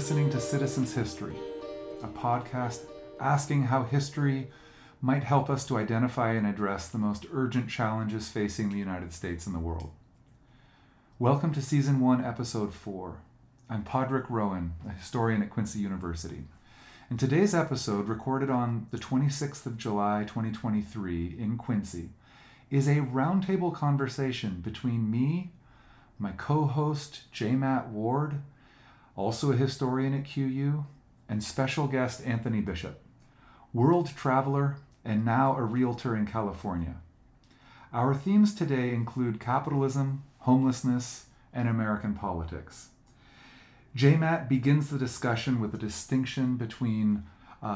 listening to Citizens History, a podcast asking how history might help us to identify and address the most urgent challenges facing the United States and the world. Welcome to Season 1, Episode 4. I'm Padraig Rowan, a historian at Quincy University. In today's episode, recorded on the 26th of July, 2023 in Quincy, is a roundtable conversation between me, my co-host J. Matt Ward, also a historian at QU, and special guest Anthony Bishop, world traveler and now a realtor in California. Our themes today include capitalism, homelessness, and American politics. J. Matt begins the discussion with a distinction between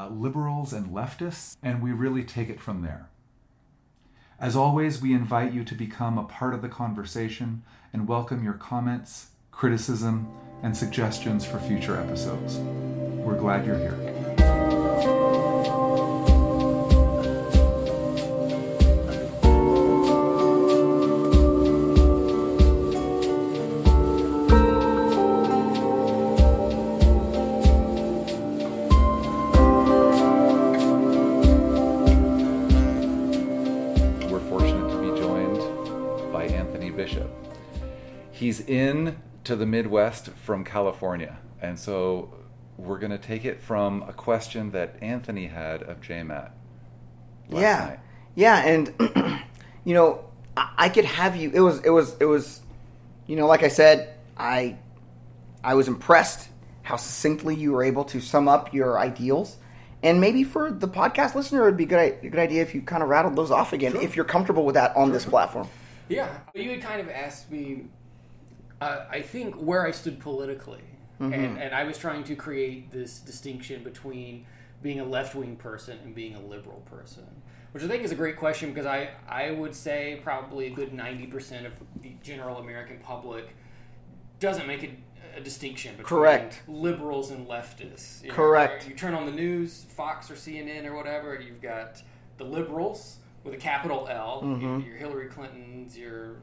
liberals and leftists, and we really take it from there. As always, we invite you to become a part of the conversation and welcome your comments, criticism, and suggestions for future episodes. We're glad you're here. He's in to the Midwest from California, and so we're going to take it from a question that Anthony had of J. Matt last night. And you know, I could have you. It was. You know, like I said, I was impressed how succinctly you were able to sum up your ideals, and maybe for the podcast listener, it'd be a good idea if you kind of rattled those off again, if you're comfortable with that on this platform. Yeah, you had kind of asked me. I think where I stood politically, and I was trying to create this distinction between being a left-wing person and being a liberal person, which I think is a great question because I would say probably a good 90% of the general American public doesn't make a distinction between liberals and leftists. You know, correct. You turn on the news, Fox or CNN or whatever, you've got the liberals with a capital L, your Hillary Clintons, your...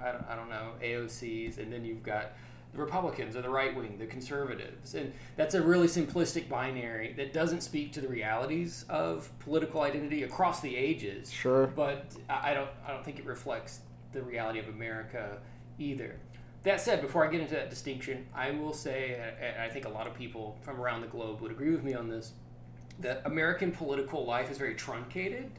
I don't know, AOCs, and then you've got the Republicans or the right wing, the conservatives. And that's a really simplistic binary that doesn't speak to the realities of political identity across the ages. Sure. But I don't think it reflects the reality of America either. That said, before I get into that distinction, I will say, and I think a lot of people from around the globe would agree with me on this, that American political life is very truncated.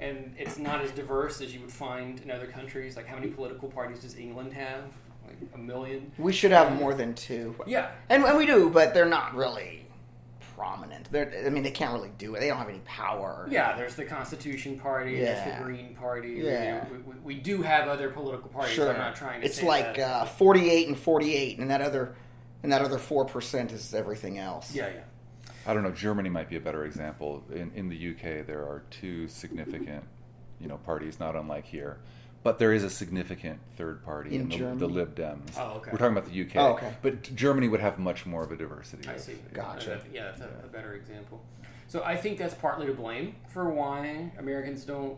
And it's not as diverse as you would find in other countries. Like, how many political parties does England have? Like, 1 million? We should have more than 2. Yeah. And we do, but they're not really prominent. They can't really do it. They don't have any power. Yeah, there's the Constitution Party, there's the Green Party. Yeah. We do have other political parties. Sure. I'm not trying to say that. It's like 48 and 48, and that other 4% is everything else. Yeah, yeah. I don't know, Germany might be a better example. In the UK, there are 2 significant, parties, not unlike here. But there is a significant third party in the Lib Dems. Oh, okay. We're talking about the UK. Oh, okay. But Germany would have much more of a diversity. I see. Gotcha. Yeah, that's a better example. So I think that's partly to blame for why Americans don't...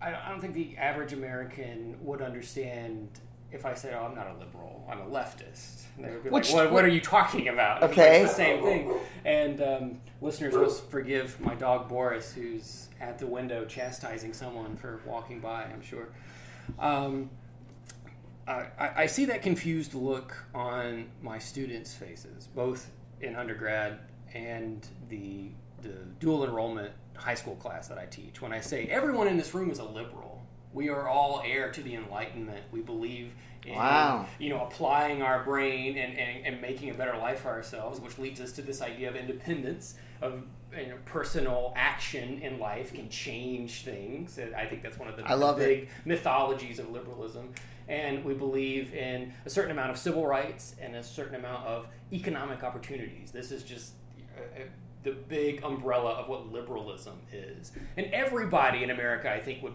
I don't think the average American would understand... If I say, I'm not a liberal, I'm a leftist, and they would be what are you talking about? Okay. It's the same thing. And listeners must forgive my dog Boris, who's at the window chastising someone for walking by, I'm sure. I see that confused look on my students' faces, both in undergrad and the dual enrollment high school class that I teach. When I say, everyone in this room is a liberal. We are all heir to the Enlightenment. We believe in applying our brain and making a better life for ourselves, which leads us to this idea of independence, of personal action in life can change things. And I think that's one of the big mythologies of liberalism. And we believe in a certain amount of civil rights and a certain amount of economic opportunities. This is just... the big umbrella of what liberalism is. And everybody in America, I think, would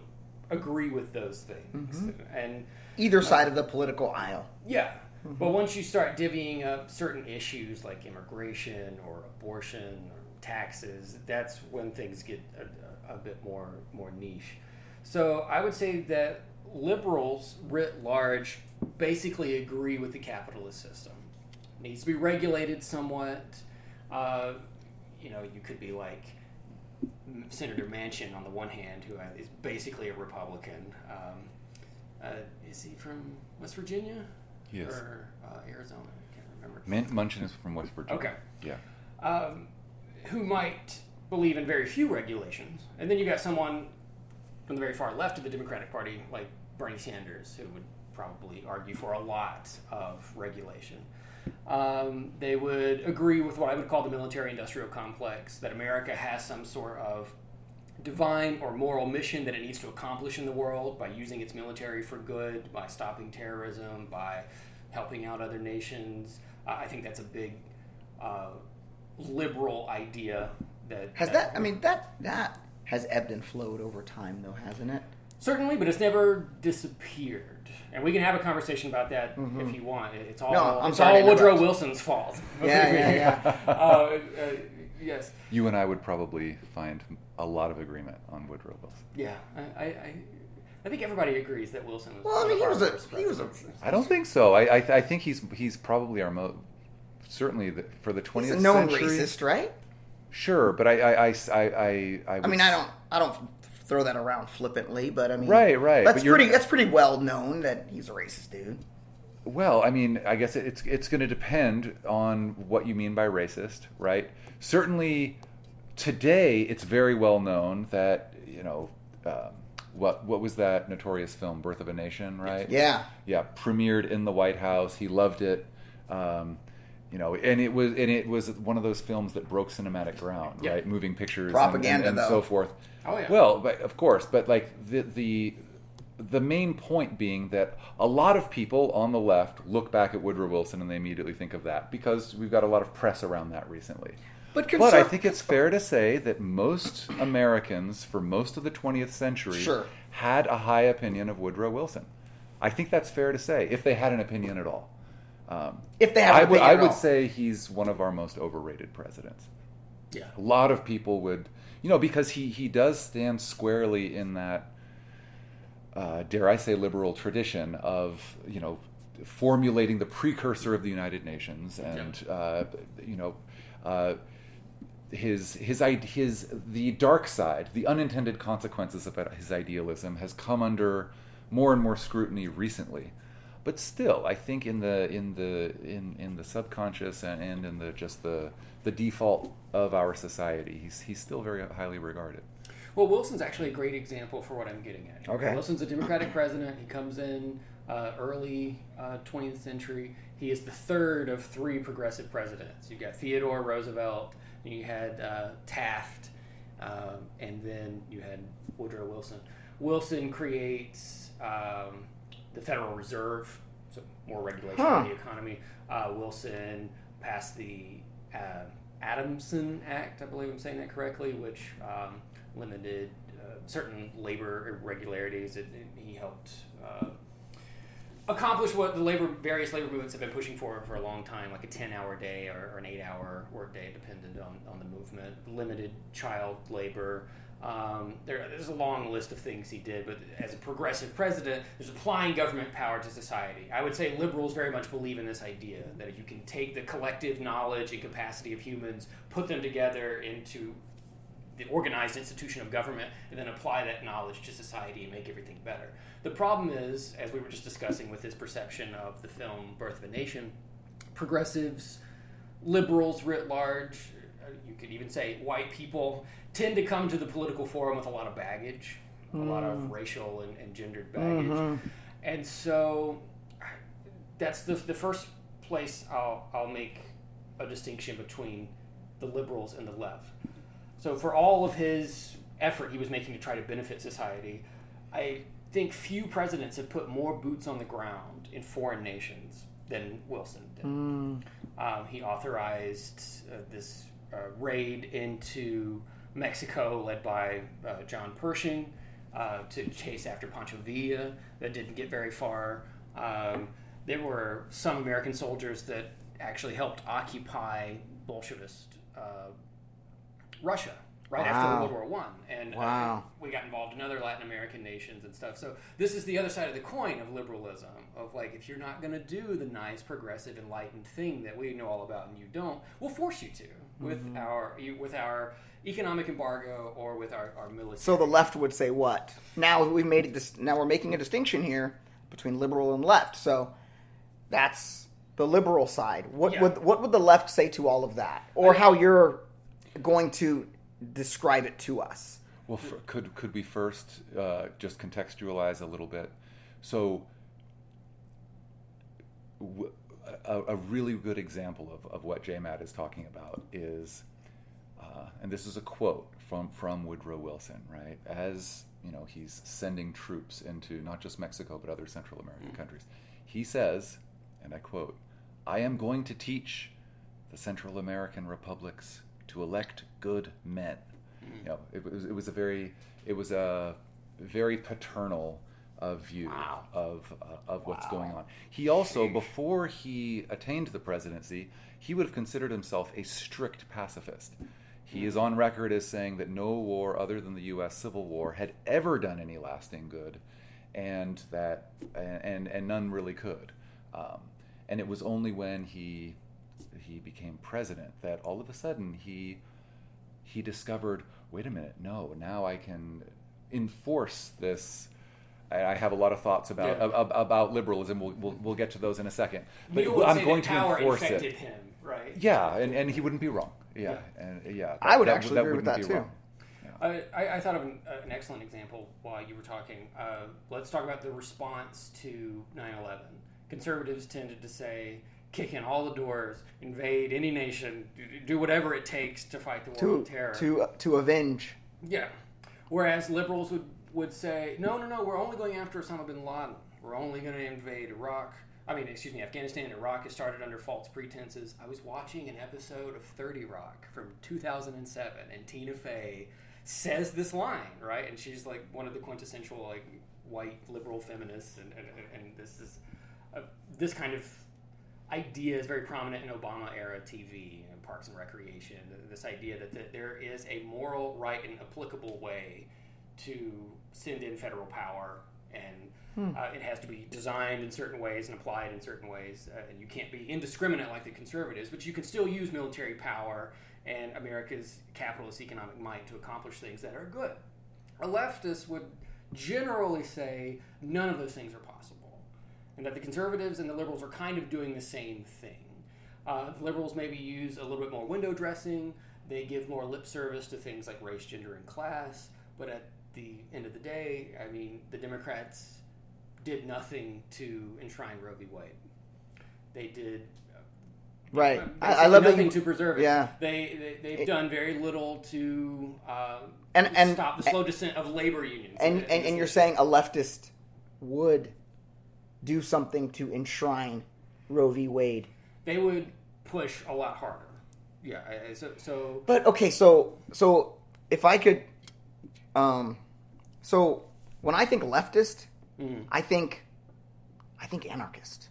agree with those things, and either side of the political aisle. Yeah, but once you start divvying up certain issues like immigration or abortion or taxes, that's when things get a bit more niche. So I would say that liberals writ large basically agree with the capitalist system. needs to be regulated somewhat. You know, you could be like Senator Manchin on the one hand, who is basically a Republican. Is he from West Virginia? Yes. Or Arizona? I can't remember. Manchin is from West Virginia. Okay. Yeah. Who might believe in very few regulations. And then you got someone from the very far left of the Democratic Party, like Bernie Sanders, who would probably argue for a lot of regulation. They would agree with what I would call the military-industrial complex, that America has some sort of divine or moral mission that it needs to accomplish in the world by using its military for good, by stopping terrorism, by helping out other nations. I think that's a big liberal idea. That has ebbed and flowed over time, though, hasn't it? Certainly, but it's never disappeared. And we can have a conversation about that if you want. It's all Woodrow Wilson's fault. Yeah. Yes. You and I would probably find a lot of agreement on Woodrow Wilson. Yeah, I think everybody agrees that Wilson was. Well, I mean, he was a. I don't think so. I think he's probably our most certainly for the 20th century. He's a known racist, right? Sure, but I don't throw that around flippantly, but I mean, right. That's pretty well known that he's a racist dude. Well, I mean, I guess it's going to depend on what you mean by racist, right? Certainly, today it's very well known that what was that notorious film, Birth of a Nation, right? Yeah, premiered in the White House. He loved it. And it was one of those films that broke cinematic ground, right? Moving pictures, propaganda, and so forth. Oh yeah. Well, but, of course, but like the main point being that a lot of people on the left look back at Woodrow Wilson and they immediately think of that because we've got a lot of press around that recently. But I think it's fair to say that most Americans, for most of the 20th century, had a high opinion of Woodrow Wilson. I think that's fair to say, if they had an opinion at all. I would say he's one of our most overrated presidents. Yeah, a lot of people would, because he does stand squarely in that, dare I say, liberal tradition of formulating the precursor of the United Nations, and his dark side, the unintended consequences of his idealism has come under more and more scrutiny recently. But still, I think in the subconscious and in the just the default of our society, he's still very highly regarded. Well, Wilson's actually a great example for what I'm getting at. Okay. Wilson's a Democratic president. He comes in early 20th century. He is the third of three progressive presidents. You've got Theodore Roosevelt, and you had Taft, and then you had Woodrow Wilson. Wilson creates the Federal Reserve, so more regulation of the economy. Wilson passed the Adamson Act, I believe I'm saying that correctly, which limited certain labor irregularities. He helped accomplish what various labor movements have been pushing for a long time, like a 10-hour day or an 8-hour work day, dependent on the movement. Limited child labor. There's a long list of things he did, but as a progressive president, there's applying government power to society. I would say liberals very much believe in this idea that if you can take the collective knowledge and capacity of humans, put them together into the organized institution of government, and then apply that knowledge to society and make everything better. The problem is, as we were just discussing with this perception of the film Birth of a Nation, progressives, liberals writ large, you could even say white people, tend to come to the political forum with a lot of baggage, a lot of racial and gendered baggage. Mm-hmm. And so that's the first place I'll make a distinction between the liberals and the left. So for all of his effort he was making to try to benefit society, I think few presidents have put more boots on the ground in foreign nations than Wilson did. He authorized this raid into Mexico, led by John Pershing, to chase after Pancho Villa. That didn't get very far. There were some American soldiers that actually helped occupy Bolshevist Russia. right after World War I. And we got involved in other Latin American nations and stuff. So this is the other side of the coin of liberalism, of like, if you're not going to do the nice, progressive, enlightened thing that we know all about and you don't, we'll force you to with our economic embargo or with our military. So the left would say what? Now we've made this. Now we're making a distinction here between liberal and left. So that's the liberal side. What would the left say to all of that, or how you're going to describe it to us? Well, could we first just contextualize a little bit? So a really good example of what J. Matt is talking about is, and this is a quote from Woodrow Wilson, right? As you know, he's sending troops into not just Mexico but other Central American countries. He says, and I quote, "I am going to teach the Central American republics to elect good men." You know, it was a very paternal view of what's going on. He also, before he attained the presidency, he would have considered himself a strict pacifist. He is on record as saying that no war other than the U.S. Civil War had ever done any lasting good, and that and none really could. And it was only when he became president that all of a sudden he discovered, wait a minute, no, now I can enforce this. I have a lot of thoughts about liberalism. We'll get to those in a second. But I'm going to enforce it. Him, right? Yeah, and he wouldn't be wrong. I would actually agree with that too. I thought of an excellent example while you were talking. Let's talk about the response to 9/11. Conservatives tended to say, kick in all the doors, invade any nation, do whatever it takes to fight the war on terror. To avenge. Yeah. Whereas liberals would say, no, we're only going after Osama bin Laden. We're only going to invade Afghanistan and Iraq is started under false pretenses. I was watching an episode of 30 Rock from 2007, and Tina Fey says this line, right? And she's like one of the quintessential like white liberal feminists, and this is... this kind of idea is very prominent in Obama-era TV and Parks and Recreation, this idea that there is a moral, right, and applicable way to send in federal power, and it has to be designed in certain ways and applied in certain ways, and you can't be indiscriminate like the conservatives, but you can still use military power and America's capitalist economic might to accomplish things that are good. A leftist would generally say none of those things are possible, and that the conservatives and the liberals are kind of doing the same thing. The liberals maybe use a little bit more window dressing. They give more lip service to things like race, gender, and class. But at the end of the day, I mean, the Democrats did nothing to enshrine Roe v. Wade. They did I love nothing to preserve it. Yeah. They've done very little to stop the slow descent of labor unions. And you're saying a leftist would do something to enshrine Roe v. Wade. They would push a lot harder. Yeah. But okay. So if I could, so when I think leftist, I think anarchist.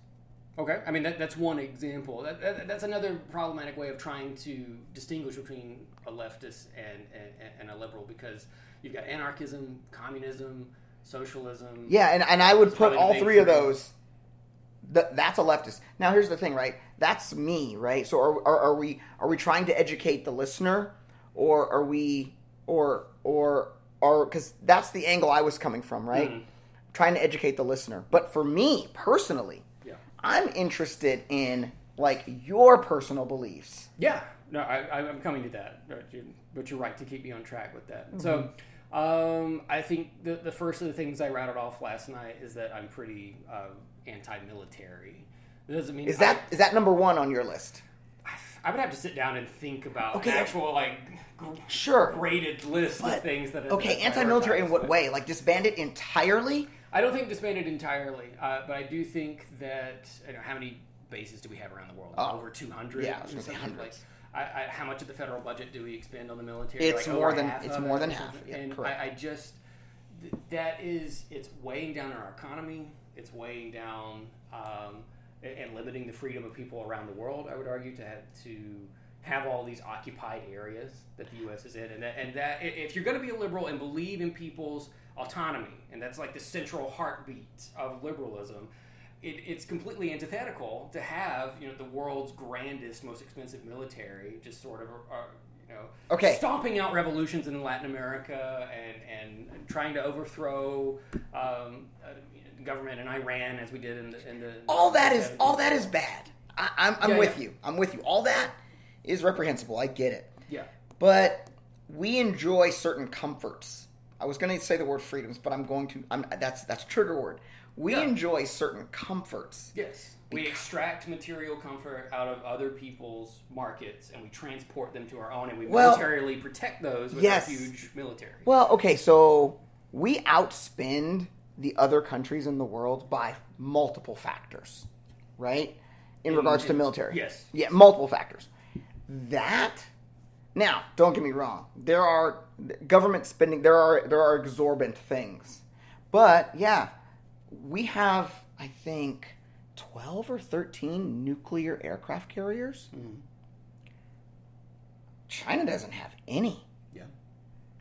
Okay. I mean that's one example. That's another problematic way of trying to distinguish between a leftist and a liberal, because you've got anarchism, communism, socialism. Yeah, and I would put all three of those. That's a leftist. Now, here's the thing, right? That's me, right? So, are we trying to educate the listener, or because that's the angle I was coming from, right? Mm-hmm. Trying to educate the listener. But for me personally, I'm interested in like your personal beliefs. Yeah, no, I'm coming to that, but you're right to keep me on track with that. Mm-hmm. So. I think the first of the things I rattled off last night is that I'm pretty anti-military. It doesn't mean is that number one on your list? I would have to sit down and think about an actual graded list of things that. Okay, anti-military in what way? Like disband it entirely? I don't think disband it entirely, but I do think that how many bases do we have around the world? Over 200. Yeah, I was going to say hundreds. How much of the federal budget do we expend on the military? It's more than half. Yeah, and correct. I just it's weighing down on our economy. It's weighing down and limiting the freedom of people around the world. I would argue to have all these occupied areas that the U.S. is in, and that if you're going to be a liberal and believe in people's autonomy, and that's like the central heartbeat of liberalism, it's completely antithetical to have the world's grandest, most expensive military just sort of stomping out revolutions in Latin America and trying to overthrow government in Iran as we did in the all that is bad. I'm with you. All that is reprehensible. I get it. Yeah. But we enjoy certain comforts. I was going to say the word freedoms, but that's trigger word. We enjoy certain comforts. Yes. We extract material comfort out of other people's markets, and we transport them to our own, and we militarily protect those with a huge military. Well, okay, so we outspend the other countries in the world by multiple factors, right? In regards to military. Yes. Yeah, multiple factors. Now, don't get me wrong. There are government spending. There are exorbitant things. But, we have, I think, 12 or 13 nuclear aircraft carriers. Mm. China doesn't have any. Yeah.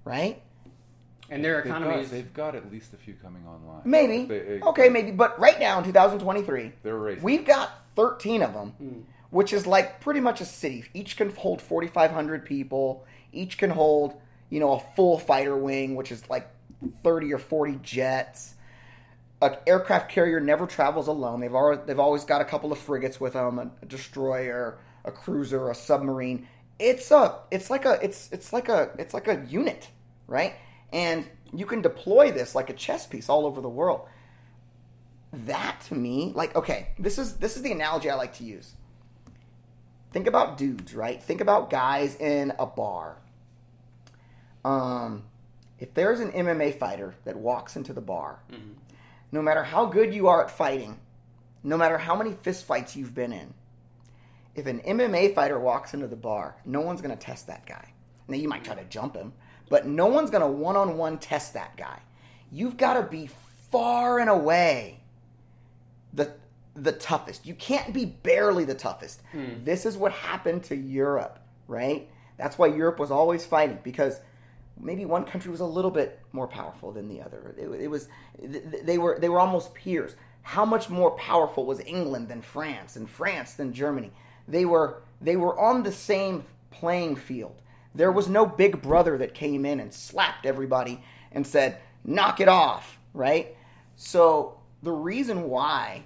Right? And their economy is... They've got at least a few coming online. Maybe. Maybe. But right now, in 2023, they're racing. We've got 13 of them. Mm. Which is like pretty much a city. Each can hold 4,500 people. Each can hold, a full fighter wing, which is like 30 or 40 jets. An aircraft carrier never travels alone. They've always got a couple of frigates with them, a destroyer, a cruiser, a submarine. It's like a unit, right? And you can deploy this like a chess piece all over the world. That to me, this is the analogy I like to use. Think about dudes, right? Think about guys in a bar. If there's an MMA fighter that walks into the bar, mm-hmm. no matter how good you are at fighting, no matter how many fistfights you've been in, if an MMA fighter walks into the bar, no one's going to test that guy. Now, you might try to jump him, but no one's going to one-on-one test that guy. You've got to be far and away the toughest. You can't be barely the toughest. Mm. This is what happened to Europe, right? That's why Europe was always fighting, because maybe one country was a little bit more powerful than the other. They were almost peers. How much more powerful was England than France, and France than Germany? They were on the same playing field. There was no big brother that came in and slapped everybody and said, "Knock it off," right? So the reason why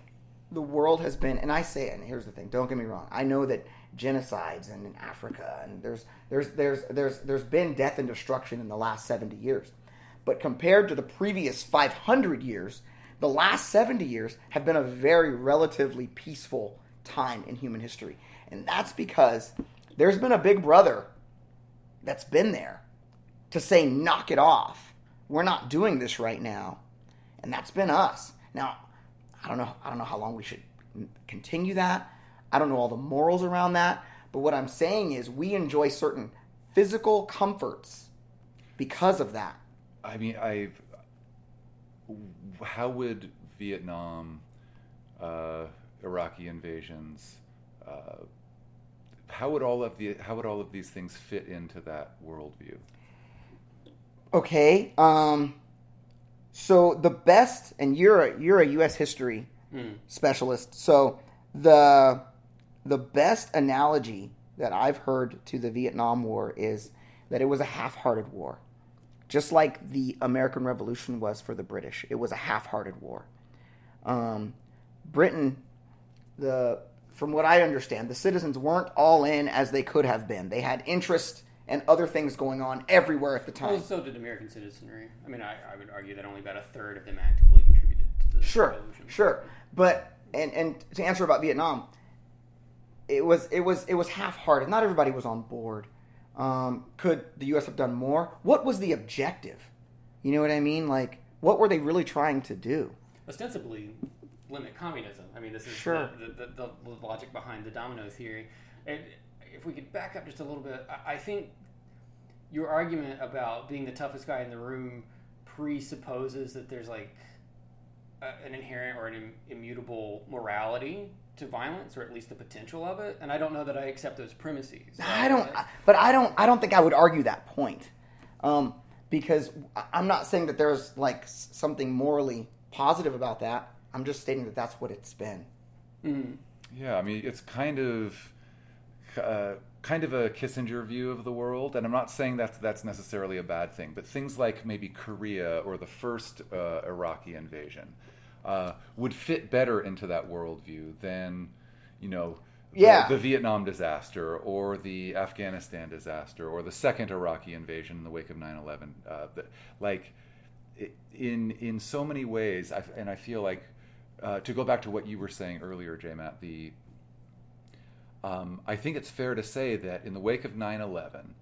the world has been, and I say it, and here's the thing, don't get me wrong, I know that genocides in Africa, and there's been death and destruction in the last 70 years. But compared to the previous 500 years, the last 70 years have been a very relatively peaceful time in human history. And that's because there's been a big brother that's been there to say, knock it off. We're not doing this right now. And that's been us. Now, I don't know how long we should continue that. I don't know all the morals around that. But what I'm saying is we enjoy certain physical comforts because of that. I mean, how would Vietnam, Iraqi invasions, how would all of these things fit into that worldview? Okay. So the best, and you're a U.S. history specialist. So the best analogy that I've heard to the Vietnam War is that it was a half-hearted war, just like the American Revolution was for the British. It was a half-hearted war. Britain, from what I understand, the citizens weren't all in as they could have been. They had interest and other things going on everywhere at the time. Well, so did American citizenry. I mean, I would argue that only about a third of them actively contributed to the revolution. Sure. But and to answer about Vietnam, it was half-hearted. Not everybody was on board. Could the U.S. have done more? What was the objective? You know what I mean? Like, what were they really trying to do? Ostensibly, limit communism. I mean, this is the logic behind the domino theory. And if we could back up just a little bit, I think your argument about being the toughest guy in the room presupposes that there's an inherent or an immutable morality to violence, or at least the potential of it. And I don't know that I accept those premises. I don't think I would argue that point, because I'm not saying that there's like something morally positive about that. I'm just stating that that's what it's been. Mm. Yeah, I mean, it's kind of a Kissinger view of the world, and I'm not saying that's necessarily a bad thing, but things like maybe Korea or the first Iraqi invasion would fit better into that worldview than, you know, the Vietnam disaster or the Afghanistan disaster or the second Iraqi invasion in the wake of 9/11. In so many ways, I feel like, to go back to what you were saying earlier, J. Matt, I think it's fair to say that in the wake of 9/11,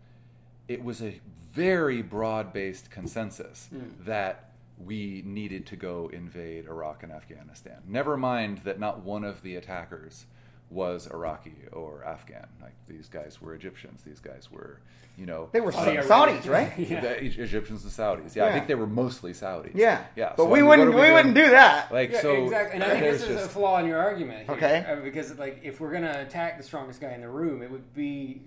it was a very broad-based consensus that we needed to go invade Iraq and Afghanistan. Never mind that not one of the attackers was Iraqi or Afghan. Like, these guys were Egyptians. These guys were, you know... They were Saudis, right? Yeah. The Egyptians and Saudis. Yeah, I think they were mostly Saudis. Yeah, yeah. But so, we wouldn't do that. Like, yeah, so exactly. And I think this is a flaw in your argument here, okay? Because, like, if we're going to attack the strongest guy in the room, it would be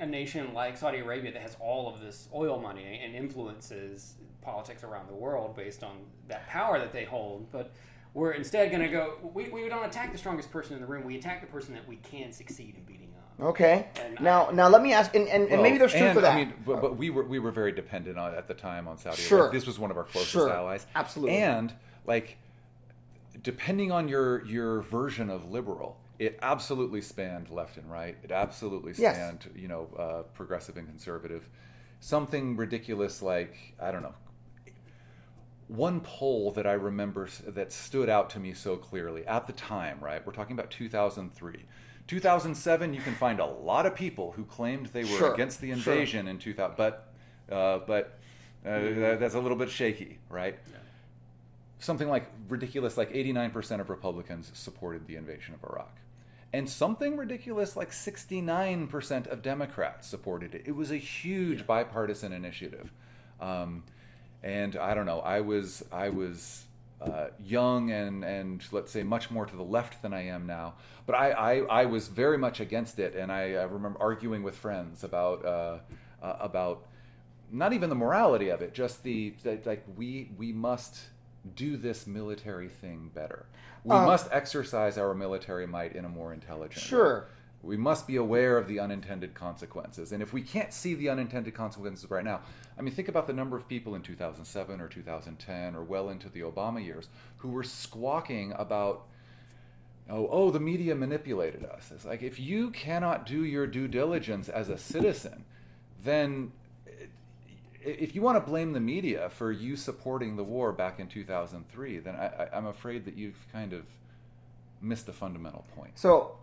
a nation like Saudi Arabia that has all of this oil money and influences politics around the world based on that power that they hold. But... we're instead going to go, we don't attack the strongest person in the room. We attack the person that we can succeed in beating up. Okay. And now let me ask, and maybe there's truth to that. I mean, but we were very dependent on, at the time, on Saudi Arabia. Sure. Like, this was one of our closest allies. Absolutely. And, like, depending on your version of liberal, it absolutely spanned left and right. It absolutely spanned, you know, progressive and conservative. Something ridiculous like, I don't know. One poll that I remember that stood out to me so clearly at the time, right? We're talking about 2003. 2007, you can find a lot of people who claimed they were against the invasion in 2000, but that's a little bit shaky, right? Yeah. Something like ridiculous, like 89% of Republicans supported the invasion of Iraq. And something ridiculous like 69% of Democrats supported it. It was a huge bipartisan initiative. And I don't know, I was young and let's say much more to the left than I am now. But I was very much against it, and I remember arguing with friends about not even the morality of it, just we must do this military thing better. We must exercise our military might in a more intelligent way. We must be aware of the unintended consequences. And if we can't see the unintended consequences right now, I mean, think about the number of people in 2007 or 2010 or well into the Obama years who were squawking about, oh, the media manipulated us. It's like, if you cannot do your due diligence as a citizen, then if you want to blame the media for you supporting the war back in 2003, then I'm afraid that you've kind of missed a fundamental point. So...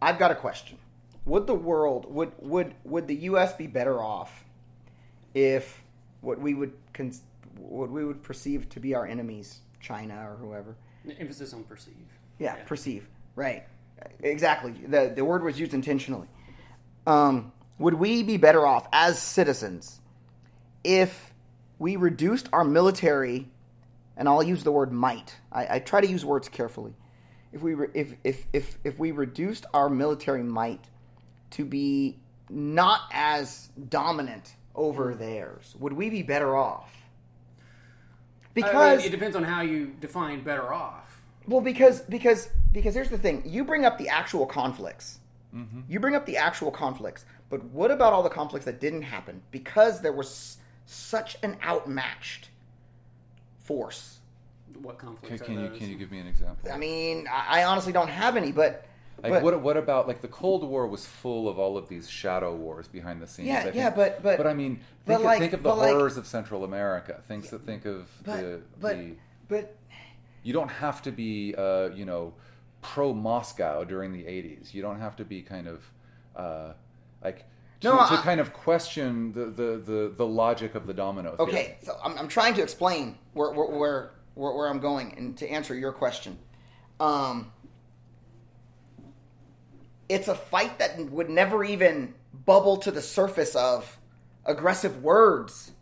I've got a question. Would the world, would the U.S. be better off if what we would perceive to be our enemies, China or whoever? Emphasis on perceive. Yeah. Perceive. Right. Exactly. The word was used intentionally. Would we be better off as citizens if we reduced our military, and I'll use the word might. I try to use words carefully. If we reduced our military might to be not as dominant over theirs, would we be better off? Because it depends on how you define better off. Well, because here's the thing: you bring up the actual conflicts. Mm-hmm. You bring up the actual conflicts, but what about all the conflicts that didn't happen because there was such an outmatched force? What conflicts are those? Can you give me an example? I mean, I honestly don't have any, but... like, but what about, like, the Cold War was full of all of these shadow wars behind the scenes. Yeah, I think, but... But, I mean, think of the horrors of Central America. You don't have to be, you know, pro-Moscow during the 80s. You don't have to be kind of, to kind of question the logic of the domino theory. Okay, so I'm trying to explain where I'm going, and to answer your question, it's a fight that would never even bubble to the surface of aggressive words.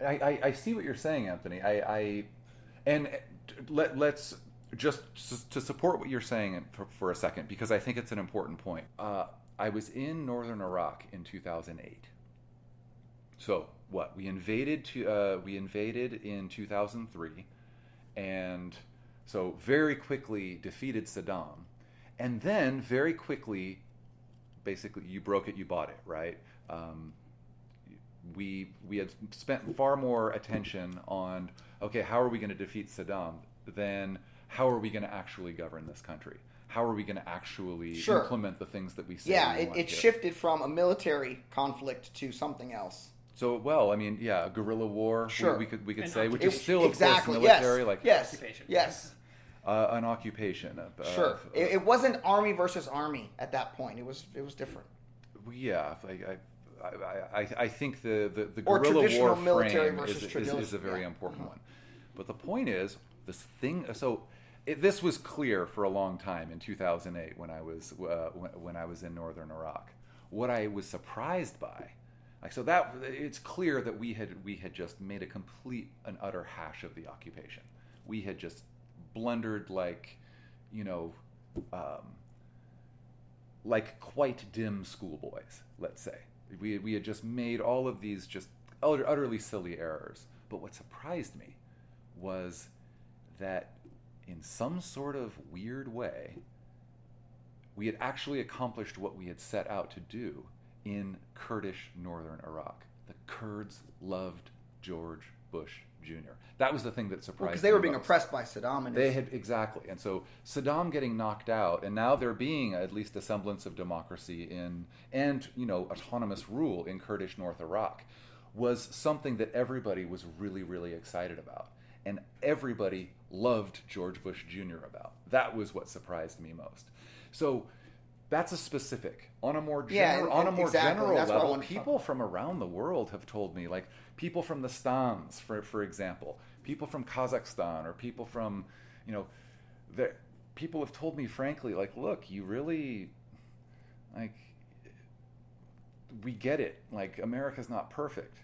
I see what you're saying, Anthony. I and let's just to support what you're saying for a second, because I think it's an important point. I was in northern Iraq in 2008. So what we invaded in 2003, and so very quickly defeated Saddam, and then very quickly, basically you broke it, you bought it, right? We had spent far more attention on, okay, how are we going to defeat Saddam than how are we going to actually govern this country? How are we going to actually implement the things that we say? Yeah, it shifted from a military conflict to something else. So, well, I mean, yeah, guerrilla war, we could say, which is still, of course, military. Yes. Like, yes. Occupation. Yes. An occupation. It wasn't army versus army at that point. It was different. Yeah. I think the guerrilla war frame is a very important one. But the point is, this thing... So this was clear for a long time in 2008 when I was in northern Iraq. What I was surprised by... So that it's clear that we had just made a complete and utter hash of the occupation. We had just blundered like quite dim schoolboys, let's say. We had just made all of these just utterly silly errors. But what surprised me was that in some sort of weird way, we had actually accomplished what we had set out to do in Kurdish northern Iraq. The Kurds loved George Bush Jr. That was the thing that surprised me. Because they were being oppressed by Saddam. Exactly. And so Saddam getting knocked out, and now there being at least a semblance of democracy and autonomous rule in Kurdish North Iraq was something that everybody was really, really excited about. And everybody loved George Bush Jr. about. That was what surprised me most. So... that's a specific. On a more general level, people from around the world have told me, like people from the Stans, for example, people from Kazakhstan, or people from, people have told me frankly, like, look, you really, like, we get it. Like, America's not perfect,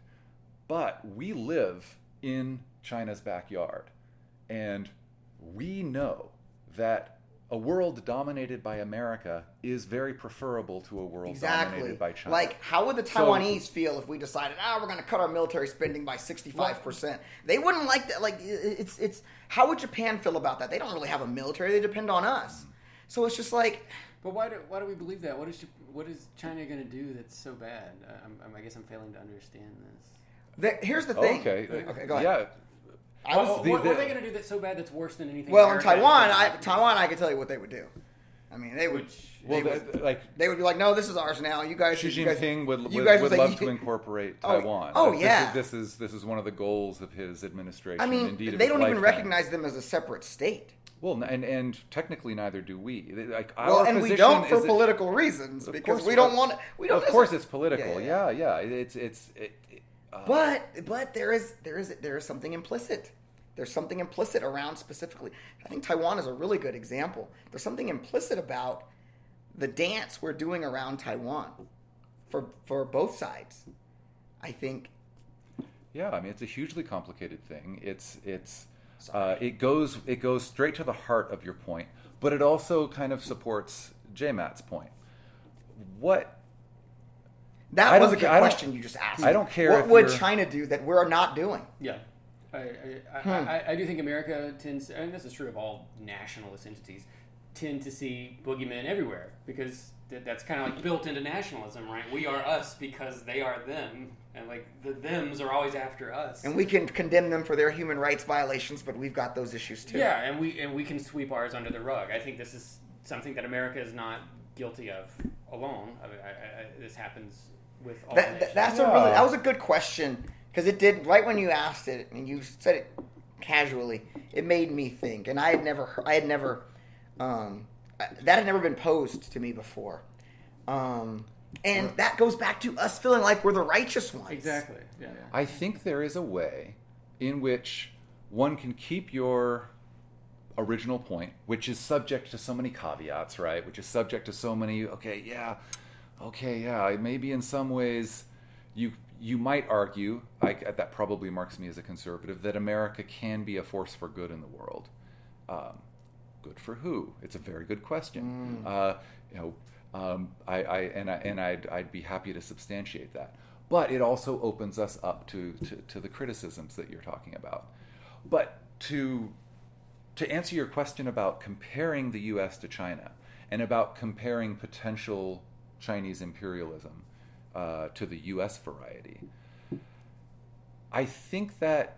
but we live in China's backyard, and we know that a world dominated by America is very preferable to a world dominated by China. Like, how would the Taiwanese feel if we decided, we're going to cut our military spending by 65%? They wouldn't like that. Like, it's how would Japan feel about that? They don't really have a military; they depend on us. So it's just like, but why do we believe that? What is China going to do that's so bad? I guess I'm failing to understand this. Here's the thing. Okay, go ahead. Yeah. What are they going to do that's so bad that's worse than anything? Well, in Taiwan, I can tell you what they would do. I mean, they would be like, no, this is ours now. You guys. Xi Jinping would love to incorporate Taiwan. This is one of the goals of his administration. I mean, they don't even recognize them as a separate state. Well, and technically neither do we. We don't for political reasons because we don't want to. We don't. Of course, it's political. Yeah. But there is something implicit. There's something implicit around specifically. I think Taiwan is a really good example. There's something implicit about the dance we're doing around Taiwan for both sides, I think. Yeah, I mean, it's a hugely complicated thing. It goes straight to the heart of your point, but it also kind of supports J. Matt's point. That was a good question you just asked. I don't care. What would China do that we're not doing? Yeah. I do think America tends, and this is true of all nationalist entities, tend to see boogeymen everywhere because that's kind of like built into nationalism, right? We are us because they are them, and like the thems are always after us. And we can condemn them for their human rights violations, but we've got those issues too. Yeah, and we can sweep ours under the rug. I think this is something that America is not guilty of alone. This happens. That was a good question because it did right when you asked it and you said it casually. It made me think, and that had never been posed to me before, and that goes back to us feeling like we're the righteous ones. Exactly. Yeah. I think there is a way in which one can keep your original point, which is subject to so many caveats, right? Which is subject to so many. Okay, yeah. Maybe in some ways, you might argue, that probably marks me as a conservative, that America can be a force for good in the world. good for who? It's a very good question. I'd be happy to substantiate that. But it also opens us up to the criticisms that you're talking about. But to answer your question about comparing the U.S. to China and about comparing potential Chinese imperialism to the U.S. variety, I think that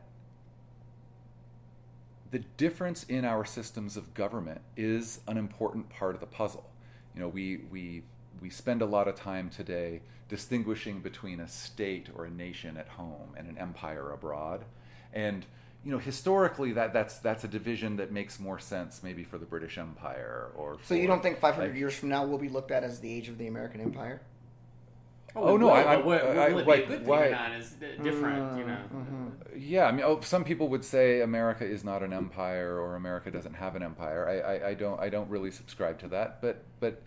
the difference in our systems of government is an important part of the puzzle. You know, we spend a lot of time today distinguishing between a state or a nation at home and an empire abroad. And, you know, historically, that's a division that makes more sense maybe for the British Empire or... So you don't think 500 years from now we'll be looked at as the age of the American Empire? Would it be a good thing or not is different, you know. Mm-hmm. Yeah, I mean, some people would say America is not an empire or America doesn't have an empire. I don't really subscribe to that, but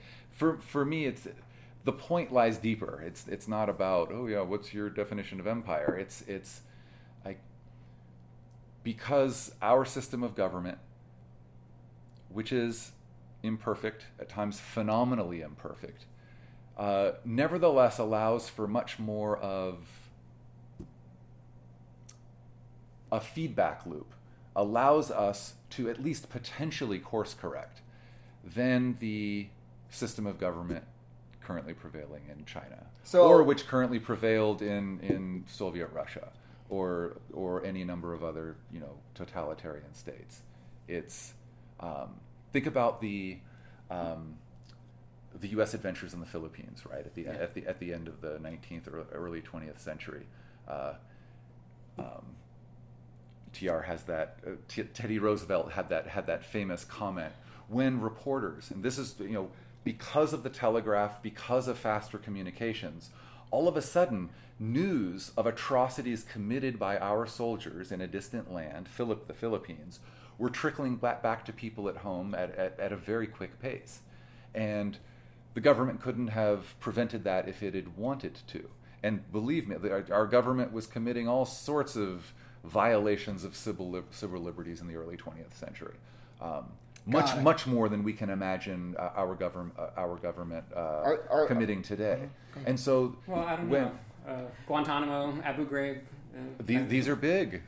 for me, it's the point lies deeper. It's not about what's your definition of empire? Because our system of government, which is imperfect, at times phenomenally imperfect, nevertheless allows for much more of a feedback loop, allows us to at least potentially course correct than the system of government currently prevailing in China, or which currently prevailed in Soviet Russia, or any number of other totalitarian states. It's think about the U.S. adventures in the Philippines, right at the end of the 19th or early 20th century. TR has that. Teddy Roosevelt had that famous comment when reporters, and this is because of the telegraph, because of faster communications, all of a sudden news of atrocities committed by our soldiers in a distant land, the Philippines, were trickling back to people at home at a very quick pace, and the government couldn't have prevented that if it had wanted to. And believe me, our government was committing all sorts of violations of civil liberties in the early 20th century, much more than we can imagine our government committing today. And so, Guantanamo, Abu Ghraib. These are big.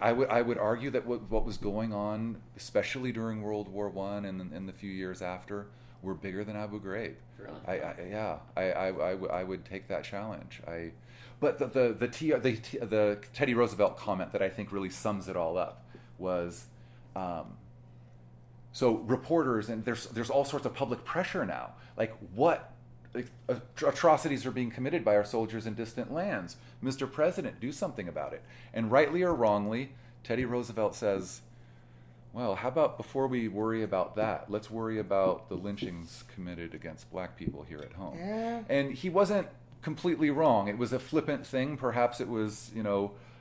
I would argue that what was going on, especially during World War I and in the few years after, were bigger than Abu Ghraib. Really? I would take that challenge. But the Teddy Roosevelt comment that I think really sums it all up was, so reporters, and there's all sorts of public pressure now. Atrocities are being committed by our soldiers in distant lands. Mr. President, do something about it. And rightly or wrongly, Teddy Roosevelt says, well, how about before we worry about that, let's worry about the lynchings committed against black people here at home. Yeah. And he wasn't completely wrong. It was a flippant thing. Perhaps it was,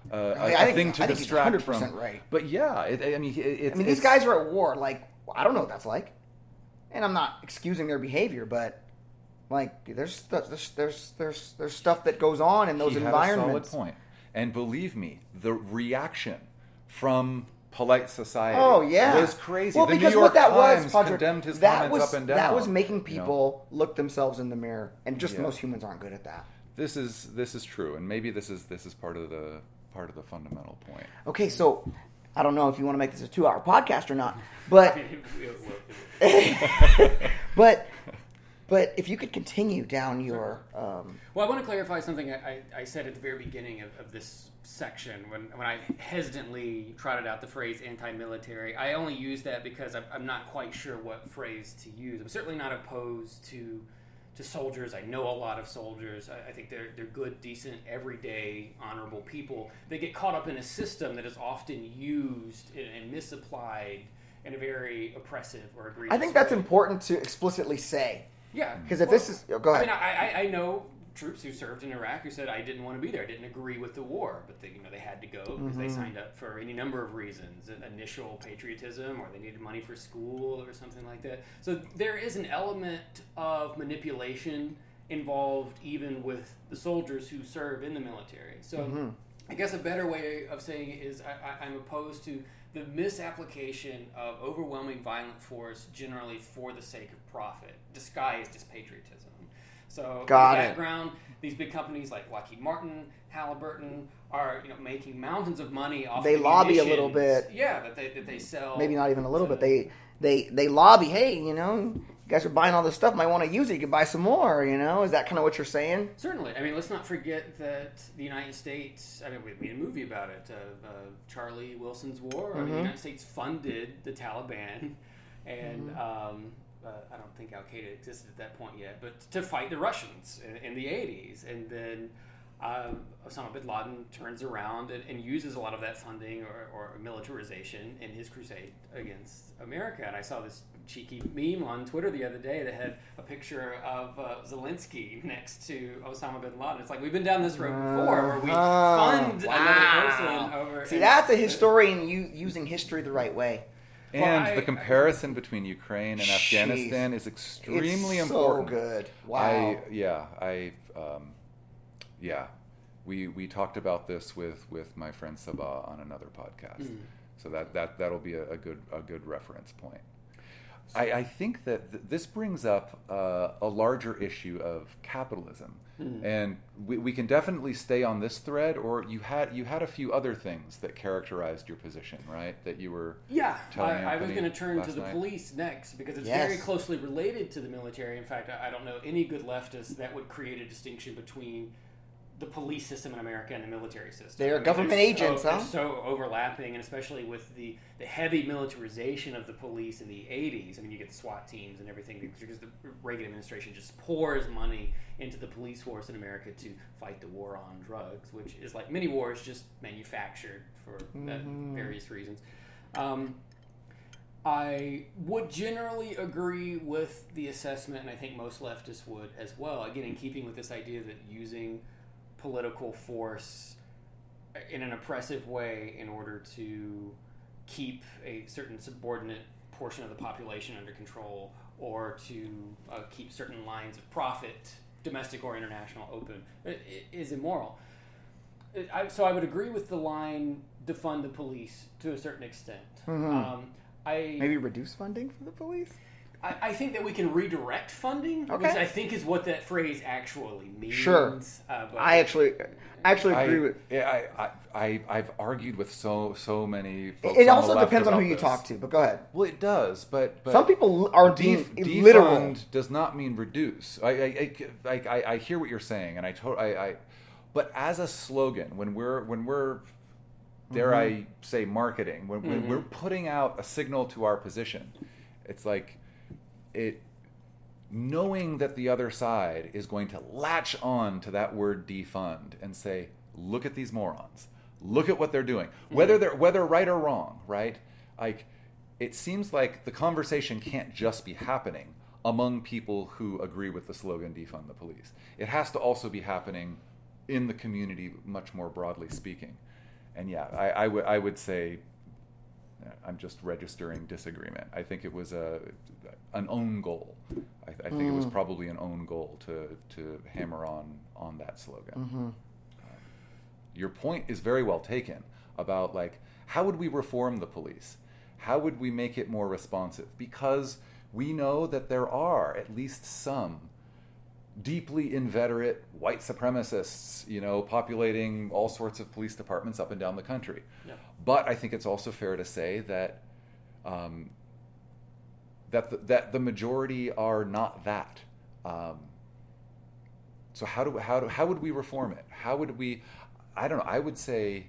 a thing to distract he's 100% from. Right. But yeah, these guys are at war. I don't know what that's like, and I'm not excusing their behavior, but there's stuff that goes on in those environments. He had a solid point, and believe me, the reaction from polite society was crazy. Well, the because New York what that Times was, Padre, condemned his comments up and down. That was making people look themselves in the mirror, and just most humans aren't good at that. This is true, and maybe this is part of the fundamental point. Okay, so I don't know if you want to make this a 2-hour podcast or not, but but if you could continue down your I want to clarify something I said at the very beginning of this section when I hesitantly trotted out the phrase anti-military. I only use that because I'm not quite sure what phrase to use. I'm certainly not opposed to soldiers. I know a lot of soldiers. I think they're good, decent, everyday, honorable people. They get caught up in a system that is often used and misapplied in a very oppressive or egregious way. I think that's important to explicitly say. Yeah. Because go ahead. I mean, I know troops who served in Iraq who said, I didn't want to be there. I didn't agree with the war, but they had to go because they signed up for any number of reasons, initial patriotism, or they needed money for school or something like that. So there is an element of manipulation involved even with the soldiers who serve in the military. So I guess a better way of saying it is I'm opposed to the misapplication of overwhelming violent force generally for the sake of profit, disguised as patriotism. So in the background, these big companies like Lockheed Martin, Halliburton are making mountains of money off. They lobby a little bit. Yeah, that they sell. Maybe not even a little bit. They lobby. Hey, you guys are buying all this stuff. Might want to use it. You can buy some more. Is that kind of what you're saying? Certainly. I mean, let's not forget that the United States. I mean, we made a movie about it, Charlie Wilson's War. Mm-hmm. I mean, the United States funded the Taliban, and. Mm-hmm. I don't think Al Qaeda existed at that point yet, but to fight the Russians in the 80s. And then Osama bin Laden turns around and uses a lot of that funding or militarization in his crusade against America. And I saw this cheeky meme on Twitter the other day that had a picture of Zelensky next to Osama bin Laden. It's like, we've been down this road before where we fund another person over. See, that's a historian using history the right way. And the comparison between Ukraine and Afghanistan is extremely important. It's so good. Wow. We talked about this with my friend Sabah on another podcast. Mm. So that'll be a good reference point. So, I think that this brings up a larger issue of capitalism, and we can definitely stay on this thread. Or you had a few other things that characterized your position, right? That you were telling me. I was going to turn to the police next because it's very closely related to the military. In fact, I don't know any good leftist that would create a distinction between the police system in America and the military system. They're government agents, huh? They're so overlapping, and especially with the heavy militarization of the police in the 80s. I mean, you get the SWAT teams and everything because the Reagan administration just pours money into the police force in America to fight the war on drugs, which is like many wars, just manufactured for various reasons. I would generally agree with the assessment, and I think most leftists would as well, again, in keeping with this idea that using political force in an oppressive way in order to keep a certain subordinate portion of the population under control or to keep certain lines of profit, domestic or international, open is immoral. So I would agree with the line, defund the police to a certain extent. Mm-hmm. Maybe reduce funding for the police? I think that we can redirect funding, which I think is what that phrase actually means. Sure, but I actually agree with. Yeah, I've argued with so many folks. It also depends on who you talk to, but go ahead. Well, it does, but some people are being literal. Does not mean reduce. I hear what you're saying, and but as a slogan, when we're dare I say marketing, when we're putting out a signal to our position, it's like. It knowing that the other side is going to latch on to that word defund and say, look at these morons, look at what they're doing, whether right or wrong, right? Like, it seems like the conversation can't just be happening among people who agree with the slogan defund the police. It has to also be happening in the community, much more broadly speaking. And I would say I'm just registering disagreement. I think it was an own goal. I think it was probably an own goal to hammer on that slogan. Mm-hmm. Your point is very well taken about, like, how would we reform the police? How would we make it more responsive? Because we know that there are at least some deeply inveterate white supremacists, populating all sorts of police departments up and down the country. Yeah. But I think it's also fair to say that that the majority are not that. So how would we reform it? How would we? I don't know. I would say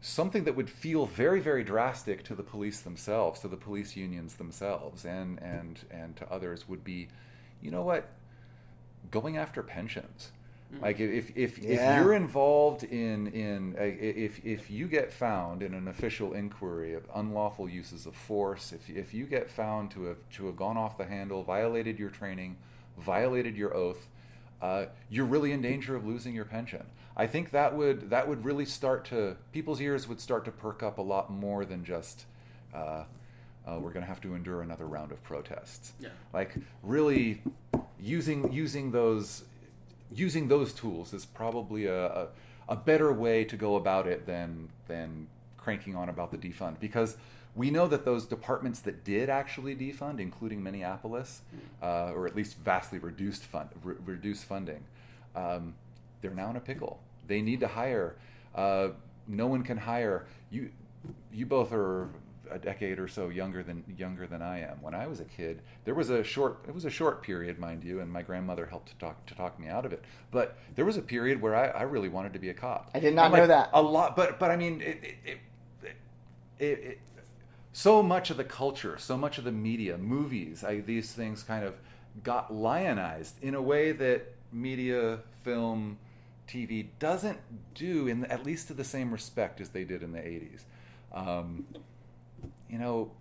something that would feel very, very drastic to the police themselves, to the police unions themselves, and to others would be, going after pensions. Like if you're involved in if you get found in an official inquiry of unlawful uses of force, if you get found to have gone off the handle, violated your training, violated your oath, you're really in danger of losing your pension. I think that would really people's ears would start to perk up a lot more than just we're going to have to endure another round of protests. Yeah. Like, really using those tools is probably a better way to go about it than cranking on about the defund, because we know that those departments that did actually defund, including Minneapolis, or at least vastly reduced funding, they're now in a pickle. They need to hire. No one can hire. You both are a decade or so younger than I am. When I was a kid, it was a short period, mind you, and my grandmother helped to talk me out of it. But there was a period where I really wanted to be a cop. I did not know that. A lot, but I mean, it so much of the culture, so much of the media, movies, these things kind of got lionized in a way that media, film, TV doesn't do, in at least to the same respect as they did in the 80s. You know,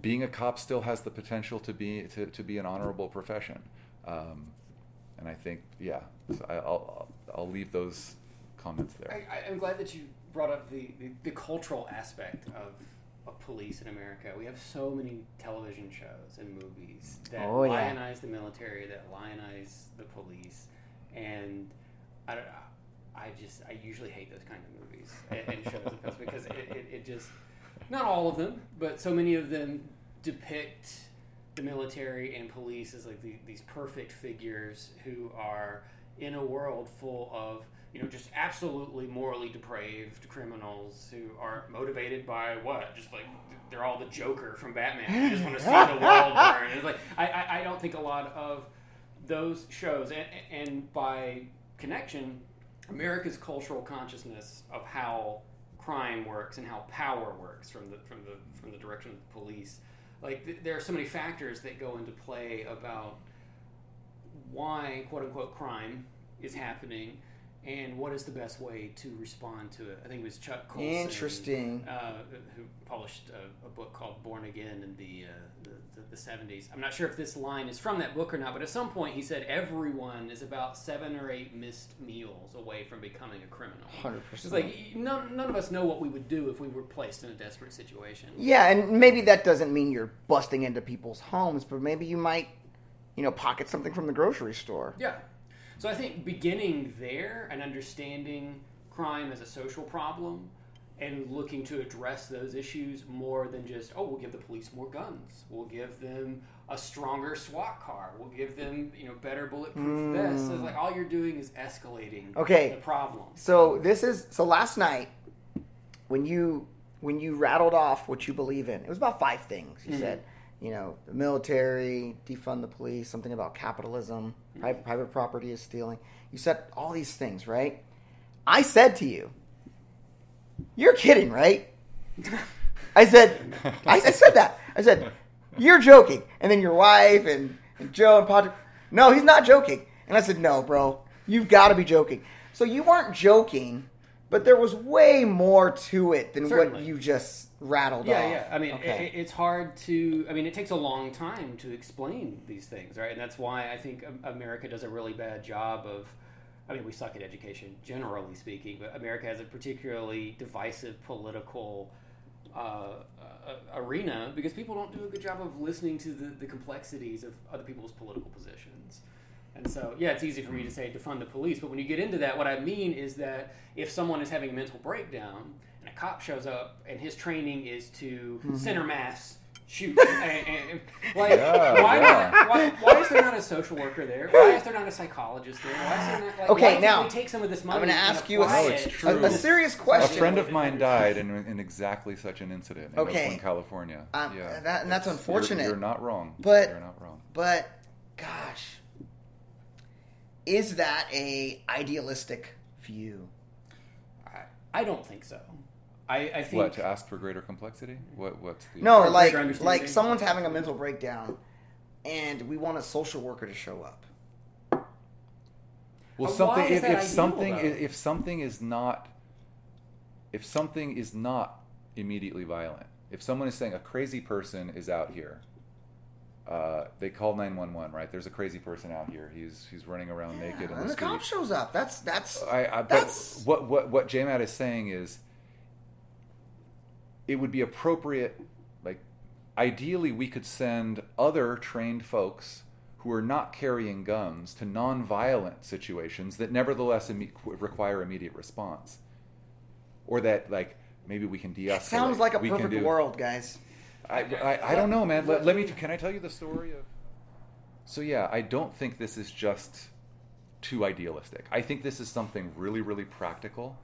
being a cop still has the potential to be an honorable profession, and I think so I'll leave those comments there. I'm glad that you brought up the cultural aspect of police in America. We have so many television shows and movies that lionize the military, that lionize the police, and I usually hate those kind of movies and shows and films, because it just, not all of them, but so many of them depict the military and police as like these perfect figures who are in a world full of, you know, just absolutely morally depraved criminals who are motivated by what? Just like, they're all the Joker from Batman. They just want to see the world burn. It's like, I don't think a lot of those shows, and by connection, America's cultural consciousness of how crime works and how power works from the direction of the police. Like, there are so many factors that go into play about why, quote unquote, crime is happening and what is the best way to respond to it. I think it was Chuck Colson, interesting, who published a book called Born Again in the 70s. I'm not sure if this line is from that book or not, but at some point he said everyone is about 7 or 8 missed meals away from becoming a criminal. 100%. It's like, none of us know what we would do if we were placed in a desperate situation. Yeah, and maybe that doesn't mean you're busting into people's homes, but maybe you might, you know, pocket something from the grocery store. Yeah. So I think beginning there and understanding crime as a social problem and looking to address those issues more than just, oh, we'll give the police more guns, we'll give them a stronger SWAT car, we'll give them, you know, better bulletproof vests. So it's like all you're doing is escalating the problem. So last night when you rattled off what you believe in, it was about 5 things you said. You know, the military, defund the police, something about capitalism, private property is stealing. You said all these things, right? I said to you, you're kidding, right? I said that. I said, you're joking. And then your wife and Joe and Patrick, no, he's not joking. And I said, no, bro, you've got to be joking. So you weren't joking, but there was way more to it than what you just rattled off. Yeah. I mean, it's hard to... I mean, it takes a long time to explain these things, right? And that's why I think America does a really bad job of... I mean, we suck at education, generally speaking, but America has a particularly divisive political arena because people don't do a good job of listening to the complexities of other people's political positions. And so, yeah, it's easy for me to say defund the police, but when you get into that, what I mean is that if someone is having a mental breakdown... and a cop shows up, and his training is to center mass shoot. Why is there not a social worker there? Why is there not a psychologist there? Why is there not, like, okay, now we take some of this money? I'm going to ask you a serious question. A friend of mine died in exactly such an incident in Oakland, California. And that's unfortunate. You're not wrong. But gosh, is that a idealistic view? I don't think so. I think what, to ask for greater complexity? What's the no? Like someone's having a mental breakdown, and we want a social worker to show up. Well, if something is not immediately violent, if someone is saying a crazy person is out here, they call 911, right? There's a crazy person out here. He's running around naked in the street. And the cop shows up. But what J. Matt is saying is, it would be appropriate, like, ideally we could send other trained folks who are not carrying guns to nonviolent situations that nevertheless require immediate response. or that like maybe we can de-escalate. Sounds like a perfect world, guys. I don't know, man. Let me. Can I tell you the story of? So yeah, I don't think this is just too idealistic. I think this is something really, really practical.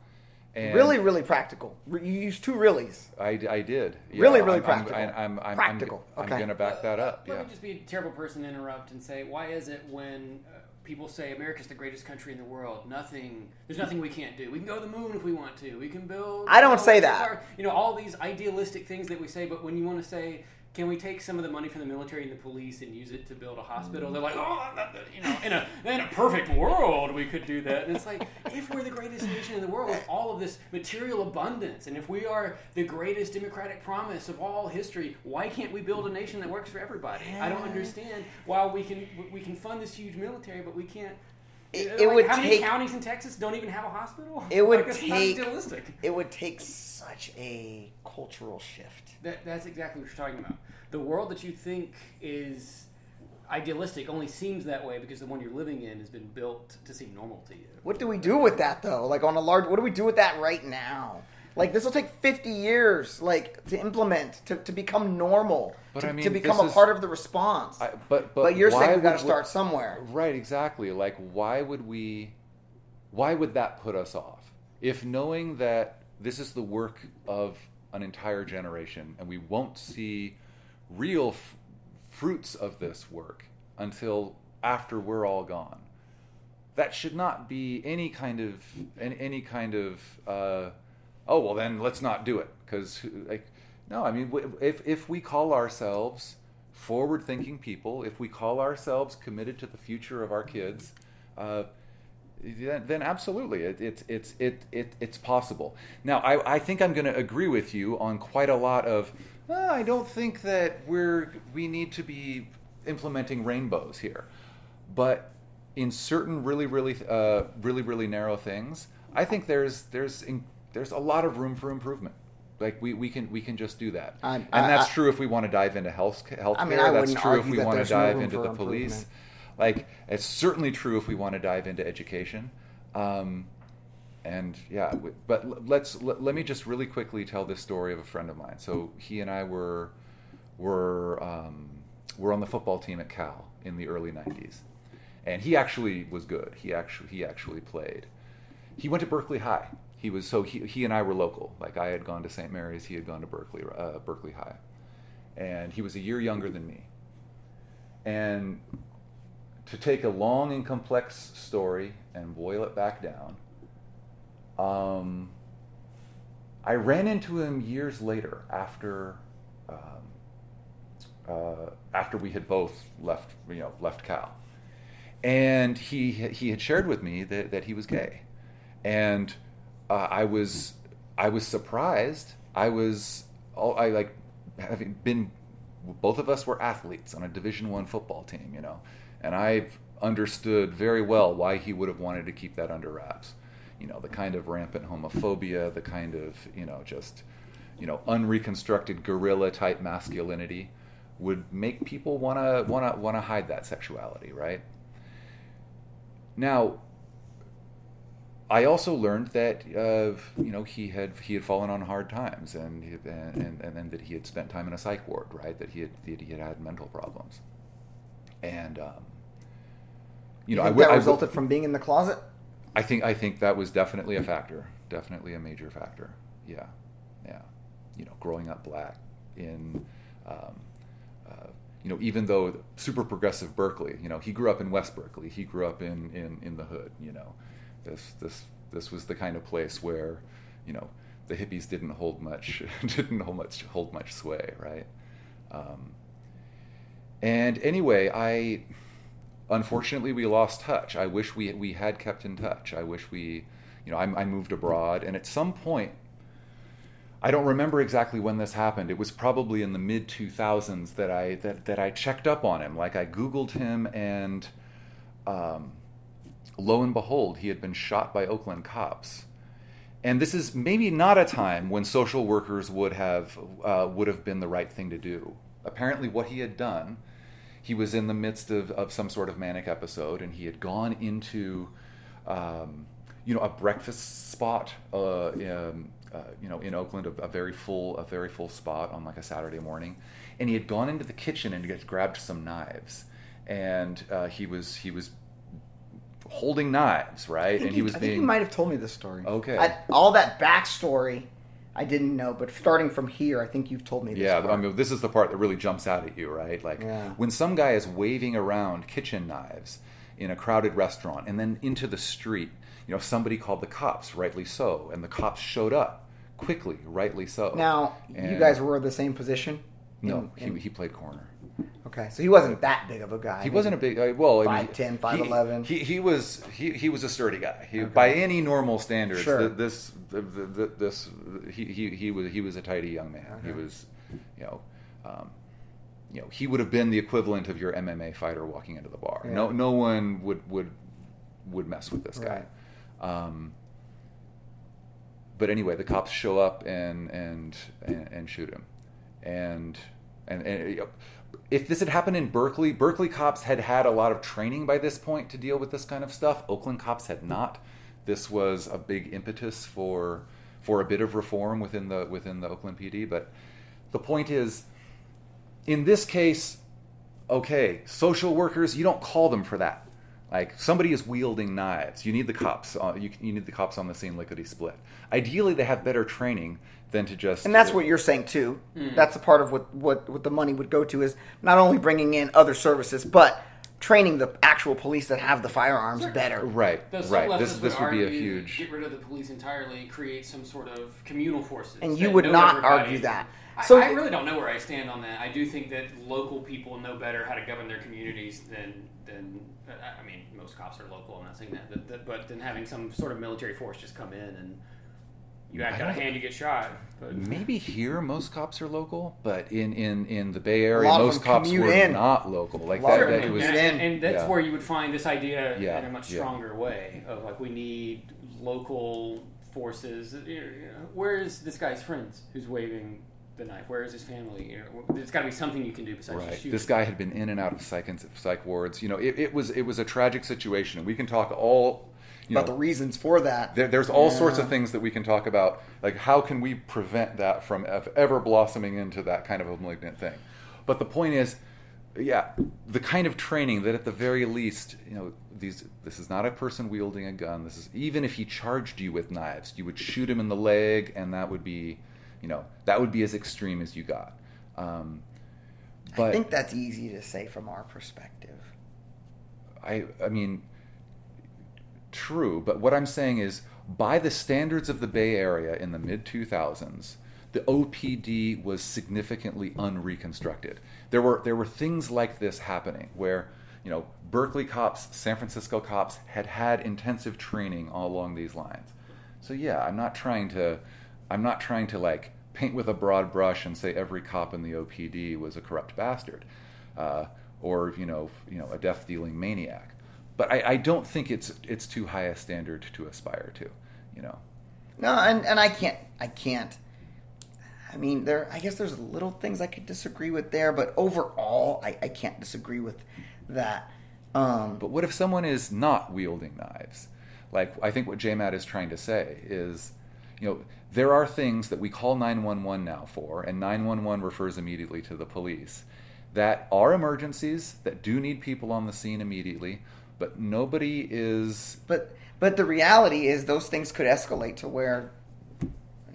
And really, really practical. You used two reallys. I did. Yeah, really, really practical. I'm practical. Okay. I'm going to back that up. Let me just be a terrible person to interrupt and say, why is it when people say America's the greatest country in the world, there's nothing we can't do. We can go to the moon if we want to. We can build... I don't say that. All these idealistic things that we say, but when you want to say... Can we take some of the money from the military and the police and use it to build a hospital? They're like, in a perfect world we could do that. And it's like, if we're the greatest nation in the world with all of this material abundance, and if we are the greatest democratic promise of all history, why can't we build a nation that works for everybody? I don't understand why we can fund this huge military, but we can't. How many counties in Texas don't even have a hospital? It would take such a cultural shift. That's exactly what you're talking about. The world that you think is idealistic only seems that way because the one you're living in has been built to seem normal to you. What do we do with that though? What do we do with that right now? Like, this will take 50 years, to implement, to become normal, to become a part of the response. But you're saying we've got to start somewhere. Right, exactly. Why would that put us off? If knowing that this is the work of an entire generation and we won't see real fruits of this work until after we're all gone, that should not be then let's not do it. Because, if we call ourselves forward-thinking people, if we call ourselves committed to the future of our kids, then absolutely, it's possible. Now, I think I'm going to agree with you on quite a lot of, I don't think that we need to be implementing rainbows here. But in certain really, really, really, really narrow things, I think there's a lot of room for improvement. We can just do that, and that's true if we want to dive into healthcare. That's true if we want to dive into the police. It's certainly true if we want to dive into education. But let me just really quickly tell this story of a friend of mine. So he and I were on the football team at Cal in the early '90s, and he actually was good. He actually played. He went to Berkeley High. He and I were local. I had gone to St. Mary's, he had gone to Berkeley High, and he was a year younger than me. And to take a long and complex story and boil it back down, I ran into him years later after we had both left Cal, and he had shared with me that he was gay, and I was surprised. Having been, both of us were athletes on a Division I football team, and I understood very well why he would have wanted to keep that under wraps. The kind of rampant homophobia, the kind of, unreconstructed guerrilla type masculinity would make people want to hide that sexuality, right? Now, I also learned that he had fallen on hard times, and that he had spent time in a psych ward, right? That he had mental problems, and that resulted from being in the closet. I think that was definitely a factor, definitely a major factor. Yeah. Growing up black in, even though super progressive Berkeley, he grew up in West Berkeley, he grew up in the hood, This was the kind of place where, the hippies didn't hold much sway, right? And anyway, unfortunately we lost touch. I wish we had kept in touch. I wish I moved abroad, and at some point, I don't remember exactly when this happened. It was probably in the mid 2000s that I checked up on him. I Googled him, and lo and behold, he had been shot by Oakland cops. And this is maybe not a time when social workers would have been the right thing to do. Apparently what he had done, he was in the midst of some sort of manic episode, and he had gone into a breakfast spot in Oakland, a very full spot on like a Saturday morning, and he had gone into the kitchen and had grabbed some knives, and he was holding knives, right? I think you might have told me this story. Okay, all that backstory I didn't know, but starting from here, I think you've told me this. Yeah, part. I mean, this is the part that really jumps out at you, right? Like when some guy is waving around kitchen knives in a crowded restaurant and then into the street, somebody called the cops, rightly so, and the cops showed up quickly, rightly so. Now, you guys were in the same position? No, he played corner. Okay, so he wasn't that big of a guy. Well, 5'10", 5'11". He was a sturdy guy. By any normal standards, sure. He was a tidy young man. Okay. He was, he would have been the equivalent of your MMA fighter walking into the bar. Yeah. No one would mess with this guy. Right. But anyway, the cops show up and shoot him, and if this had happened in Berkeley, Berkeley cops had a lot of training by this point to deal with this kind of stuff. Oakland cops had not. This was a big impetus for a bit of reform within the Oakland PD. But the point is, in this case, okay, social workers, you don't call them for that. Like, somebody is wielding knives. You need the cops. You need the cops on the scene lickety-split. Ideally, they have better training than to just... And that's what you're saying, too. Mm. That's a part of what the money would go to, is not only bringing in other services, but training the actual police that have the firearms better. Right. This would be a huge... Get rid of the police entirely, create some sort of communal forces. And you would not argue that. I really don't know where I stand on that. I do think that local people know better how to govern their communities than I mean, most cops are local, I'm not saying that, but then having some sort of military force just come in and you act out of hand, you get shot. But. Maybe here most cops are local, but in the Bay Area most cops were not local. Like that it was, and that's where you would find this idea in a much stronger way of like, we need local forces. Where is this guy's friends who's waving the knife? Where is his family? There's got to be something you can do besides just shoot. This guy had been in and out of psych wards. It was a tragic situation, and we can talk about the reasons for that. There's all sorts of things that we can talk about, like how can we prevent that from ever blossoming into that kind of a malignant thing. But the point is, the kind of training that at the very least, this is not a person wielding a gun. This is, even if he charged you with knives, you would shoot him in the leg, and that would be, as extreme as you got. But I think that's easy to say from our perspective. I mean. True, but what I'm saying is, by the standards of the Bay Area in the mid-2000s, the OPD was significantly unreconstructed. There were things like this happening where, Berkeley cops, San Francisco cops had intensive training all along these lines. So I'm not trying to like paint with a broad brush and say every cop in the OPD was a corrupt bastard, or a death-dealing maniac. But I don't think it's too high a standard to aspire to, No, and I can't. I mean, I guess there's little things I could disagree with there, but overall, I can't disagree with that. But what if someone is not wielding knives? Like, I think what J. Matt is trying to say is, there are things that we call 911 now for, and 911 refers immediately to the police, that are emergencies that do need people on the scene immediately. But nobody is... But the reality is those things could escalate to where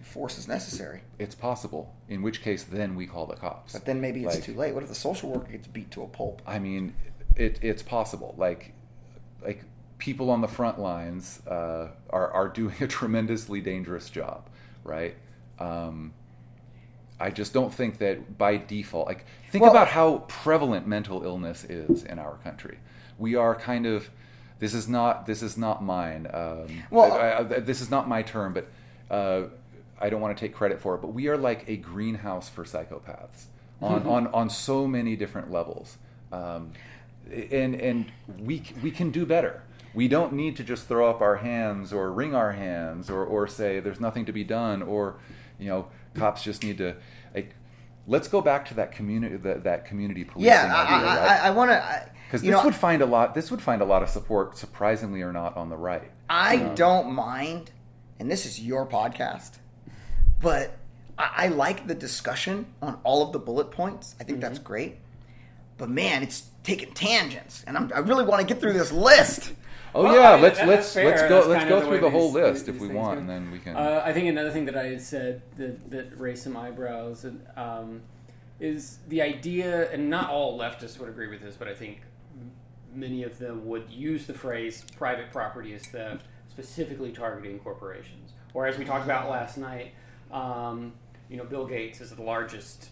force is necessary. It's possible. In which case, then we call the cops. But then maybe it's too late. What if the social worker gets beat to a pulp? I mean, it's possible. Like people on the front lines are doing a tremendously dangerous job, right? I just don't think that by default... about how prevalent mental illness is in our country. We are kind of, this is not mine. This is not my term, but I don't want to take credit for it. But we are like a greenhouse for psychopaths on so many different levels, and we can do better. We don't need to just throw up our hands or wring our hands or say there's nothing to be done, or cops just need to. Let's go back to that community policing idea. I want to, because this would find a lot of support, surprisingly or not, on the right. I don't mind, and this is your podcast. But I like the discussion on all of the bullet points. I think that's great. But man, it's taking tangents, and I really want to get through this list. Let's go through the whole list if we want, and then we can. I think another thing that I had said that raised some eyebrows and, is the idea, and not all leftists would agree with this, but I think many of them would use the phrase "private property is theft," specifically targeting corporations. Or as we talked about last night, Bill Gates is the largest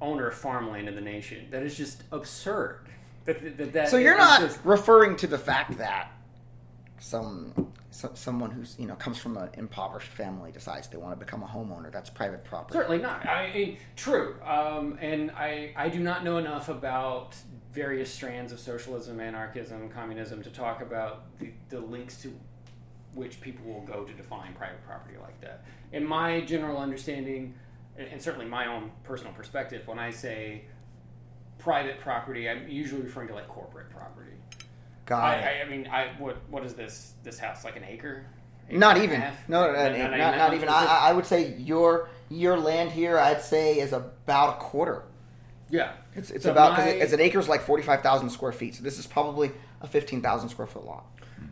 owner of farmland in the nation. That is just absurd. That so you're not referring to the fact that someone who's comes from an impoverished family decides they want to become a homeowner. That's private property. Certainly not. True. And I do not know enough about various strands of socialism, anarchism, communism to talk about the links to which people will go to define private property like that. In my general understanding, and certainly my own personal perspective, when I say private property, I'm usually referring to like corporate property. Got it. What is this? This house, like an acre? Not even. I would say your land here, I'd say, is about a quarter. Yeah, it's so about because an acre is like 45,000 square feet. So this is probably a 15,000 square foot lot.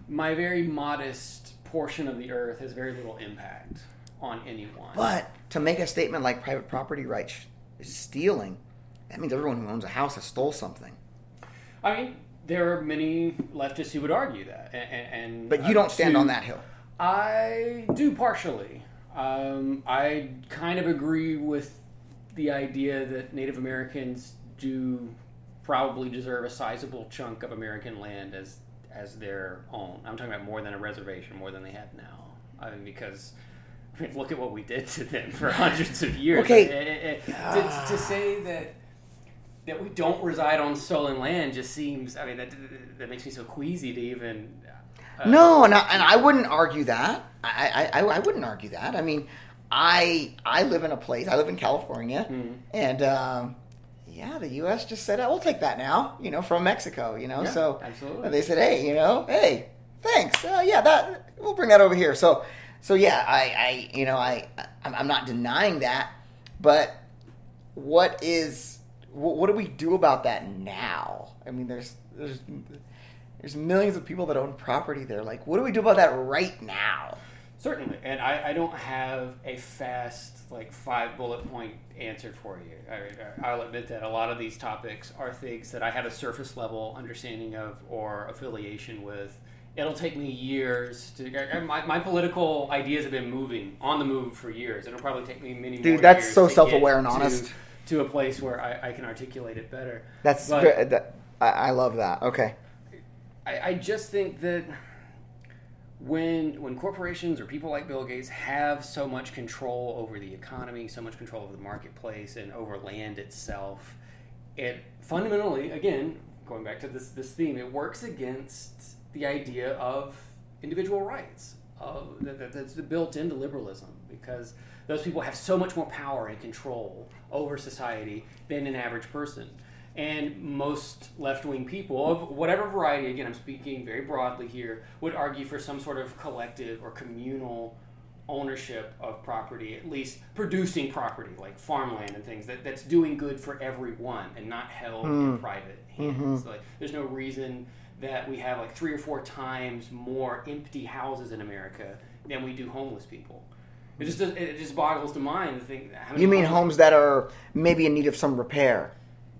My very modest portion of the earth has very little impact on anyone. But to make a statement like private property rights is stealing, that means everyone who owns a house has stole something. I mean, there are many leftists who would argue that. But you don't stand on that hill. I do partially. I kind of agree with the idea that Native Americans do probably deserve a sizable chunk of American land as their own. I'm talking about more than a reservation, more than they have now. Look at what we did to them for hundreds of years. Okay. To say that we don't reside on stolen land just seems... that makes me so queasy to even... no, and I wouldn't argue that. I wouldn't argue that. I live in a place... I live in California. Mm-hmm. And, the U.S. just said, we'll take that now, from Mexico, Yeah, so absolutely. They said, hey, thanks. We'll bring that over here. So yeah, I'm not denying that, but what do we do about that now? There's millions of people that own property there. Like, what do we do about that right now? Certainly, and I don't have a fast 5-bullet point answer for you. I'll admit that a lot of these topics are things that I have a surface level understanding of or affiliation with. It'll take me years to... My political ideas have been moving, on the move for years. It'll probably take me many more years. Dude, that's so self-aware and honest. To a place where I can articulate it better. That's good. I love that. Okay. I just think that when corporations or people like Bill Gates have so much control over the economy, so much control over the marketplace and over land itself, it fundamentally, again, going back to this theme, it works against... the idea of individual rights that's built into liberalism, because those people have so much more power and control over society than an average person. And most left-wing people of whatever variety, again, I'm speaking very broadly here, would argue for some sort of collective or communal ownership of property, at least producing property like farmland and things that's doing good for everyone and not held in private hands. Mm-hmm. There's no reason that we have 3 or 4 times more empty houses in America than we do homeless people. It just boggles the mind. You mean homes that are maybe in need of some repair?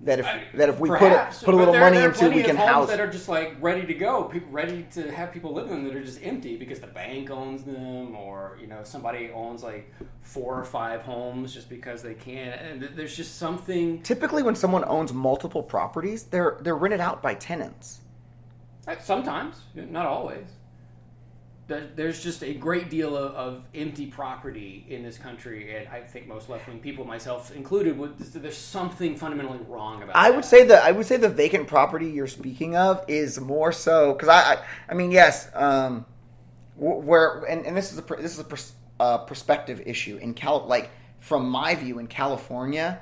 That if we perhaps, put a little money into, we can house that are just ready to go, ready to have people live in them, that are just empty because the bank owns them, or somebody owns 4 or 5 homes just because they can. And there's just something. Typically, when someone owns multiple properties, they're rented out by tenants. Sometimes, not always. There's just a great deal of empty property in this country, and I think most left-wing people, myself included, there's something fundamentally wrong about that. I would say the vacant property you're speaking of is more so because yes, where and this is a perspective issue in from my view in California,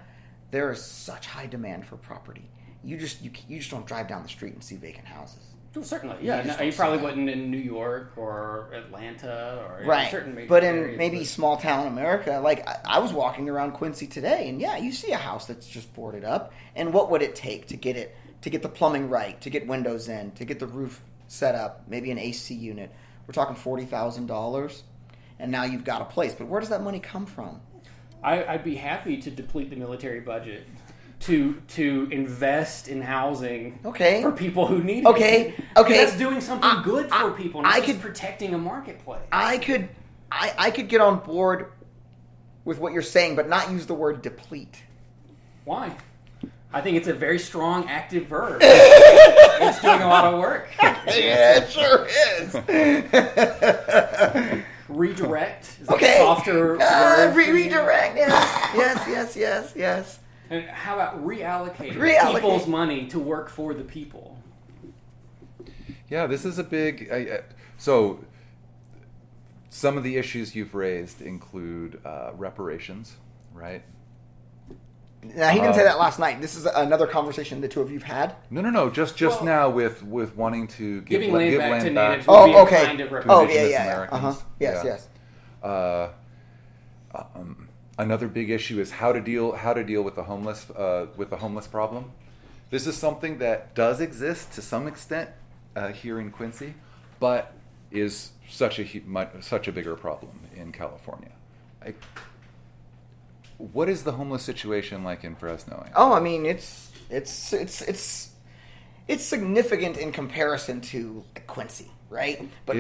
there is such high demand for property. You just don't drive down the street and see vacant houses. Certainly. Yeah, you probably wouldn't in New York or Atlanta or certain major areas. But in maybe small town America, like I was walking around Quincy today, and you see a house that's just boarded up. And what would it take to get it, to get the plumbing right, to get windows in, to get the roof set up, maybe an AC unit? We're talking $40,000, and now you've got a place. But where does that money come from? I'd be happy to deplete the military budget to invest in housing for people who need it. Okay. That's doing something good for people, not just protecting a marketplace. I could get on board with what you're saying, but not use the word deplete. Why? I think it's a very strong active verb. It's doing a lot of work. Yeah, it sure is. Redirect is a softer word. Redirect, yes. And how about reallocating people's money to work for the people? Yeah, this is a big... so, some of the issues you've raised include reparations, right? Now, he didn't say that last night. This is another conversation the two of you have had? No. Just now with wanting to give land back to natives would be a kind of representation Americans. Uh-huh. Yes. Another big issue is how to deal with the homeless problem. This is something that does exist to some extent here in Quincy, but is such a bigger problem in California. What is the homeless situation like in Fresno? Oh, I mean, it's significant in comparison to Quincy, right? But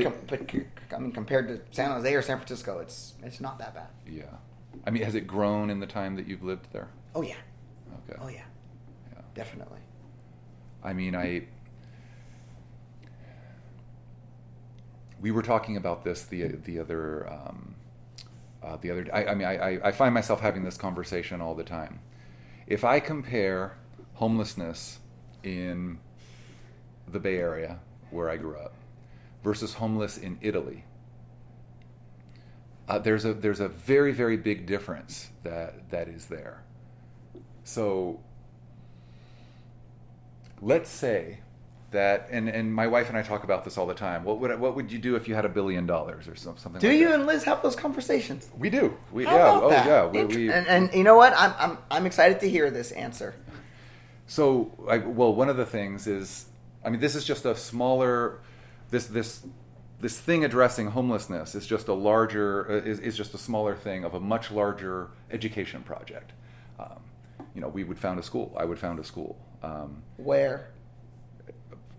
compared to San Jose or San Francisco, it's not that bad. Yeah. I mean, has it grown in the time that you've lived there? Oh, yeah. Okay. Oh, yeah. Definitely. I mean, we were talking about this the other day. I find myself having this conversation all the time. If I compare homelessness in the Bay Area, where I grew up, versus homeless in Italy, there's a very, very big difference that is there. So let's say that, and my wife and I talk about this all the time. What would you do if you had $1 billion or something? Do like you that? And Liz have those conversations? We do. How about that? And you know what? I'm excited to hear this answer. So one of the things is, I mean, this is just a smaller This thing addressing homelessness is just a smaller thing of a much larger education project. We would found a school. I would found a school. Where?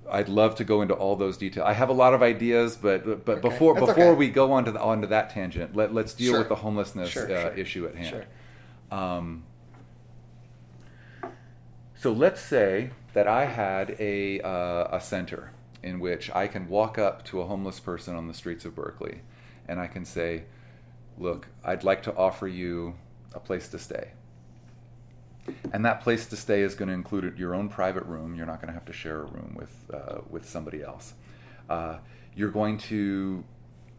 I'd love to go into all those details. I have a lot of ideas, but okay. before we go onto that tangent, let's deal with the homelessness issue at hand. Sure. So let's say that I had a center in which I can walk up to a homeless person on the streets of Berkeley and I can say, look, I'd like to offer you a place to stay. And that place to stay is going to include your own private room. You're not going to have to share a room with somebody else. You're going to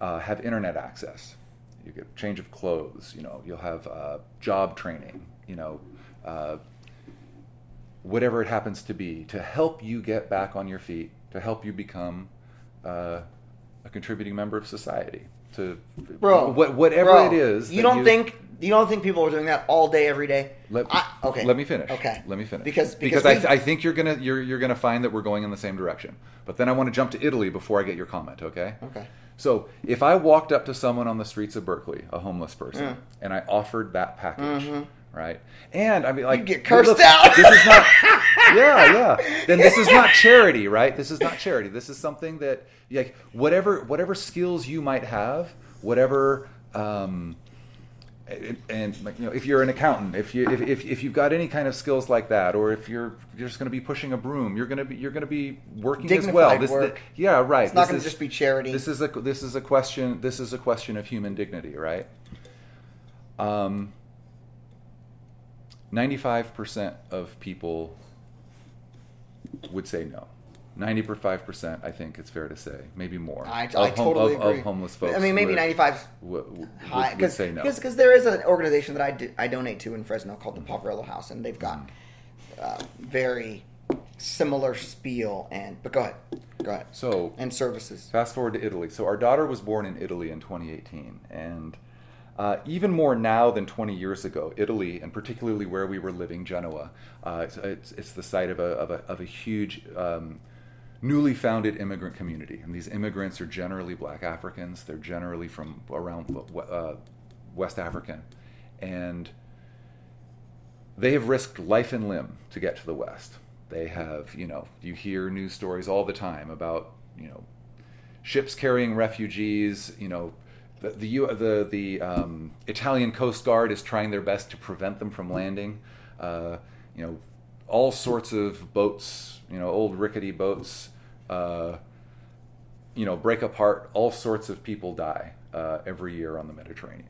have internet access. You get a change of clothes. You'll have job training, whatever it happens to be, to help you get back on your feet, to help you become a contributing member of society, to whatever it is. You don't think people are doing that all day, every day? Let me finish. Okay. Let me finish. Because I think you're gonna find that we're going in the same direction. But then I want to jump to Italy before I get your comment. Okay. Okay. So if I walked up to someone on the streets of Berkeley, a homeless person, and I offered that package. Mm-hmm. Right, and I mean, like, you get cursed out. This is not, Then this is not charity, right? This is not charity. This is something that, like, whatever skills you might have, whatever, and like, if you're an accountant, if you've got any kind of skills like that, or if you're just going to be pushing a broom, you're going to be working dignified as well. Work. It's not going to just be charity. This is a question of human dignity, right? 95% of people would say no. 95%, I think it's fair to say, maybe more. I totally agree. Of homeless folks, I mean, maybe 95 would say no. Because there is an organization that I donate to in Fresno called the Poverello House, and they've got very similar spiel and... But go ahead. So... And services. Fast forward to Italy. So our daughter was born in Italy in 2018, and... even more now than 20 years ago, Italy, and particularly where we were living, Genoa, it's the site of a huge newly founded immigrant community. And these immigrants are generally Black Africans. They're generally from around West African, and they have risked life and limb to get to the West. They have, you hear news stories all the time about, ships carrying refugees, The Italian Coast Guard is trying their best to prevent them from landing. All sorts of boats, old rickety boats, break apart. All sorts of people die every year on the Mediterranean.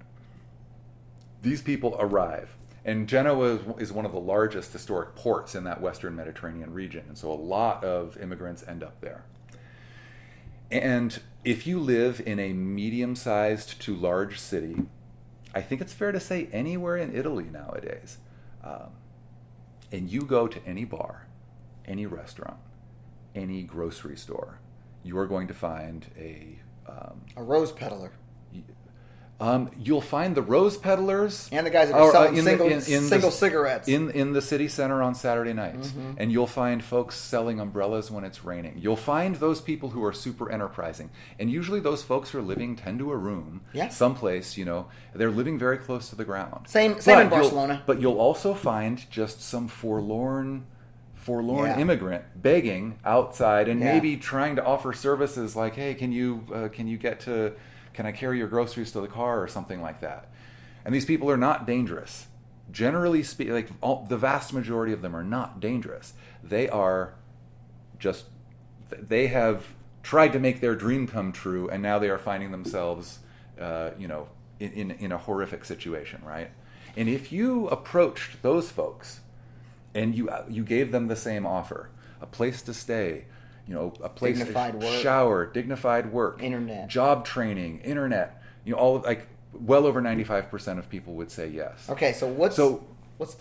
These people arrive, and Genoa is one of the largest historic ports in that Western Mediterranean region, and so a lot of immigrants end up there. And if you live in a medium-sized to large city, I think it's fair to say anywhere in Italy nowadays, and you go to any bar, any restaurant, any grocery store, you are going to find a rose peddler. You'll find the rose peddlers and the guys that are selling single cigarettes in the city center on Saturday nights. Mm-hmm. And you'll find folks selling umbrellas when it's raining. You'll find those people who are super enterprising, and usually those folks are living 10 to a room, someplace. They're living very close to the ground. Same in Barcelona. You'll also find just some forlorn immigrant begging outside, and maybe trying to offer services like, "Hey, can you get to? Can I carry your groceries to the car?" or something like that. And these people are not dangerous. Generally speaking, the vast majority of them are not dangerous. They are just, they have tried to make their dream come true, and now they are finding themselves, in a horrific situation, right? And if you approached those folks and you gave them the same offer, a place to stay, a place to shower, dignified work, internet, job training, internet, all well over 95% of people would say yes. Okay, so what's the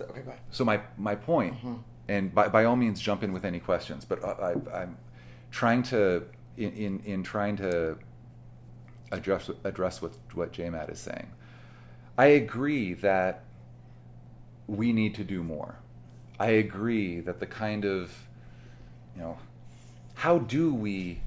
go ahead. So my point, mm-hmm. and by all means jump in with any questions, but I'm trying to trying to address what J. Matt is saying. I agree that we need to do more. I agree that the kind of how do we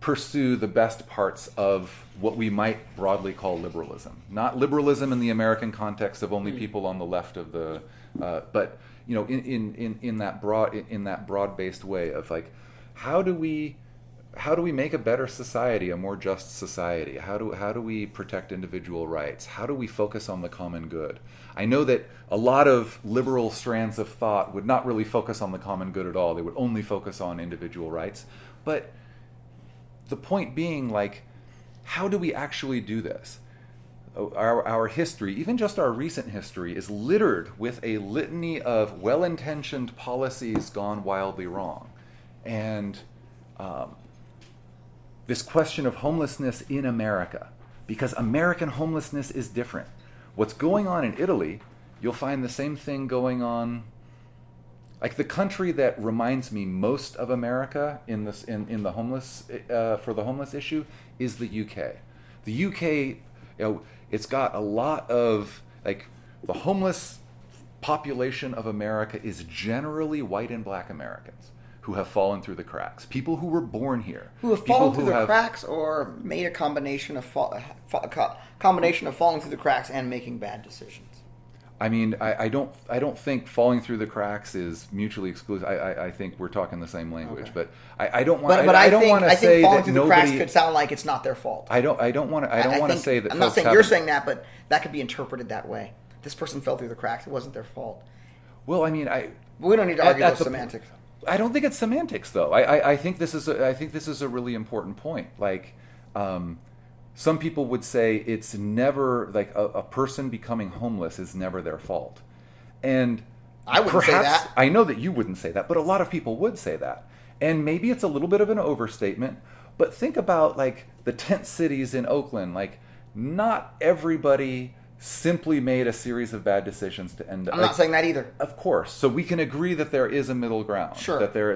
pursue the best parts of what we might broadly call liberalism? Not liberalism in the American context of only people on the left of the, but in that broad-based way of how do we make a better society, a more just society? How do we protect individual rights? How do we focus on the common good? I know that a lot of liberal strands of thought would not really focus on the common good at all. They would only focus on individual rights. But the point being, how do we actually do this? Our history, even just our recent history, is littered with a litany of well-intentioned policies gone wildly wrong. And this question of homelessness in America, because American homelessness is different. What's going on in Italy, you'll find the same thing going on. The country that reminds me most of America in the homeless for the homeless issue is the UK. The UK, it's got a lot of the homeless population of America is generally white and Black Americans who have fallen through the cracks. People who were born here. Who have fallen through the cracks or made a combination of falling through the cracks and making bad decisions. I mean, I don't think falling through the cracks is mutually exclusive. I think we're talking the same language, okay. But I don't want. But I don't want to say falling through the cracks could sound like it's not their fault. I don't want to say that. I'm not saying you're saying that, but that could be interpreted that way. This person fell through the cracks; it wasn't their fault. Well, I mean, we don't need to argue about semantics. I don't think it's semantics, though. I think this is a really important point. Some people would say it's never a person becoming homeless is never their fault, and I wouldn't say that. I know that you wouldn't say that, but a lot of people would say that, and maybe it's a little bit of an overstatement. But think about the tent cities in Oakland. Not everybody simply made a series of bad decisions to end up. I'm not saying that either. Of course. So we can agree that there is a middle ground. Sure. That there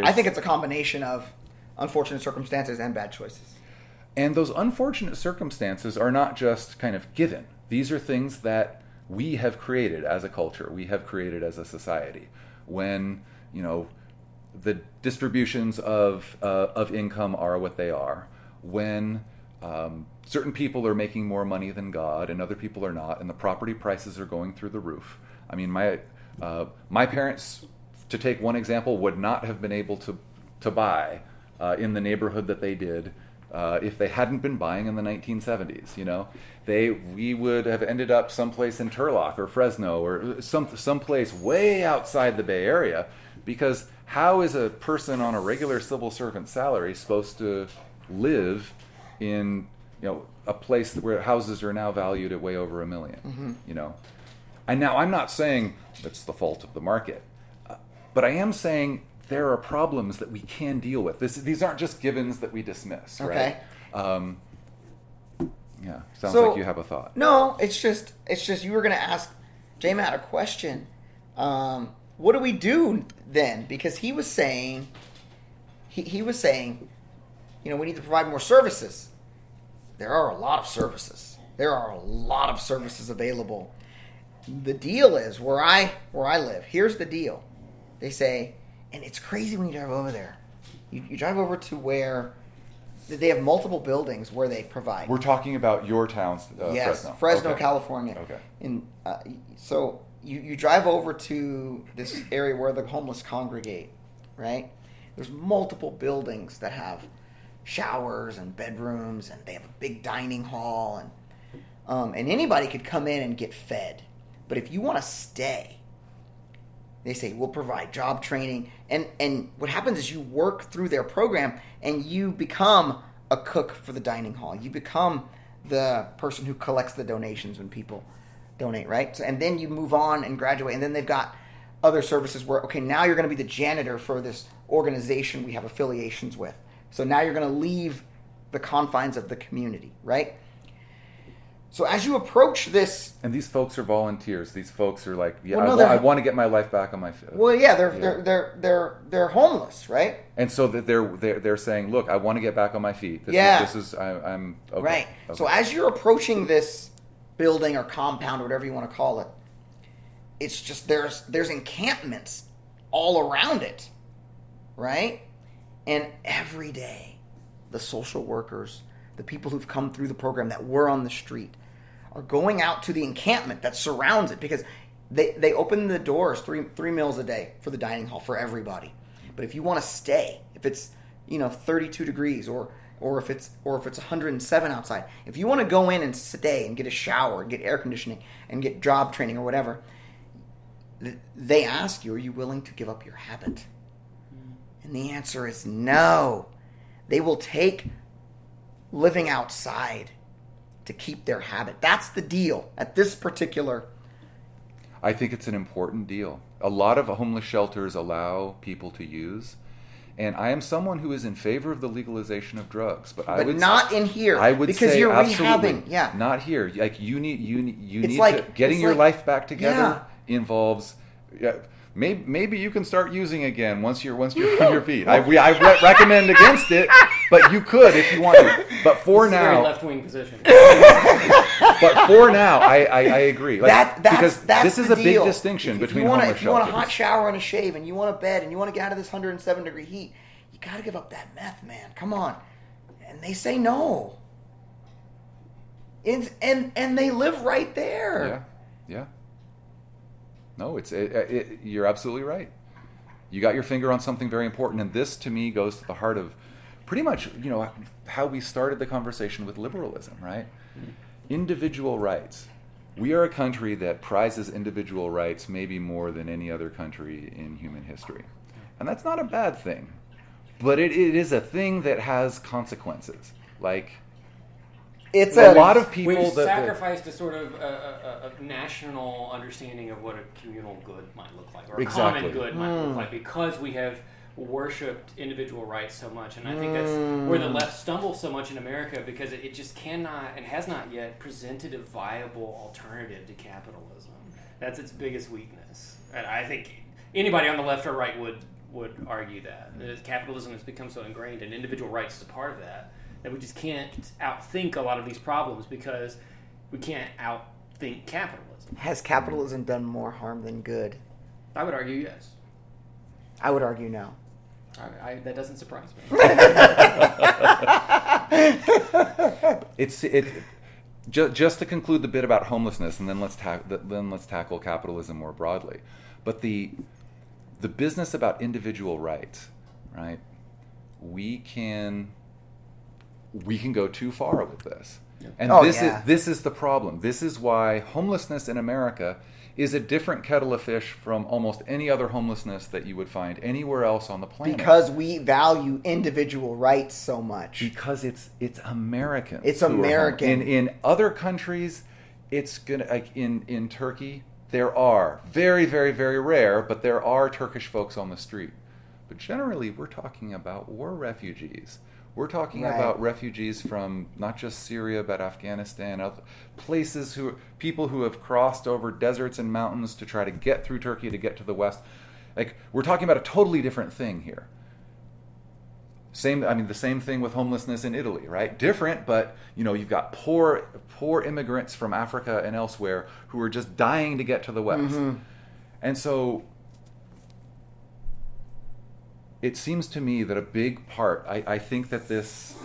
is. I think it's a combination of unfortunate circumstances and bad choices. And those unfortunate circumstances are not just kind of given. These are things that we have created as a culture. We have created as a society. When, you know, the distributions of income are what they are. When certain people are making more money than God and other people are not, and the property prices are going through the roof. I mean, my parents, to take one example, would not have been able to buy in the neighborhood that they did if they hadn't been buying in the 1970s. You know, we would have ended up someplace in Turlock or Fresno or someplace way outside the Bay Area, because how is a person on a regular civil servant salary supposed to live in, you know, a place where houses are now valued at way over $1 million? Mm-hmm. You know, and now I'm not saying that's the fault of the market, but I am saying there are problems that we can deal with. These aren't just givens that we dismiss, okay. Right? Yeah, like you have a thought. No, it's just you were going to ask J. Matt a question. What do we do then? Because he was saying, you know, we need to provide more services. There are a lot of services. Available. The deal is where I live. Here's the deal. They say. And it's crazy when you drive over there. You drive over to where they have multiple buildings where they provide. We're talking about your town, yes, Fresno. Fresno, okay. California. Okay. And so you drive over to this area where the homeless congregate, right? There's multiple buildings that have showers and bedrooms, and they have a big dining hall, and anybody could come in and get fed. But if you want to stay, they say, we'll provide job training. And what happens is you work through their program and you become a cook for the dining hall. You become the person who collects the donations when people donate, right? So, and then you move on and graduate. And then they've got other services where, okay, now you're going to be the janitor for this organization we have affiliations with. So now you're going to leave the confines of the community, right? So as you approach this... And these folks are volunteers. These folks are like, yeah, well, no, I want to get my life back on my feet. Well, yeah, they're homeless, right? And so they're saying, look, I want to get back on my feet. This is, I'm... Okay. Right. Okay. So as you're approaching this building or compound or whatever you want to call it, it's just there's encampments all around it, right? And every day, the social workers, the people who've come through the program that were on the street, are going out to the encampment that surrounds it, because they open the doors three meals a day for the dining hall for everybody. But if you want to stay, if it's, you know, 32 degrees or if it's 107 outside, if you want to go in and stay and get a shower and get air conditioning and get job training or whatever, they ask you, are you willing to give up your habit? And the answer is no. They will take living outside to keep their habit. That's the deal at this particular... I think it's an important deal. A lot of homeless shelters allow people to use, and I am someone who is in favor of the legalization of drugs, but not in here. I would because say you're rehabbing. Yeah, not here. Like you need to get your life back together. Yeah. Involves. Yeah, Maybe you can start using again once you're on your feet. I recommend against it, but you could if you want to. But for now, very left-wing position. But for now, I agree. Like, that's because this is a big distinction between homeless shelters. If you want a hot shower and a shave, and you want a bed, and you want to get out of this 107-degree heat, you got to give up that meth, man. Come on. And they say no. And they live right there. Yeah. Yeah. No, you're absolutely right. You got your finger on something very important, and this, to me, goes to the heart of pretty much, you know, how we started the conversation with liberalism, right? Individual rights. We are a country that prizes individual rights maybe more than any other country in human history. And that's not a bad thing, but it is a thing that has consequences. Like... It's a lot of people we've sacrificed a sort of a national understanding of what a communal good might look like, or a common good might look like, because we have worshipped individual rights so much, and I think that's where the left stumbles so much in America, because it just cannot and has not yet presented a viable alternative to capitalism. That's its biggest weakness, and I think anybody on the left or right would argue that capitalism has become so ingrained, and individual rights is a part of that we just can't outthink a lot of these problems because we can't outthink capitalism. Has capitalism done more harm than good? I would argue yes. I would argue no. That doesn't surprise me. Just to conclude the bit about homelessness, and then let's tackle capitalism more broadly. But the business about individual rights, right? We can go too far with this, and this is the problem. This is why homelessness in America is a different kettle of fish from almost any other homelessness that you would find anywhere else on the planet. Because we value individual rights so much. Because it's American. It's American. In other countries, it's gonna like in Turkey, there are very, very, very rare, but there are Turkish folks on the street. But generally, we're talking about war refugees. We're talking about refugees from not just Syria, but Afghanistan, other places, people who have crossed over deserts and mountains to try to get through Turkey to get to the West. Like, we're talking about a totally different thing here. The same thing with homelessness in Italy, right? Different, but you've got poor immigrants from Africa and elsewhere who are just dying to get to the West. Mm-hmm. And so it seems to me that a big part, I think that this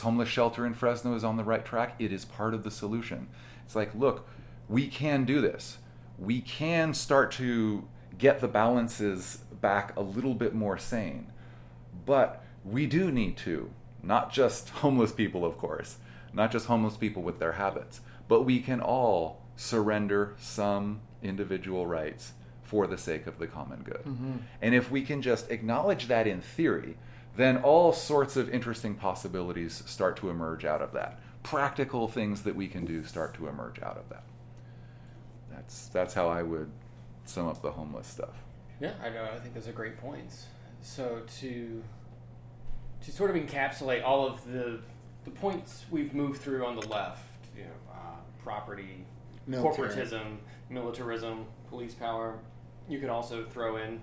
homeless shelter in Fresno is on the right track. It is part of the solution. It's like, look, we can do this. We can start to get the balances back a little bit more sane. But we do need to, not just homeless people, of course, not just homeless people with their habits, but we can all surrender some individual rights for the sake of the common good. Mm-hmm. And if we can just acknowledge that in theory, then all sorts of interesting possibilities start to emerge out of that. Practical things that we can do start to emerge out of that. That's how I would sum up the homeless stuff. Yeah, I know. I think those are great points. So to sort of encapsulate all of the points we've moved through on the left, property, military, corporatism, militarism, police power. You could also throw in,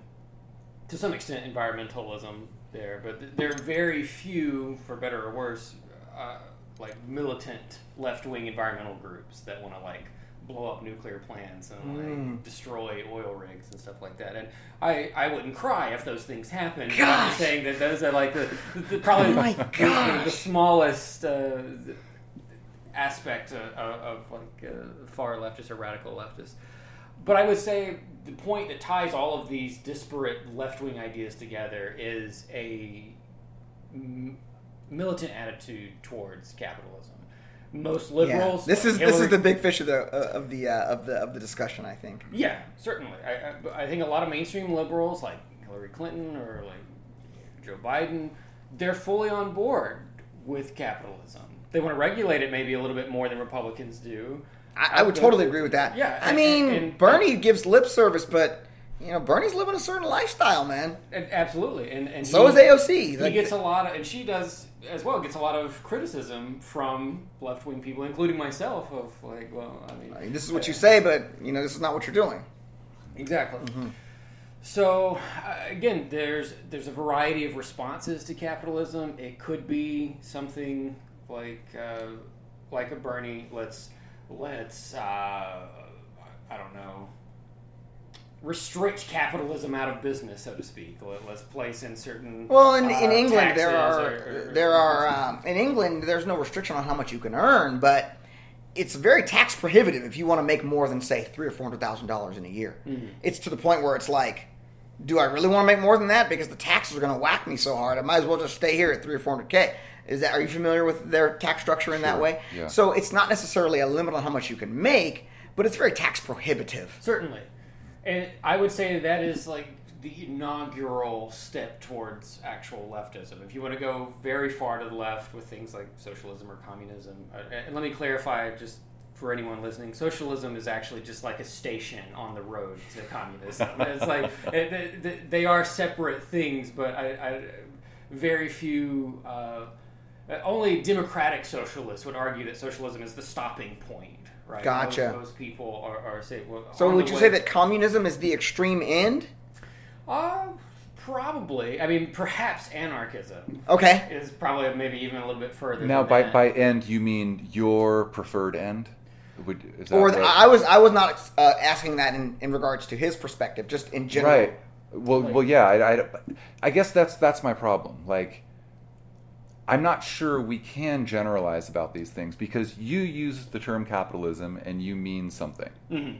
to some extent, environmentalism there, but there are very few, for better or worse, like militant left-wing environmental groups that want to like blow up nuclear plants and like destroy oil rigs and stuff like that. And I wouldn't cry if those things happened. Gosh. I'm just saying that those are like the probably the smallest aspect of like far leftist or radical leftist. But I would say the point that ties all of these disparate left-wing ideas together is a militant attitude towards capitalism. Most liberals. Yeah. This is the big fish of the discussion, I think. Yeah, certainly. I think a lot of mainstream liberals, like Hillary Clinton or like Joe Biden, they're fully on board with capitalism. They want to regulate it maybe a little bit more than Republicans do. I would totally agree with that. Yeah, and Bernie gives lip service, but Bernie's living a certain lifestyle, man. Absolutely, and so is AOC. He gets a lot of, and she does as well. Gets a lot of criticism from left wing people, including myself. Of like, well, I mean this is what you say, but this is not what you're doing. Exactly. Mm-hmm. So again, there's a variety of responses to capitalism. It could be something like a Bernie. Let's I don't know, restrict capitalism out of business, so to speak. Let's place in certain in England in England there's no restriction on how much you can earn, but it's very tax prohibitive if you want to make more than say $300,000 or $400,000 in a year. Mm-hmm. It's to the point where it's like, do I really want to make more than that? Because the taxes are going to whack me so hard, I might as well just stay here at $300,000 or $400,000. Are you familiar with their tax structure in that way? Yeah. So it's not necessarily a limit on how much you can make, but it's very tax prohibitive. Certainly. And I would say that is like the inaugural step towards actual leftism. If you want to go very far to the left with things like socialism or communism, and let me clarify just for anyone listening, socialism is actually just like a station on the road to communism. It's like they are separate things, but I very few, only democratic socialists would argue that socialism is the stopping point. Right? Gotcha. Most people are say. Well, so would you say that communism is the extreme end? Probably. I mean, perhaps anarchism. Okay. Is probably maybe even a little bit further. Now, by end, you mean your preferred end? Is that or right? I was not asking that in regards to his perspective, just in general. Right. Well, like, yeah. I guess that's my problem. Like, I'm not sure we can generalize about these things because you use the term capitalism and you mean something. Mm-hmm.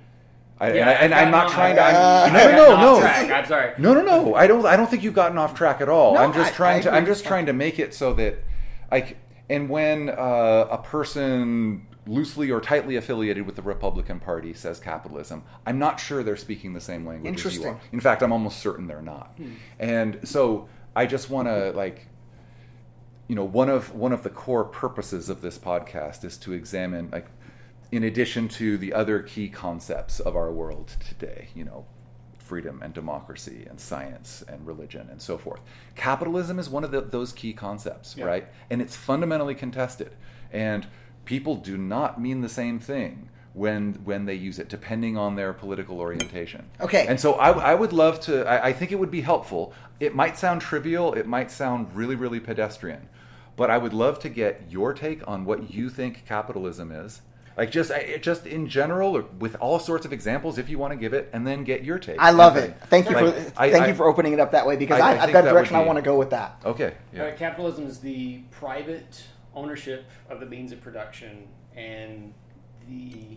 I'm not trying to. No. I'm sorry. No. I don't think you've gotten off track at all. No, I'm just I'm just trying to make it so that, like, and when a person loosely or tightly affiliated with the Republican Party says capitalism, I'm not sure they're speaking the same language as you are. In fact, I'm almost certain they're not. Hmm. And so I just want to one of the core purposes of this podcast is to examine in addition to the other key concepts of our world today, freedom and democracy and science and religion and so forth. Capitalism is one of those key concepts, yeah. Right? And it's fundamentally contested. And people do not mean the same thing when they use it, depending on their political orientation. Okay. And so I would love to, I think it would be helpful. It might sound trivial. It might sound really, really pedestrian. But I would love to get your take on what you think capitalism is. Just in general, or with all sorts of examples, if you want to give it, and then get your take. I love it. Thank you for opening it up that way, because I've got a direction I want to go with that. Okay. Yeah. Capitalism is the private ownership of the means of production and a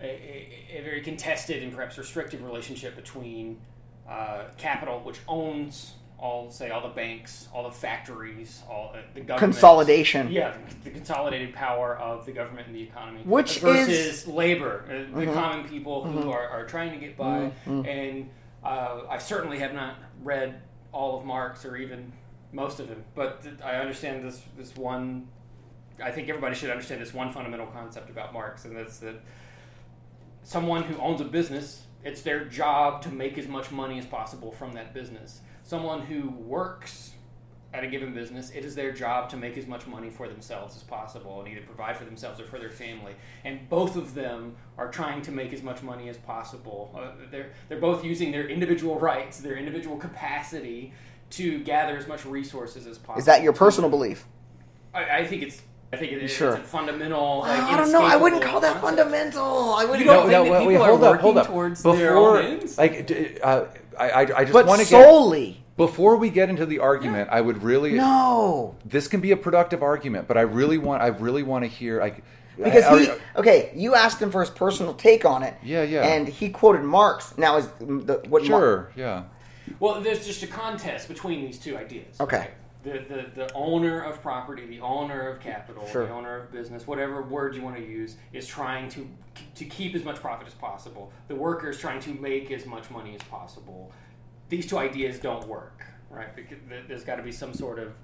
very contested and perhaps restrictive relationship between capital, which owns all the banks, all the factories, all the government. Consolidation. Yeah, the consolidated power of the government and the economy. Which versus labor, mm-hmm. the common people who mm-hmm. are trying to get by. Mm-hmm. And I certainly have not read all of Marx or even most of him, but I understand this one. I think everybody should understand this one fundamental concept about Marx, and that's that someone who owns a business, it's their job to make as much money as possible from that business. Someone who works at a given business, it is their job to make as much money for themselves as possible and either provide for themselves or for their family. And both of them are trying to make as much money as possible. They're both using their individual rights, their individual capacity to gather as much resources as possible. Is that your personal belief? I think it's... I think it's a fundamental. I don't know. I wouldn't call that fundamental. I wouldn't. Hold up. Towards their own ends? I just want to solely. Before we get into the argument, yeah. I would really no. This can be a productive argument, but I really want to hear because you asked him for his personal take on it. Yeah, yeah. And he quoted Marx. Now is what? Sure. Marx, yeah. Well, there's just a contest between these two ideas. Okay. Right? The owner of property, the owner of capital, sure. The owner of business, whatever word you want to use, is trying to keep as much profit as possible. The worker is trying to make as much money as possible. These two ideas don't work, right? Because there's got to be some sort of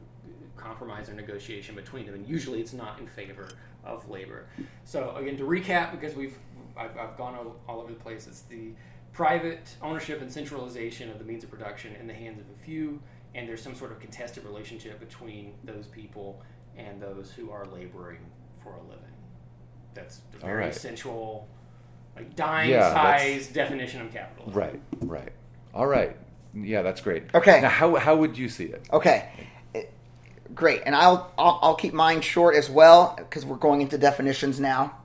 compromise or negotiation between them, and usually it's not in favor of labor. So again, to recap, because I've gone all over the place, it's the private ownership and centralization of the means of production in the hands of a few. And there's some sort of contested relationship between those people and those who are laboring for a living. That's a very essential, dime-size definition of capitalism. Right. All right. Yeah, that's great. Okay. Now, how would you see it? Okay. Great. And I'll keep mine short as well, because we're going into definitions now,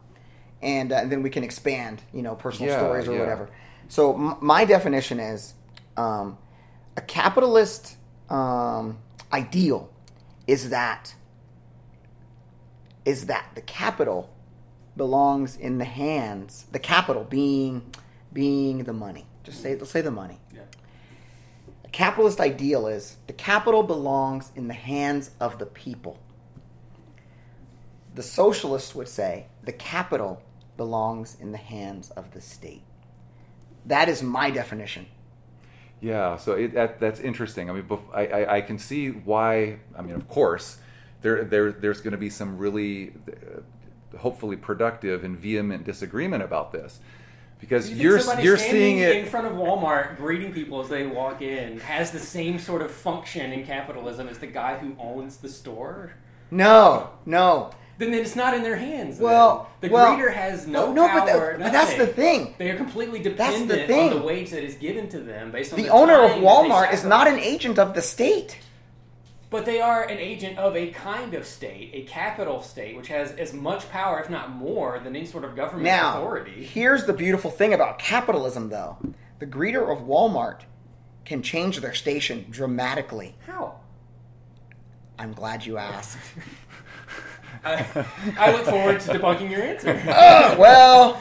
and then we can expand, personal stories or whatever. So my definition is a capitalist... ideal is that the capital belongs in the hands, the capital being the money. Let's say the money. Yeah. A capitalist ideal is the capital belongs in the hands of the people. The socialists would say the capital belongs in the hands of the state. That is my definition. Yeah, so that's interesting. I mean, I can see why. I mean, of course, there's going to be some really hopefully productive and vehement disagreement about this. Because you're seeing it in front of Walmart greeting people as they walk in has the same sort of function in capitalism as the guy who owns the store. No. Then it's not in their hands. Well, then. The greeter has no power. But that's the thing. They are completely dependent on the wage that is given to them based on the owner of Walmart is not an agent of the state. But they are an agent of a kind of state, a capital state, which has as much power, if not more, than any sort of government authority. Now, here's the beautiful thing about capitalism, though. The greeter of Walmart can change their station dramatically. How? I'm glad you asked. I look forward to debunking your answer. Oh, well...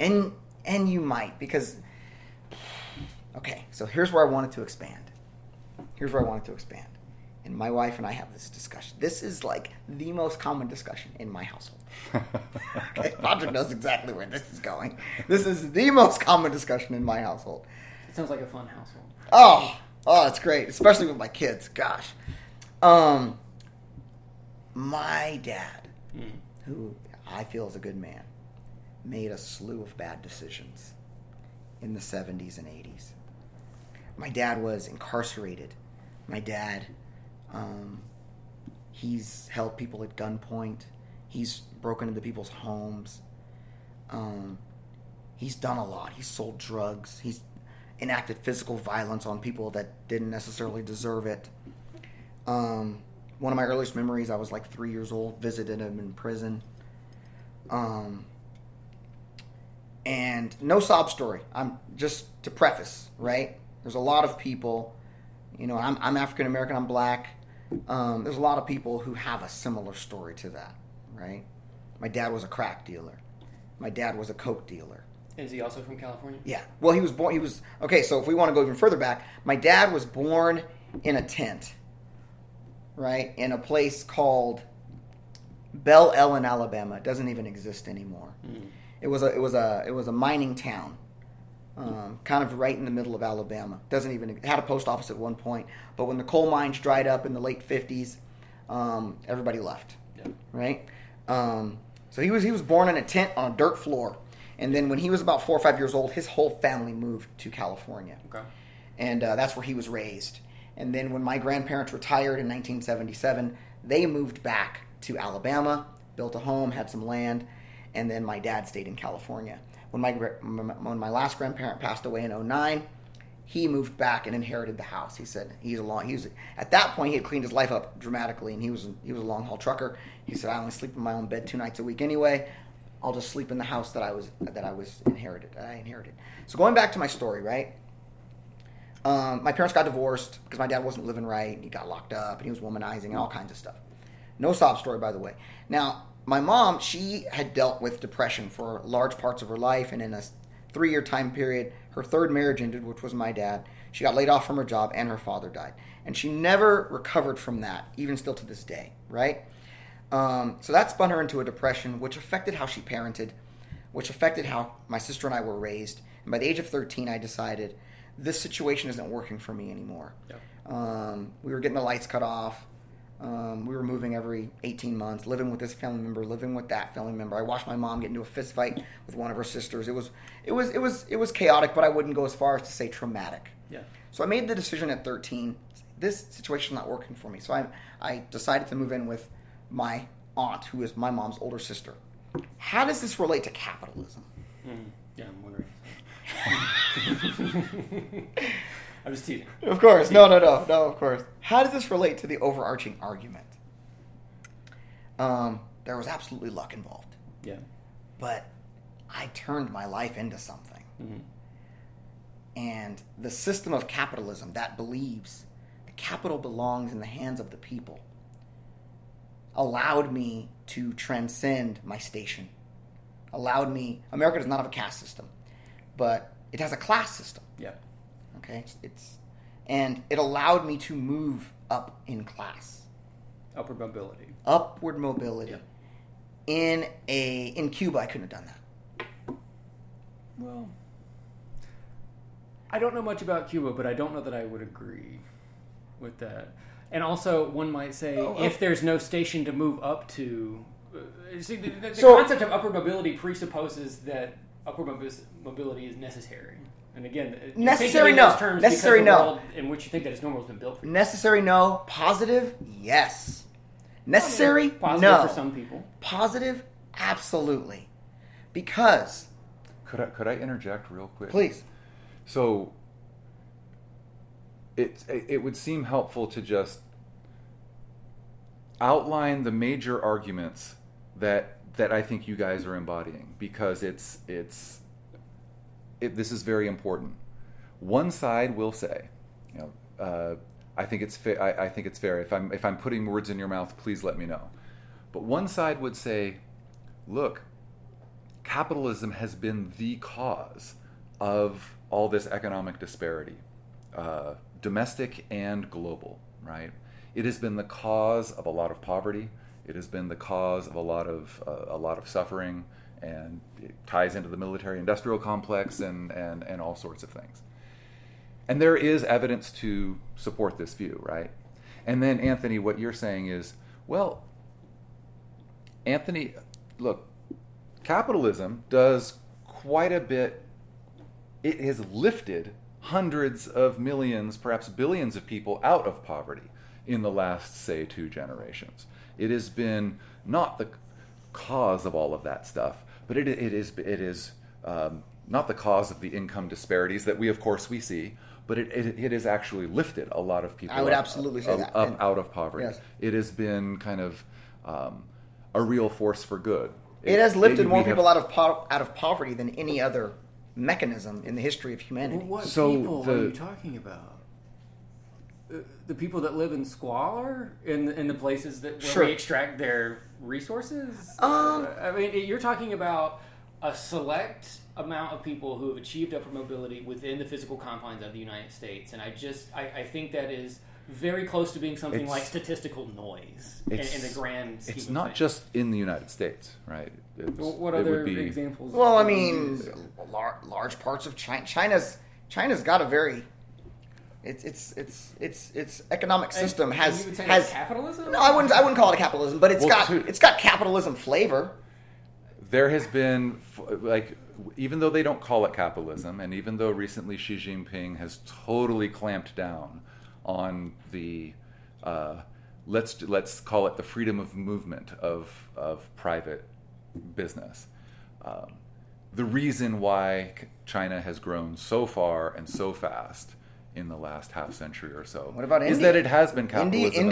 And you might, because... Okay, so here's where I wanted to expand. And my wife and I have this discussion. This is like the most common discussion in my household. Okay, Patrick knows exactly where this is going. This is the most common discussion in my household. It sounds like a fun household. Oh, it's great, especially with my kids. Gosh. My dad, who I feel is a good man, made a slew of bad decisions in the 70s and 80s. My dad was incarcerated. My dad, he's held people at gunpoint. He's broken into people's homes. He's done a lot. He's sold drugs. He's enacted physical violence on people that didn't necessarily deserve it. One of my earliest memories, I was like 3 years old, visited him in prison. And no sob story. I'm just to preface, right? There's a lot of people, you know, I'm African American, I'm black. There's a lot of people who have a similar story to that, right? My dad was a crack dealer. My dad was a coke dealer. Is he also from California? Yeah. Well, so if we want to go even further back, my dad was born in a tent, right? In a place called Belle Ellen, Alabama. It doesn't even exist anymore. Mm. It was a mining town. Kind of right in the middle of Alabama. It had a post office at one point, but when the coal mines dried up in the late 50s, everybody left. Yeah. Right? So he was born in a tent on a dirt floor, and then when he was about 4 or 5 years old, his whole family moved to California. Okay. And that's where he was raised. And then when my grandparents retired in 1977, they moved back to Alabama, built a home, had some land, and then my dad stayed in California. When my last grandparent passed away in 2009, he moved back and inherited the house. He said at that point he had cleaned his life up dramatically, and he was a long haul trucker. He said, "I only sleep in my own bed 2 nights a week anyway. I'll just sleep in the house that I inherited." So going back to my story, right? My parents got divorced because my dad wasn't living right, and he got locked up, and he was womanizing and all kinds of stuff. No sob story, by the way. Now, my mom, she had dealt with depression for large parts of her life, and in a 3-year time period, her third marriage ended, which was my dad. She got laid off from her job, and her father died. And she never recovered from that, even still to this day, right? So that spun her into a depression, which affected how she parented, which affected how my sister and I were raised. And by the age of 13, I decided, this situation isn't working for me anymore. Yep. We were getting the lights cut off. We were moving every 18 months, living with this family member, living with that family member. I watched my mom get into a fist fight with one of her sisters. It was chaotic, but I wouldn't go as far as to say traumatic. Yeah. So I made the decision at 13, this situation's not working for me. So I decided to move in with my aunt, who is my mom's older sister. How does this relate to capitalism? Yeah, I'm wondering. I'm just teasing. Of course. No, of course. How does this relate to the overarching argument? There was absolutely luck involved. Yeah. But I turned my life into something. Mm-hmm. And the system of capitalism that believes the capital belongs in the hands of the people allowed me to transcend my station. America does not have a caste system, but it has a class system. Yeah. Okay, and it allowed me to move up in class. Upward mobility. Yeah. In Cuba, I couldn't have done that. Well, I don't know much about Cuba, but I don't know that I would agree with that. And also, one might say, if there's no station to move up to... The concept of upward mobility presupposes that upward mobility is necessary. And again, necessary no. Necessary no. The world in which you think that it's normal has been built for you. Necessary no. Positive, yes. Necessary, positive no. For some people. Positive, absolutely. Because... Could I interject real quick? Please. So... It would seem helpful to just outline the major arguments that I think you guys are embodying, because this is very important. One side will say, I think it's fair. If I'm putting words in your mouth, please let me know. But one side would say, look, capitalism has been the cause of all this economic disparity. Domestic and global, right? It has been the cause of a lot of poverty. It has been the cause of a lot of suffering, and it ties into the military-industrial complex and all sorts of things. And there is evidence to support this view, right? And then, Anthony, what you're saying is, well, Anthony, look, capitalism does quite a bit. It has lifted hundreds of millions, perhaps billions of people out of poverty in the last, say, 2 generations. It has been not the cause of all of that stuff, but it is not the cause of the income disparities that we see, but it has actually lifted a lot of people out of poverty. Yes. It has been kind of a real force for good. It has lifted more people out of poverty than any other mechanism in the history of humanity. Well, what people are you talking about? The people that live in squalor in the places that we extract their resources. You're talking about a select amount of people who have achieved upward mobility within the physical confines of the United States, and I think that is very close to being something like statistical noise in the grand scheme. It's not things. Just in the United States, right? What other examples? Well, I mean, large parts of China. China's got a very its economic system has capitalism. No, I wouldn't call it capitalism, but it's got capitalism flavor. There has been, like, even though they don't call it capitalism, and even though recently Xi Jinping has totally clamped down on the let's call it the freedom of movement of private business. The reason why China has grown so far and so fast in the last half century or so is that it has been capitalism.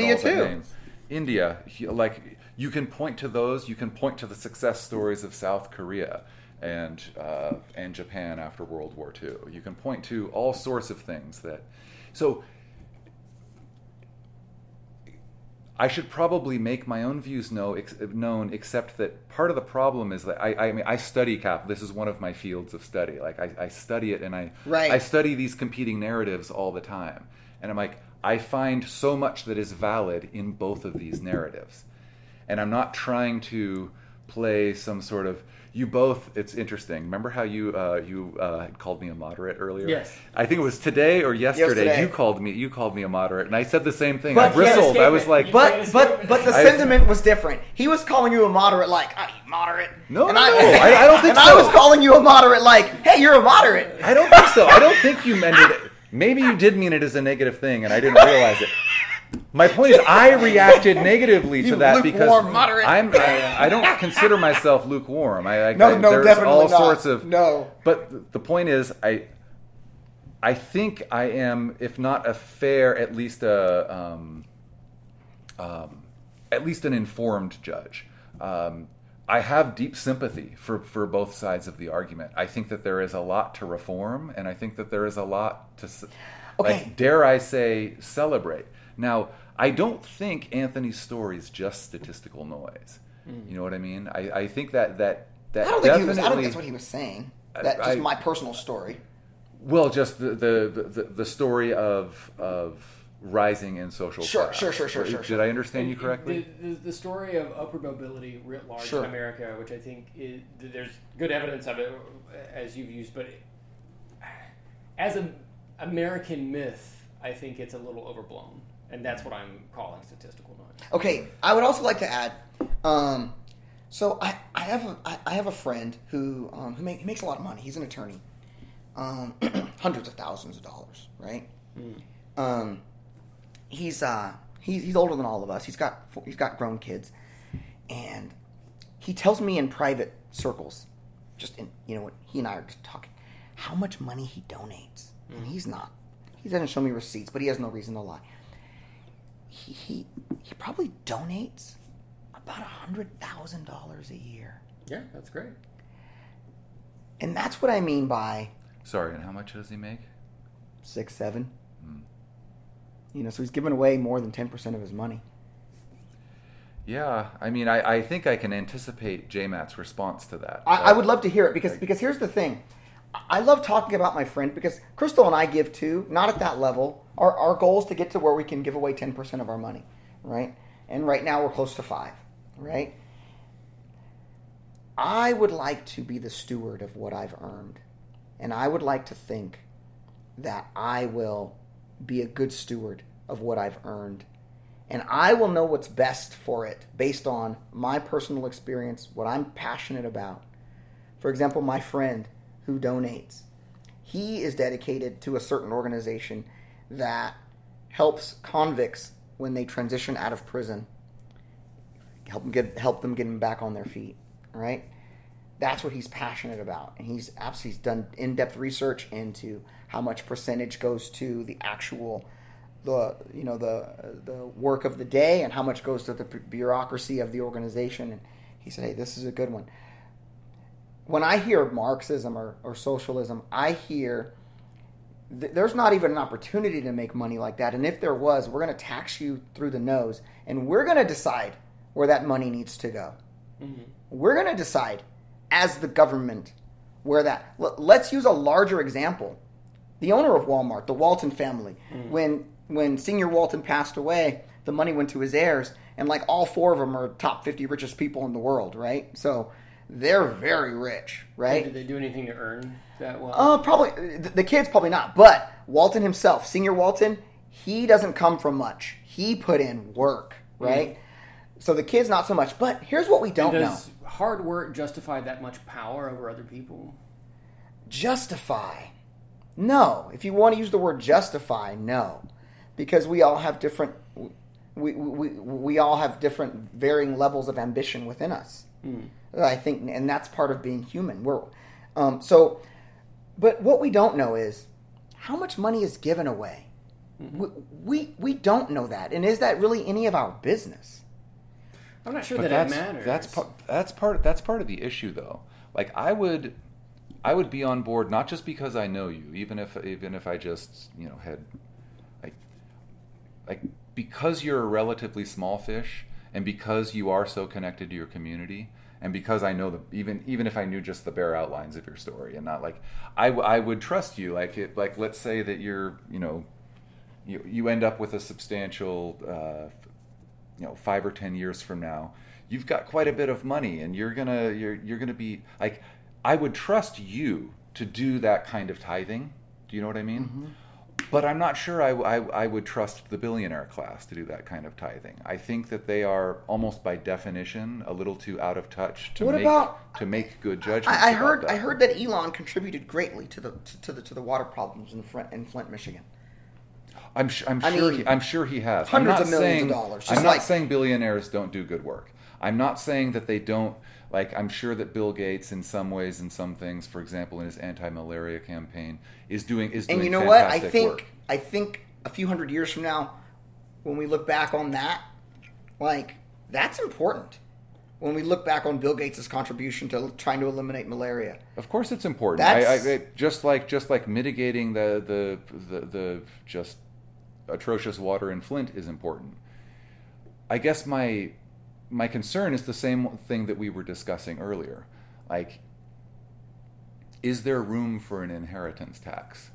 India, like, you can point to those. You can point to the success stories of South Korea and Japan after World War II. You can point to all sorts of things that. So I should probably make my own views known, except that part of the problem is that I study cap. This is one of my fields of study. Like, I study it, and I study these competing narratives all the time. And I'm like, I find so much that is valid in both of these narratives. And I'm not trying to play some sort of, you both, it's interesting. Remember how you called me a moderate earlier? Yes. I think it was today or yesterday. You called me a moderate, and I said the same thing. But I bristled. I was like, but the sentiment was different. He was calling you a moderate, like, I eat moderate. No, I don't think so. And I was calling you a moderate, like, hey, you're a moderate. I don't think so. I don't think you meant it. Maybe you did mean it as a negative thing, and I didn't realize it. My point is, I reacted negatively to that because I don't consider myself lukewarm. There's definitely all sorts of no. But the point is, I think I am, if not a fair, at least an informed judge. I have deep sympathy for both sides of the argument. I think that there is a lot to reform, and I think that there is a lot to, dare I say, celebrate. Now, I don't think Anthony's story is just statistical noise. Mm. You know what I mean? I think that I don't think that's what he was saying. That's just my personal story. Well, just the story of rising in social class. Sure. Did I understand you correctly? The story of upward mobility writ large in America, which I think there's good evidence of it, as you've used, but as an American myth, I think it's a little overblown. And that's what I'm calling statistical noise. Okay, I would also like to add, so I have a friend who makes a lot of money. He's an attorney, hundreds of thousands of dollars, right? Mm. He's older than all of us. He's got grown kids, and he tells me in private circles, just in, you know, he and I are just talking, how much money he donates. Mm. And he doesn't show me receipts, but he has no reason to lie. He probably donates about $100,000 a year. Yeah, that's great. And that's what I mean by... Sorry, and how much does he make? 6, 7. Mm. You know, so he's giving away more than 10% of his money. Yeah, I mean, I think I can anticipate J-Mat's response to that. I would love to hear it, because here's the thing. I love talking about my friend, because Crystal and I give too, not at that level. Our goal is to get to where we can give away 10% of our money, right? And right now we're close to 5, right? I would like to be the steward of what I've earned, and I would like to think that I will be a good steward of what I've earned, and I will know what's best for it based on my personal experience, what I'm passionate about. For example, my friend who donates, he is dedicated to a certain organization that helps convicts when they transition out of prison, help them get back on their feet, right? That's what he's passionate about, and he's done in-depth research into how much percentage goes to the actual, the work of the day, and how much goes to the bureaucracy of the organization. And he said, hey, this is a good one. When I hear Marxism or socialism, I hear there's not even an opportunity to make money like that. And if there was, we're going to tax you through the nose, and we're going to decide where that money needs to go. Mm-hmm. We're going to decide as the government where that... Let's use a larger example. The owner of Walmart, the Walton family, mm-hmm. when Senior Walton passed away, the money went to his heirs, and like all 4 of them are top 50 richest people in the world, right? So... they're very rich, right? Did they do anything to earn that wealth? Probably the kids, probably not. But Walton himself, Senior Walton, he doesn't come from much. He put in work, right? Mm-hmm. So the kids, not so much. But here's what we don't know: hard work justify that much power over other people? Justify? No. If you want to use the word justify, no, because we all have different. We all have different varying levels of ambition within us. Mm. I think, and that's part of being human. We're, but what we don't know is how much money is given away. Mm-hmm. We don't know that, and is that really any of our business? I'm not sure that matters. That's part of the issue, though. Like I would be on board not just because I know you, even if I just had like because you're a relatively small fish, and because you are so connected to your community. And because I know even if I knew just the bare outlines of your story and not like, I would trust you. Like let's say that you're, you end up with a substantial, 5 or 10 years from now, you've got quite a bit of money, and you're gonna be like, I would trust you to do that kind of tithing. Do you know what I mean? Mm-hmm. But I'm not sure I would trust the billionaire class to do that kind of tithing. I think that they are almost by definition a little too out of touch to make good judgments. I heard that Elon contributed greatly to the water problems in Flint, Michigan. I'm sure he has. Hundreds of millions of dollars. I'm not saying billionaires don't do good work. I'm not saying that they don't. Like, I'm sure that Bill Gates, in some ways, in some things, for example, in his anti-malaria campaign, is doing fantastic work. And you know what? I think a few hundred years from now, when we look back on that, like, that's important. When we look back on Bill Gates' contribution to trying to eliminate malaria, of course, it's important. Just like mitigating the just atrocious water in Flint is important. I guess my concern is the same thing that we were discussing earlier. Like, is there room for an inheritance tax?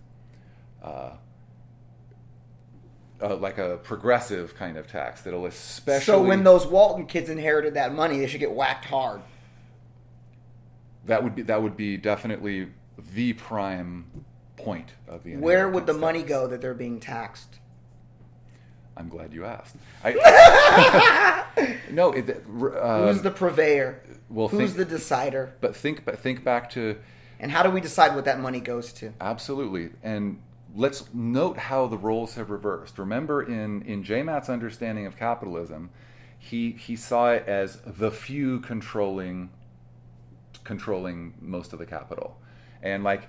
Like a progressive kind of tax that'll especially... So when those Walton kids inherited that money, they should get whacked hard. That would be definitely the prime point of the inheritance tax. Where would the money go that they're being taxed? I'm glad you asked. No. Who's the purveyor? Well, who's the decider? But think back to. And how do we decide what that money goes to? Absolutely. And let's note how the roles have reversed. Remember, in J. Matt's understanding of capitalism, he saw it as the few controlling most of the capital, and like.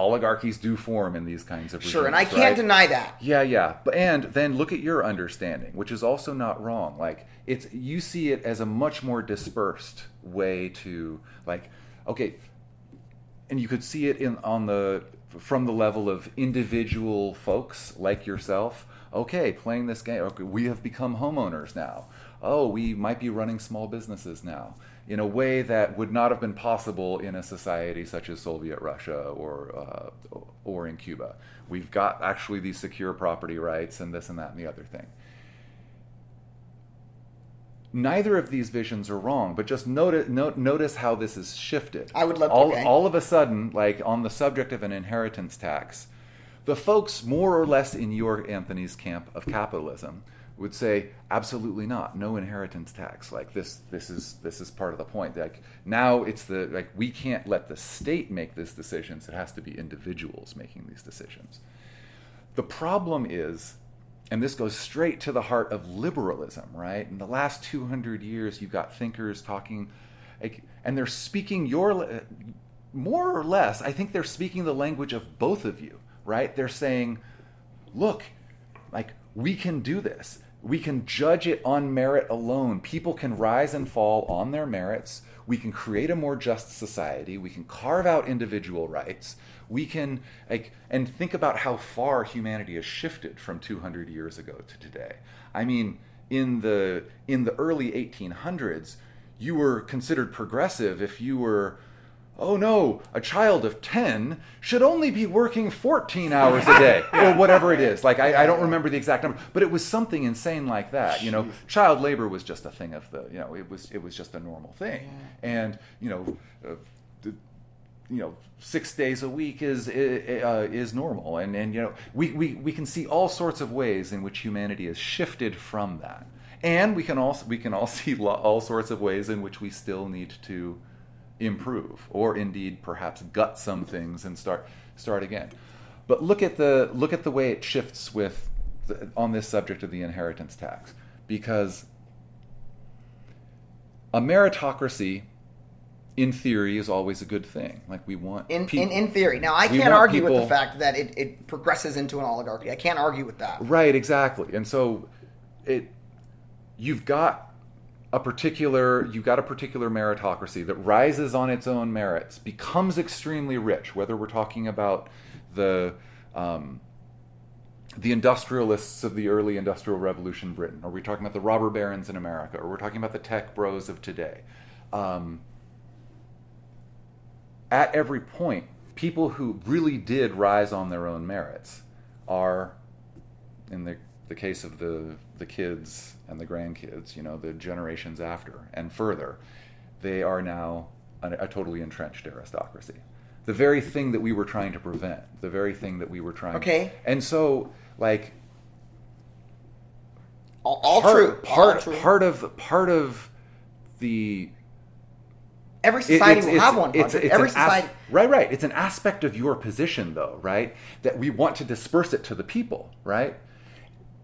Oligarchies do form in these kinds of regimes. Sure, and I can't deny that. Yeah. And then look at your understanding, which is also not wrong. Like, you see it as a much more dispersed way to, like, okay, and you could see it from the level of individual folks like yourself. Okay, playing this game. Okay, we have become homeowners now. Oh, we might be running small businesses now. In a way that would not have been possible in a society such as Soviet Russia or in Cuba. We've got actually these secure property rights and this and that and the other thing. Neither of these visions are wrong, but just notice how this is shifted. I would love all of a sudden, like on the subject of an inheritance tax, the folks more or less in your Anthony's camp of capitalism would say, absolutely not, no inheritance tax. Like this is part of the point. Like now it's we can't let the state make these decisions. It has to be individuals making these decisions. The problem is, and this goes straight to the heart of liberalism, right? In the last 200 years, you've got thinkers talking, like, and they're speaking more or less, I think they're speaking the language of both of you, right? They're saying, look, like we can do this. We can judge it on merit alone. People can rise and fall on their merits. We can create a more just society. We can carve out individual rights. We can, like, and think about how far humanity has shifted from 200 years ago to today. I mean, in the early 1800s, you were considered progressive if you were, oh no, a child of 10 should only be working 14 hours a day, or whatever it is. Like, I don't remember the exact number, but it was something insane like that. Jeez. You know, child labor was just a thing of the, you know, it was just a normal thing. Yeah. And, you know, 6 days a week is normal. And you know, we can see all sorts of ways in which humanity has shifted from that. And we can all see all sorts of ways in which we still need to improve, or indeed perhaps gut some things and start again. But look at the way it shifts with on this subject of the inheritance tax, because a meritocracy in theory is always a good thing. Like we want in theory. Now I can't argue with the fact that it progresses into an oligarchy. I can't argue with that. Right, exactly. And so you've got a particular meritocracy that rises on its own merits, becomes extremely rich, whether we're talking about the industrialists of the early Industrial Revolution Britain, or we're talking about the robber barons in America, or we're talking about the tech bros of today. At every point, people who really did rise on their own merits are, in the case of the kids and the grandkids, you know, the generations after and further, they are now a totally entrenched aristocracy. The very thing that we were trying to prevent, the very thing that we were trying to... And so, like... All true. Part of the... Every society will have one. Right. It's an aspect of your position, though, right? That we want to disperse it to the people, right?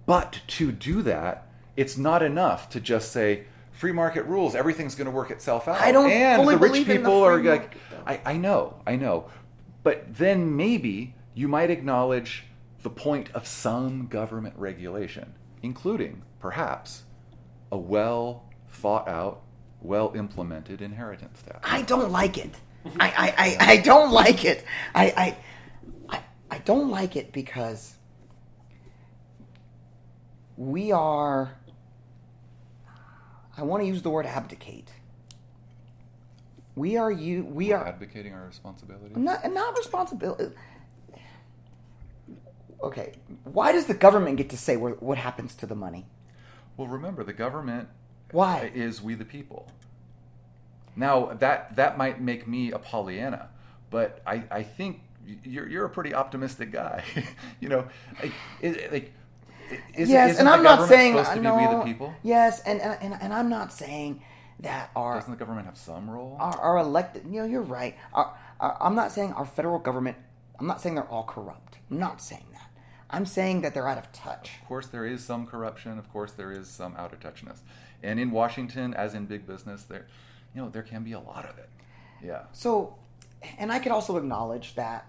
But to do that, it's not enough to just say free market rules. Everything's going to work itself out. I don't fully believe in the free market, though. And the rich people are like, I know. But then maybe you might acknowledge the point of some government regulation, including perhaps a well thought out, well implemented inheritance tax. I don't like it. I don't like it. I don't like it because. We are, I want to use the word abdicate. We're abdicating our responsibility? Not responsibility. Okay, why does the government get to say what happens to the money? Well, remember, the government is we the people. Now, that might make me a Pollyanna, but I think you're a pretty optimistic guy. You know, like... Isn't the government supposed to be we the people? Yes, and I'm not saying that our... Doesn't the government have some role? Our elected... You know, you're right. I'm not saying our federal government... I'm not saying they're all corrupt. I'm not saying that. I'm saying that they're out of touch. Of course there is some corruption. Of course there is some out-of-touchness. And in Washington, as in big business, there, you know, there can be a lot of it. Yeah. So, and I could also acknowledge that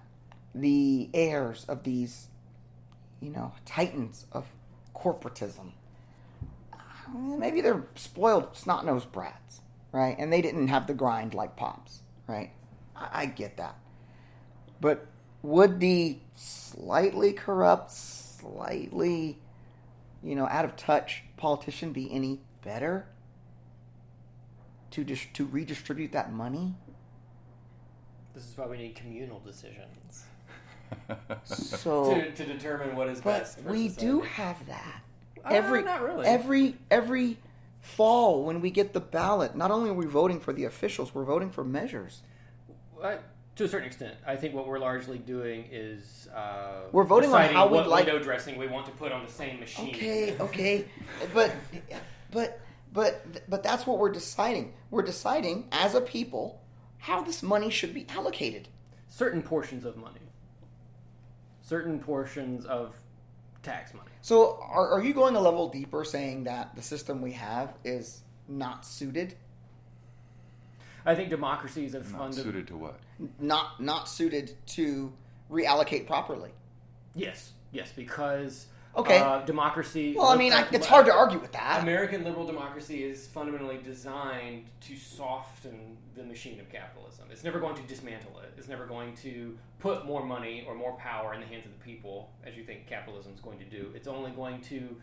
the heirs of these, you know, titans of corporatism, maybe they're spoiled, snot-nosed brats, right? And they didn't have the grind like Pops, right? I get that. But would the slightly corrupt, slightly, you know, out-of-touch politician be any better to redistribute that money? This is why we need communal decisions. So to determine what is best. But we do have that. Not really. Every fall when we get the ballot, not only are we voting for the officials, we're voting for measures. What? To a certain extent, I think what we're largely doing is we're voting on how we like window dressing we want to put on the same machine. Okay, but that's what we're deciding. We're deciding as a people how this money should be allocated. Certain portions of money, certain portions of tax money. So, are you going a level deeper, saying that the system we have is not suited? I think democracies have suited to what? Not suited to reallocate properly. Yes, because democracy. Well, I mean, it's hard to argue with that. American liberal democracy is fundamentally designed to soften the machine of capitalism. It's never going to dismantle it. It's never going to put more money or more power in the hands of the people, as you think capitalism is going to do. It's only going to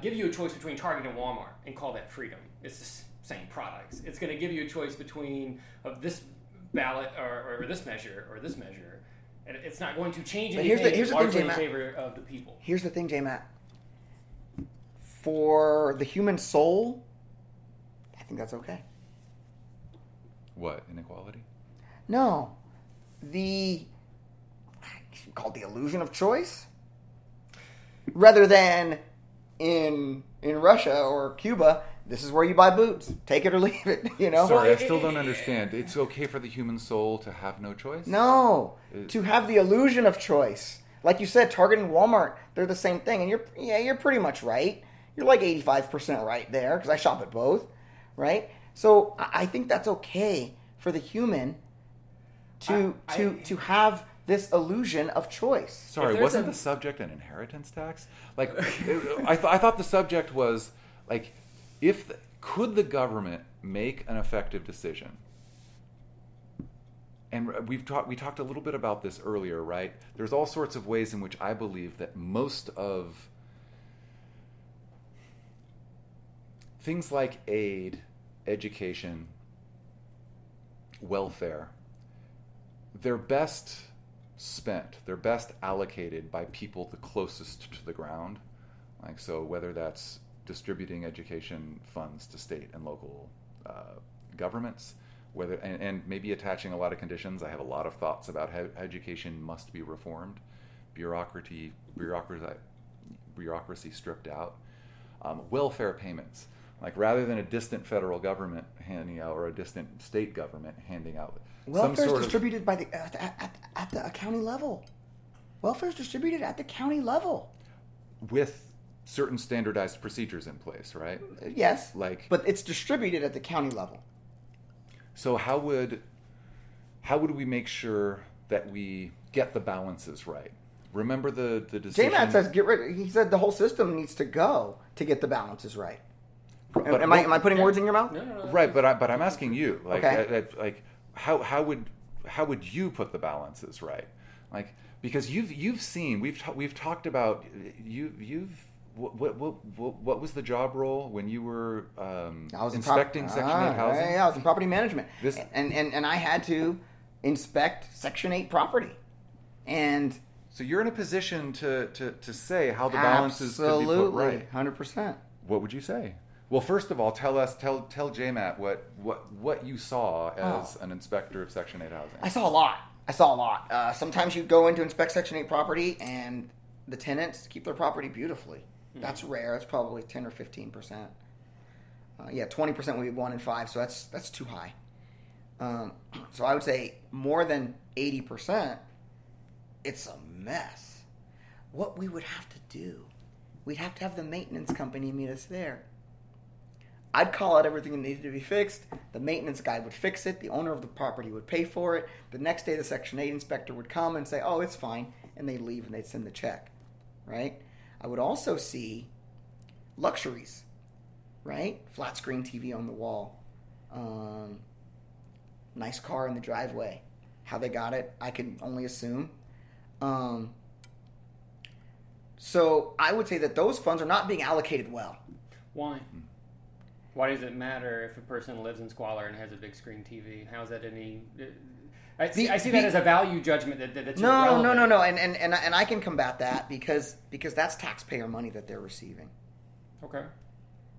give you a choice between Target and Walmart and call that freedom. It's just same products. It's going to give you a choice between of this ballot or this measure or this measure. And it's not going to change anything. Here's the thing, in favor of the people. Here's the thing, J. Matt. For the human soul, I think that's okay. What? Inequality? No. Called the illusion of choice. Rather than in Russia or Cuba... This is where you buy boots. Take it or leave it, you know? Sorry, I still don't understand. It's okay for the human soul to have no choice? No. To have the illusion of choice. Like you said, Target and Walmart, they're the same thing. And you're pretty much right. You're like 85% right there, because I shop at both, right? So I think that's okay for the human to have... this illusion of choice. Sorry, wasn't the subject an inheritance tax? Like, I thought the subject was, like, could the government make an effective decision? And we talked a little bit about this earlier, right? There's all sorts of ways in which I believe that most of things like aid, education, welfare, they're best spent, they're best allocated by people the closest to the ground. Like, so whether that's distributing education funds to state and local governments, whether and maybe attaching a lot of conditions. I have a lot of thoughts about how education must be reformed, bureaucracy stripped out, welfare payments. Like, rather than a distant federal government handing out or a distant state government handing out, welfare is distributed by the at the county level. Welfare is distributed at the county level with certain standardized procedures in place, right? Yes. Like, but it's distributed at the county level. So how would we make sure that we get the balances right? Remember the decision. J-Matt says he said the whole system needs to go to get the balances right. But am I putting words in your mouth? No. Right, but I'm asking you, like, okay. Like how would you put the balances right? Like, because you've seen, we've talked about, you've What was the job role when you were inspecting Section 8 housing? Yeah, I was in property management. And I had to inspect Section 8 property. And so you're in a position to say how the balances could be put right. 100%. What would you say? Well, first of all, tell J-Matt what you saw as an inspector of Section 8 housing. I saw a lot. Sometimes you go in to inspect Section 8 property and the tenants keep their property beautifully. Mm-hmm. That's rare. It's probably 10 or 15%. 20% would be 1 in 5, so that's too high. So I would say more than 80%, it's a mess. What we would have to do, we'd have to have the maintenance company meet us there. I'd call out everything that needed to be fixed. The maintenance guy would fix it. The owner of the property would pay for it. The next day, the Section 8 inspector would come and say, oh, it's fine, and they'd leave and they'd send the check, right? I would also see luxuries, right? Flat screen TV on the wall, nice car in the driveway. How they got it, I can only assume. So I would say that those funds are not being allocated well. Why? Why does it matter if a person lives in squalor and has a big screen TV? How is that any? I see that as a value judgment that's irrelevant. No. And I can combat that because that's taxpayer money that they're receiving. Okay.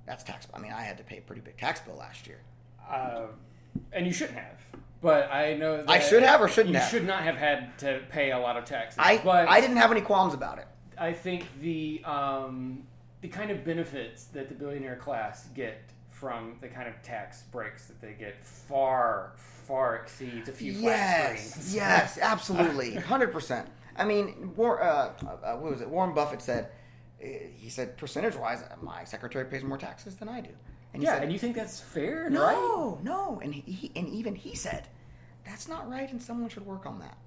That's tax. I mean, I had to pay a pretty big tax bill last year. And you shouldn't have. But I know that I should have or shouldn't have. You should not have had to pay a lot of taxes. I didn't have any qualms about it. I think the kind of benefits that the billionaire class get from the kind of tax breaks that they get far exceeds a few flat screens. Yes, absolutely. 100%. I mean, what was it? Warren Buffett said, he said, percentage-wise, my secretary pays more taxes than I do. And he said, and you think that's fair, right? No. And he said, that's not right and someone should work on that.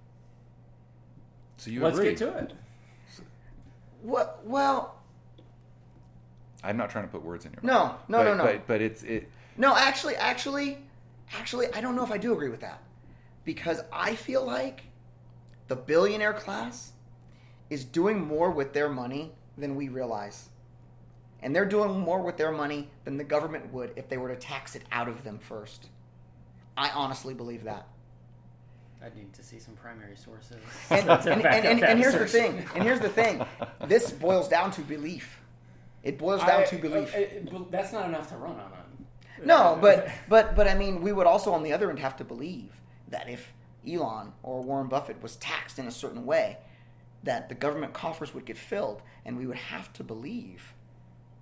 So you agree. Let's get to it. What? Well... I'm not trying to put words in your mouth. No. But it's... No, actually, I don't know if I do agree with that. Because I feel like the billionaire class is doing more with their money than we realize. And they're doing more with their money than the government would if they were to tax it out of them first. I honestly believe that. I need to see some primary sources. And here's the thing. This boils down to belief. It boils down to belief. That's not enough to run on. No, but I mean, we would also on the other end have to believe that if Elon or Warren Buffett was taxed in a certain way, that the government coffers would get filled, and we would have to believe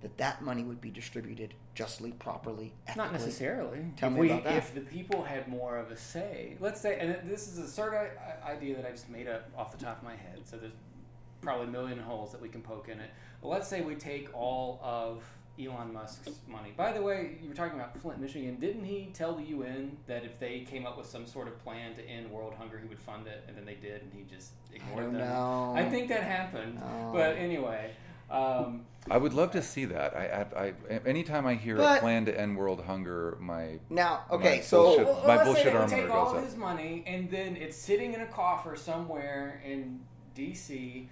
that that money would be distributed justly, properly, ethically. Not necessarily. Tell me about that. If the people had more of a say, let's say, and this is a certain idea that I just made up off the top of my head, so there's probably a million holes that we can poke in it. But let's say we take all of Elon Musk's money. By the way, you were talking about Flint, Michigan. Didn't he tell the UN that if they came up with some sort of plan to end world hunger, he would fund it? And then they did, and he just ignored them. No. I think that happened. No. But anyway... I would love to see that. I anytime I hear a plan to end world hunger, my bullshit armor goes up. Take all his money, and then it's sitting in a coffer somewhere in D.C.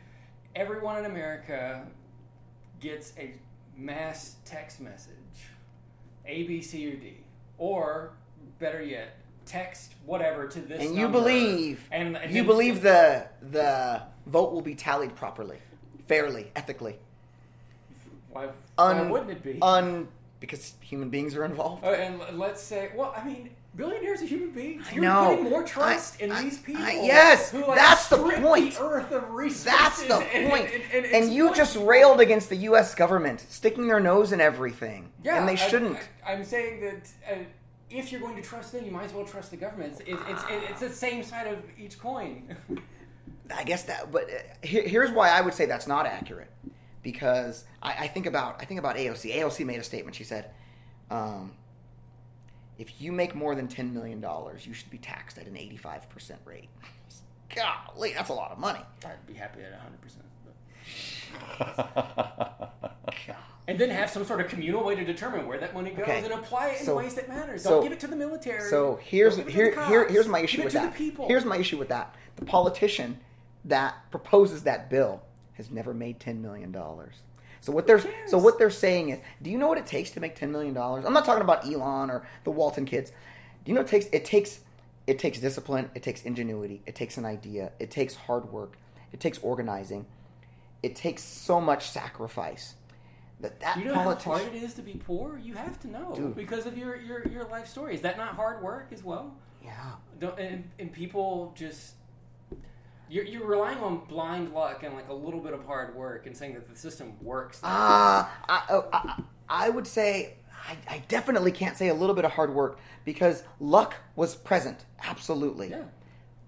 Everyone in America gets a mass text message, A, B, C, or D, or better yet, text whatever to this. And you number, believe, and you believe the vote will be tallied properly, fairly, ethically. Why wouldn't it be? Because human beings are involved. And let's say, billionaires are human beings. You're putting more trust in these people. That's the point. The earth of resources. That's the point. And you just railed against the U.S. government, sticking their nose in everything. Yeah, and they shouldn't. I'm saying that if you're going to trust them, you might as well trust the government. It's the same side of each coin. I guess that, but here's why I would say that's not accurate. Because I think about AOC. AOC made a statement. She said, if you make more than $10 million, you should be taxed at an 85% rate. Golly, that's a lot of money. I'd be happy at 100%. And then have some sort of communal way to determine where that money goes and apply it in ways that matter. Don't give it to the military. So here's my issue with that. Here's my issue with that. The politician that proposes that bill has never made $10 million. So what they're saying is, do you know what it takes to make $10 million? I'm not talking about Elon or the Walton kids. Do you know it takes discipline, it takes ingenuity, it takes an idea, it takes hard work, it takes organizing, it takes so much sacrifice. That you know how hard it is to be poor? You have to know, dude, because of your life story. Is that not hard work as well? Yeah. And people just... You're relying on blind luck and like a little bit of hard work and saying that the system works. I would say I definitely can't say a little bit of hard work because luck was present, absolutely. Yeah.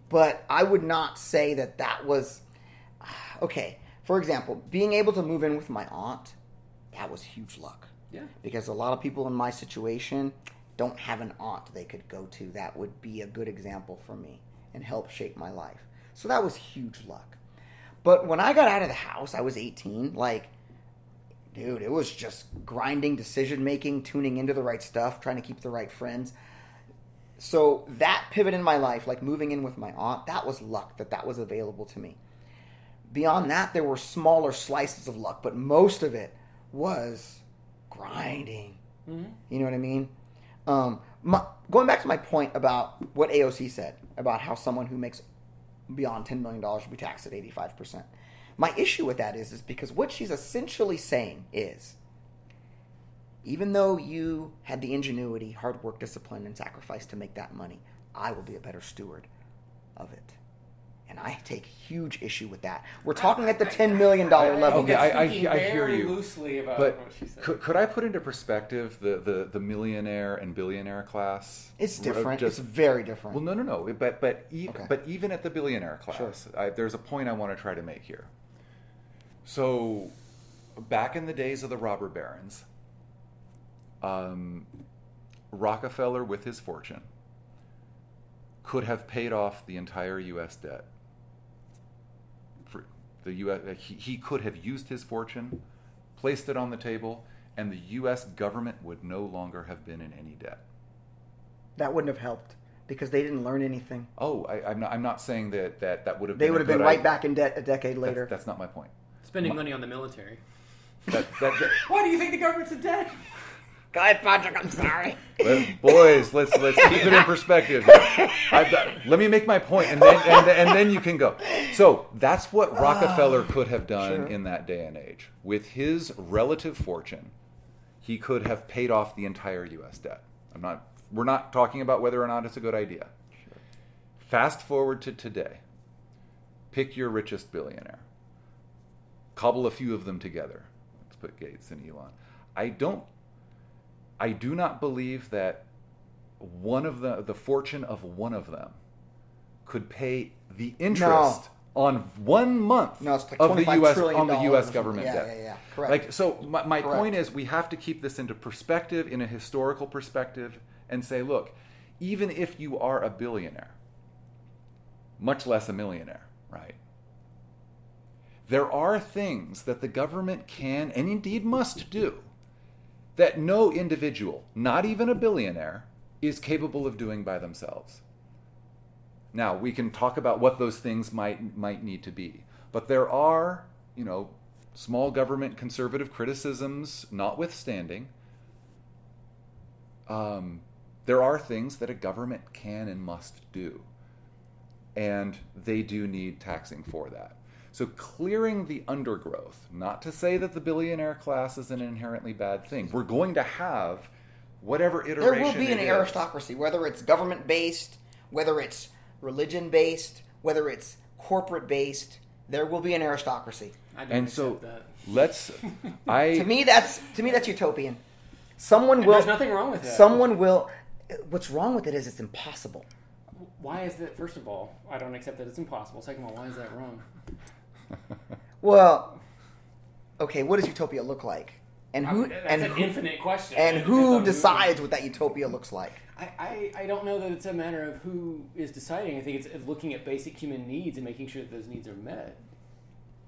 But I would not say that that was okay. For example, being able to move in with my aunt, that was huge luck. Yeah. Because a lot of people in my situation don't have an aunt they could go to that would be a good example for me and help shape my life. So that was huge luck. But when I got out of the house, I was 18, like, dude, it was just grinding, decision-making, tuning into the right stuff, trying to keep the right friends. So that pivot in my life, like moving in with my aunt, that was luck that was available to me. Beyond that, there were smaller slices of luck, but most of it was grinding. Mm-hmm. You know what I mean? Going back to my point about what AOC said about how someone who makes beyond $10 million should be taxed at 85%. My issue with that is because what she's essentially saying is, even though you had the ingenuity, hard work, discipline, and sacrifice to make that money, I will be a better steward of it. And I take huge issue with that. We're talking at the $10 million level. Okay, I hear you. Loosely about but what she said. Could I put into perspective the millionaire and billionaire class? It's different. It's very different. Well, no. But even at the billionaire class, sure. There's a point I want to try to make here. So back in the days of the robber barons, Rockefeller with his fortune could have paid off the entire U.S. debt. The U.S. He could have used his fortune, placed it on the table, and the U.S. government would no longer have been in any debt. That wouldn't have helped because they didn't learn anything. Oh, I'm not saying that would have. They would have been right back in debt a decade later. That's not my point. Spending money on the military. Why do you think the government's in debt? Go ahead, Patrick. I'm sorry. Boys, let's keep it in perspective here. Let me make my point, and then you can go. So that's what Rockefeller could have done in that day and age. With his relative fortune, he could have paid off the entire U.S. debt. We're not talking about whether or not it's a good idea. Sure. Fast forward to today. Pick your richest billionaire. Cobble a few of them together. Let's put Gates and Elon. I do not believe that one of the fortune of one of them could pay the interest on 1 month of the US on the US government debt. Yeah, correct. Like, so my point is we have to keep this into perspective, in a historical perspective, and say, look, even if you are a billionaire, much less a millionaire, right? There are things that the government can and indeed must do that no individual, not even a billionaire, is capable of doing by themselves. Now, we can talk about what those things might need to be, but there are, small government conservative criticisms notwithstanding, there are things that a government can and must do, and they do need taxing for that. So clearing the undergrowth, not to say that the billionaire class is an inherently bad thing. We're going to have whatever iteration there will be an aristocracy, whether it's government-based, whether it's religion-based, whether it's corporate-based. There will be an aristocracy. To me that's utopian. There's nothing wrong with that. What's wrong with it is it's impossible. Why is that? First of all, I don't accept that it's impossible. Second of all, why is that wrong? Well, okay, what does utopia look like? And that's an infinite question. And who decides what that utopia looks like? I don't know that it's a matter of who is deciding. I think it's looking at basic human needs and making sure that those needs are met.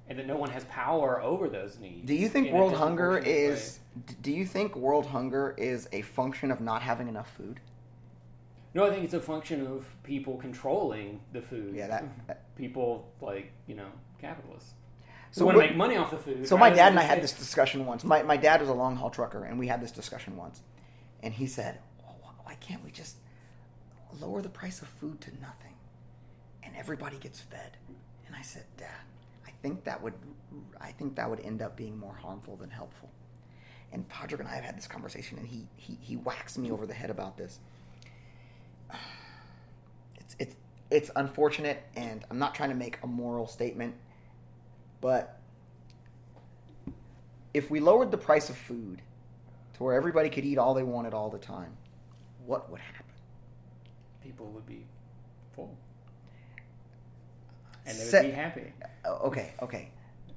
And that no one has power over those needs. Do you think world hunger is a function of not having enough food? No, I think it's a function of people controlling the food. Yeah, that people capitalists. So want to make money off the food. So my dad and I had this discussion once. My dad was a long haul trucker, and we had this discussion once. And he said, "Why can't we just lower the price of food to nothing, and everybody gets fed?" And I said, "Dad, I think that would end up being more harmful than helpful." And Patrick and I have had this conversation, and he whacks me over the head about this. It's It's unfortunate, and I'm not trying to make a moral statement, but if we lowered the price of food to where everybody could eat all they wanted all the time, what would happen? People would be full. And they would be happy. Okay.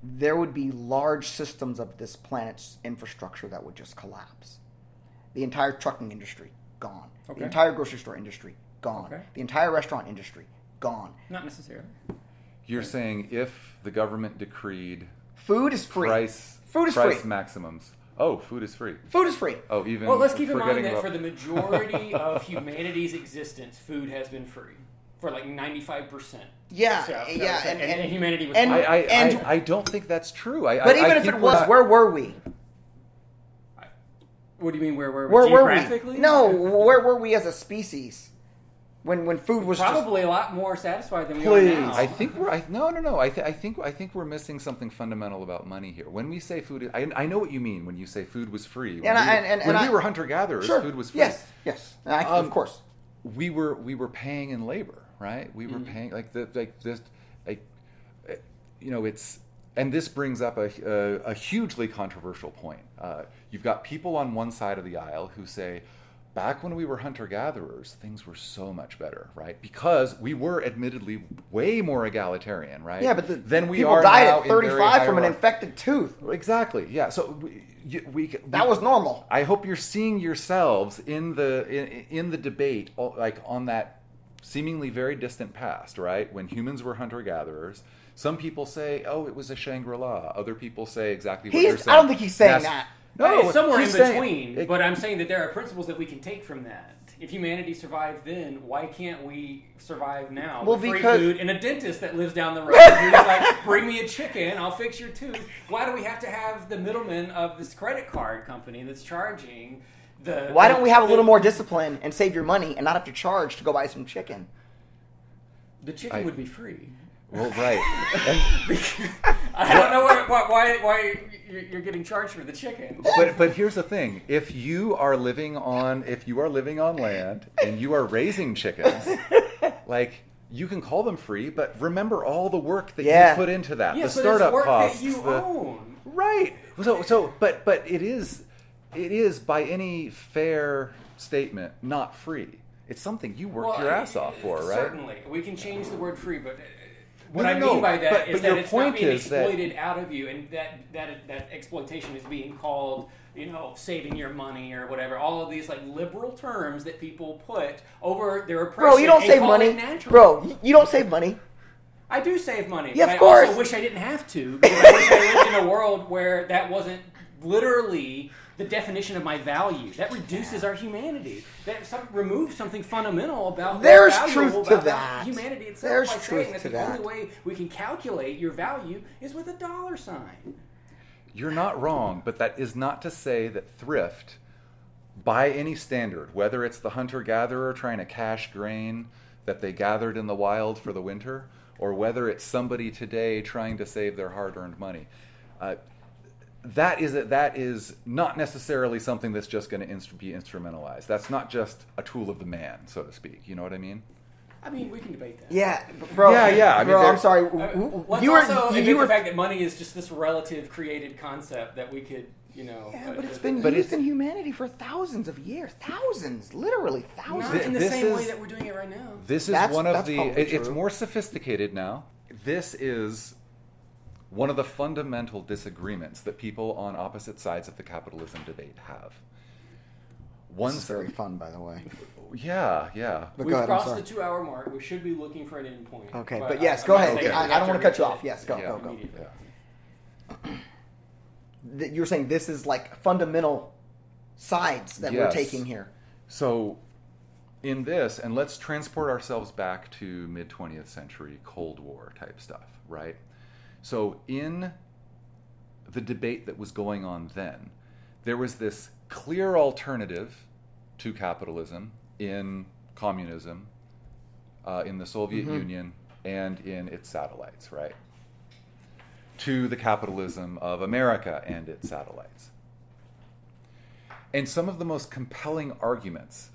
There would be large systems of this planet's infrastructure that would just collapse. The entire trucking industry, gone. Okay. The entire grocery store industry, gone. Okay. The entire restaurant industry, gone. Not necessarily. You're saying if the government decreed... Food is free. Price maximums. Oh, food is free. Food is free. Oh, even... Well, let's keep in mind that for the majority of humanity's existence, food has been free. For like 95%. Yeah, so, yeah. And humanity was... I don't think that's true. But even if it was, where were we? What do you mean, where were we? Geographically? No, where were we as a species? When food was probably just a lot more satisfied than we are now. I think we're missing something fundamental about money here. When we say food, I know what you mean when you say food was free. When we were hunter gatherers, sure, food was free. Yes, of course. We were paying in labor, right? We were paying it's. And this brings up a hugely controversial point. You've got people on one side of the aisle who say, back when we were hunter-gatherers, things were so much better, right? Because we were admittedly way more egalitarian, right? Yeah, but people died at 35 from an infected tooth. Exactly, yeah. So that was normal. I hope you're seeing yourselves in the debate, like on that seemingly very distant past, right? When humans were hunter-gatherers. Some people say, oh, it was a Shangri-La. Other people say exactly what you're saying. I don't think he's saying that. No, it's somewhere in between, but I'm saying that there are principles that we can take from that. If humanity survived then, why can't we survive now? Well, free food and a dentist that lives down the road who's like, bring me a chicken, I'll fix your tooth. Why do we have to have the middleman of this credit card company that's charging the... Why don't we have a little more discipline and save your money and not have to charge to go buy some chicken? The chicken would be free. Well, right. I don't know why you're getting charged for the chicken. But here's the thing: if you are living on land and you are raising chickens, like you can call them free, but remember all the work that you put into that, the startup costs, that you own, right? So, but it is by any fair statement not free. It's something you worked your ass off for, right? Certainly, we can change the word free, but. What I mean by that is that it's not being exploited out of you, and that exploitation is being called, saving your money or whatever. All of these like liberal terms that people put over their oppression. Bro, you don't save money. Bro, you don't save money. I do save money. Yeah, of course. I also wish I didn't have to. Because I wish I lived in a world where that wasn't literally the definition of my value. That reduces our humanity. That removes something fundamental about humanity itself. There's truth to that. The only way we can calculate your value is with a dollar sign. You're not wrong, but that is not to say that thrift, by any standard, whether it's the hunter-gatherer trying to cash grain that they gathered in the wild for the winter, or whether it's somebody today trying to save their hard-earned money, that is not necessarily something that's just going to be instrumentalized. That's not just a tool of the man, so to speak. You know what I mean? I mean, we can debate that. Yeah, bro. Yeah. Bro, I'm sorry. You were the fact that money is just this relative created concept that we could, Yeah, but it's been used in humanity for thousands of years. Thousands, literally thousands. Not in the same way that we're doing it right now. It's more sophisticated now. This is one of the fundamental disagreements that people on opposite sides of the capitalism debate have. This is very fun, by the way. Yeah. We've crossed the 2-hour mark. We should be looking for an end point. Okay, but yes, go ahead. I don't want to cut you off. Yes, go. Yeah. You're saying this is like fundamental sides that we're taking here. So in this, and let's transport ourselves back to mid-20th century Cold War type stuff, right? So in the debate that was going on then, there was this clear alternative to capitalism in communism, in the Soviet Union, and in its satellites, right? To the capitalism of America and its satellites. And some of the most compelling arguments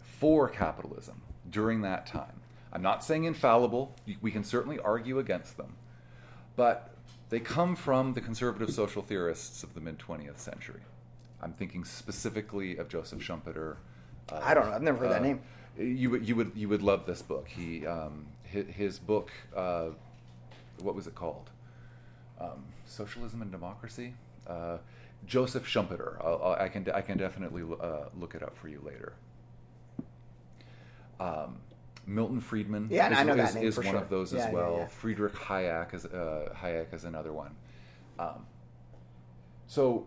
for capitalism during that time. I'm not saying infallible. We can certainly argue against them. But they come from the conservative social theorists of the mid-20th century. I'm thinking specifically of Joseph Schumpeter. I don't know. I've never heard that name. You would love this book. He his book, what was it called? Socialism and Democracy. Joseph Schumpeter. I can definitely look it up for you later. Milton Friedman is one of those as well. Yeah, yeah. Friedrich Hayek is another one. So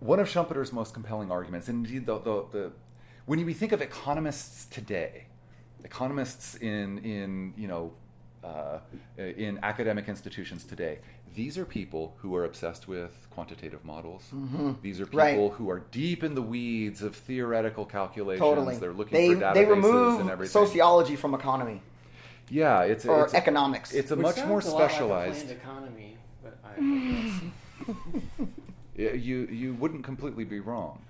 one of Schumpeter's most compelling arguments, and indeed the when we think of economists today, economists in academic institutions today, these are people who are obsessed with quantitative models. Mm-hmm. These are people who are deep in the weeds of theoretical calculations. Totally. They're looking for databases and everything. They remove sociology from economy. Yeah, it's economics. It's a much more specialized like economy, but you wouldn't completely be wrong.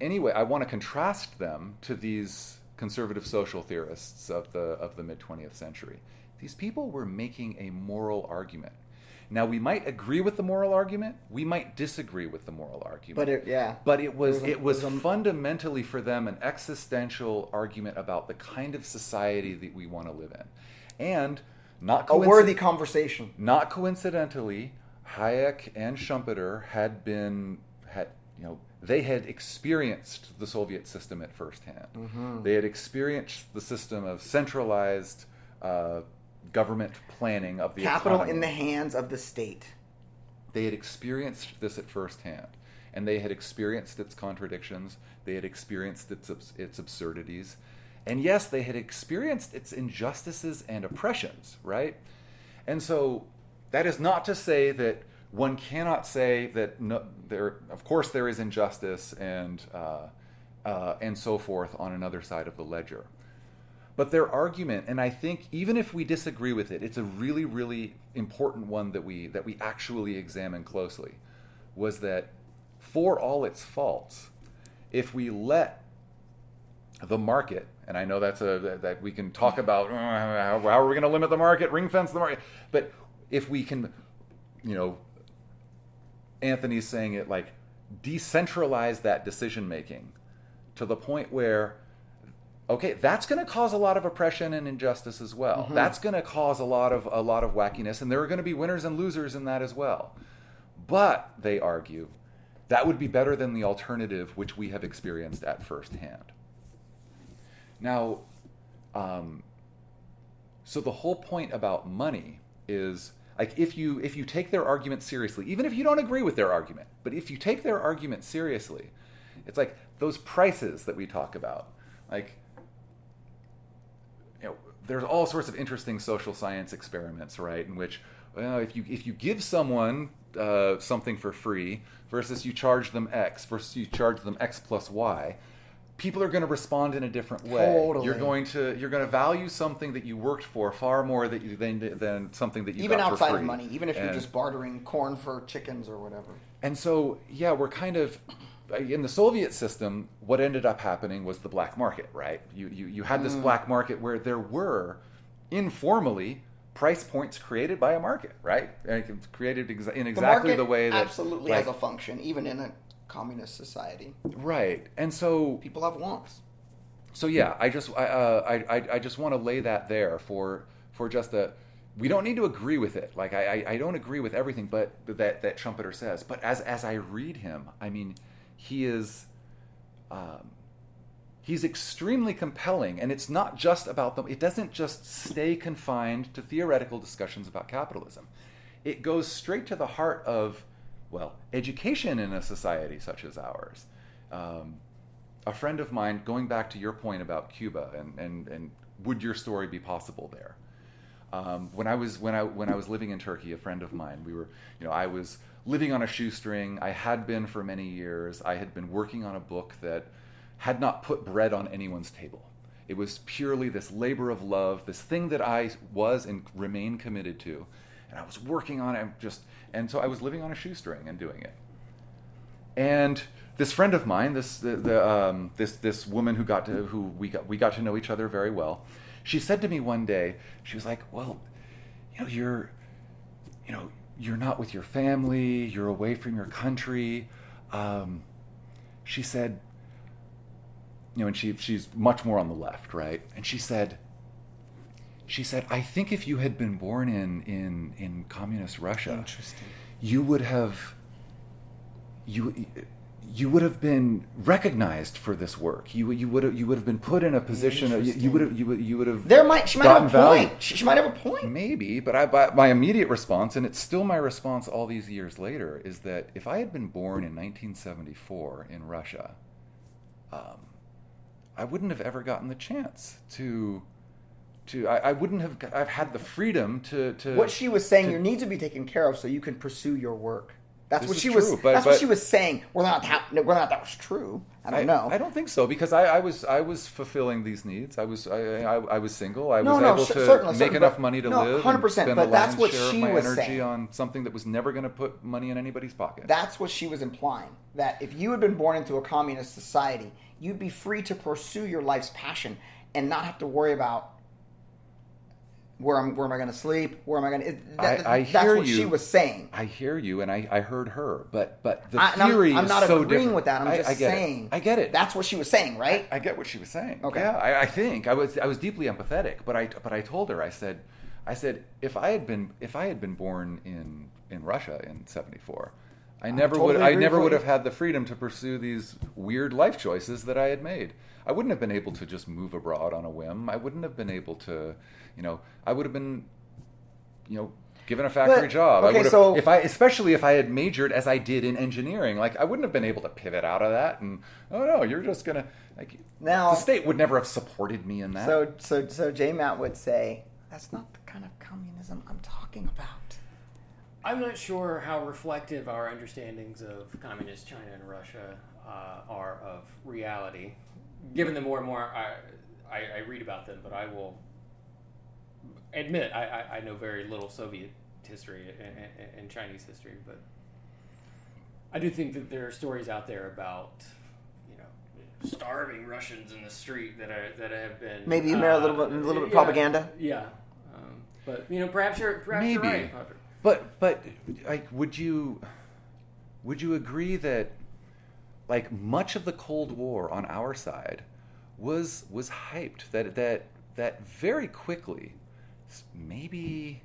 Anyway, I want to contrast them to these conservative social theorists of the mid-20th century. These people were making a moral argument. Now, we might agree with the moral argument. We might disagree with the moral argument. But it was fundamentally for them an existential argument about the kind of society that we want to live in. And a worthy conversation. Not coincidentally, Hayek and Schumpeter had experienced the Soviet system at first hand. Mm-hmm. They had experienced the system of centralized government planning of the capital economy in the hands of the state. They had experienced this at first hand, and they had experienced its contradictions. They had experienced its absurdities, and yes, they had experienced its injustices and oppressions. Right, and so that is not to say that one cannot say that Of course, there is injustice and so forth on another side of the ledger. But their argument, and I think even if we disagree with it, it's a really, really important one that we actually examine closely, was that for all its faults, if we let the market, and I know that we can talk about how are we going to limit the market, ring fence the market, but if we can, Anthony's saying it like decentralize that decision making to the point where okay, that's going to cause a lot of oppression and injustice as well. Mm-hmm. That's going to cause a lot of wackiness, and there are going to be winners and losers in that as well. But they argue that would be better than the alternative, which we have experienced at first hand. Now, so the whole point about money is like if you take their argument seriously, even if you don't agree with their argument, but if you take their argument seriously, it's like those prices that we talk about, like. There's all sorts of interesting social science experiments, right? In which, if you give someone something for free versus you charge them X versus you charge them X plus Y, people are going to respond in a different way. Totally. You're going to value something that you worked for far more than something that you even got for free. Even outside of money, even if you're just bartering corn for chickens or whatever. And so, yeah, we're kind of. In the Soviet system, what ended up happening was the black market, right? You had this black market where there were, informally, price points created by a market, right? Created in exactly the way that... absolutely has a function, even in a communist society. Right, and so... people have wants. So yeah, I just want to lay that there for just a... we don't need to agree with it. Like, I don't agree with everything but that Schumpeter says. But as I read him, I mean... he is, he's extremely compelling, and it's not just about them. It doesn't just stay confined to theoretical discussions about capitalism. It goes straight to the heart of, well, education in a society such as ours. A friend of mine, going back to your point about Cuba, and would your story be possible there? When I was living in Turkey, a friend of mine, I was living on a shoestring. I had been for many years. I had been working on a book that had not put bread on anyone's table. It was purely this labor of love, this thing that I was and remain committed to. And I was working on it, and so I was living on a shoestring and doing it. And this friend of mine, this woman who we got to know each other very well, she said to me one day, she was like, "Well, you're not with your family. You're away from your country." She said, and she's much more on the left, right? And she said, "I think if you had been born in communist Russia, you would have been recognized for this work. You would have been put in a position of you would have She might have a point. Maybe, but my immediate response, and it's still my response all these years later, is that if I had been born in 1974 in Russia, I wouldn't have ever gotten the chance to I've had the freedom to What she was saying, your needs would be taken care of so you can pursue your work. That's what she was saying. Whether or not that was true, I don't know. I don't think so, because I was fulfilling these needs. I was single. I was able to make enough money to live. 100%. But that's what she was saying. Energy on something that was never going to put money in anybody's pocket. That's what she was implying. That if you had been born into a communist society, you'd be free to pursue your life's passion and not have to worry about where am I going to sleep? Where am I going to... That's what she was saying. I hear you, and I heard her, but the theory is so different. I'm not agreeing with that. I'm just saying. I get it. That's what she was saying, right? I get what she was saying. Okay. Yeah, I think I was deeply empathetic, but I told her, I said if I had been born in Russia in 1974, I never would have had the freedom to pursue these weird life choices that I had made. I wouldn't have been able to just move abroad on a whim. I wouldn't have been able to, I would have been, given a factory job. Okay, especially if I had majored as I did in engineering, I wouldn't have been able to pivot out of that. And you're just gonna the state would never have supported me in that. So J. Matt would say that's not the kind of communism I'm talking about. I'm not sure how reflective our understandings of communist China and Russia are of reality. Given that more and more I read about them, but I will admit I know very little Soviet history and Chinese history, but I do think that there are stories out there about starving Russians in the street that have been maybe a little bit propaganda. Yeah, but perhaps you're right. But would you agree that? Much of the Cold War on our side was hyped that very quickly, maybe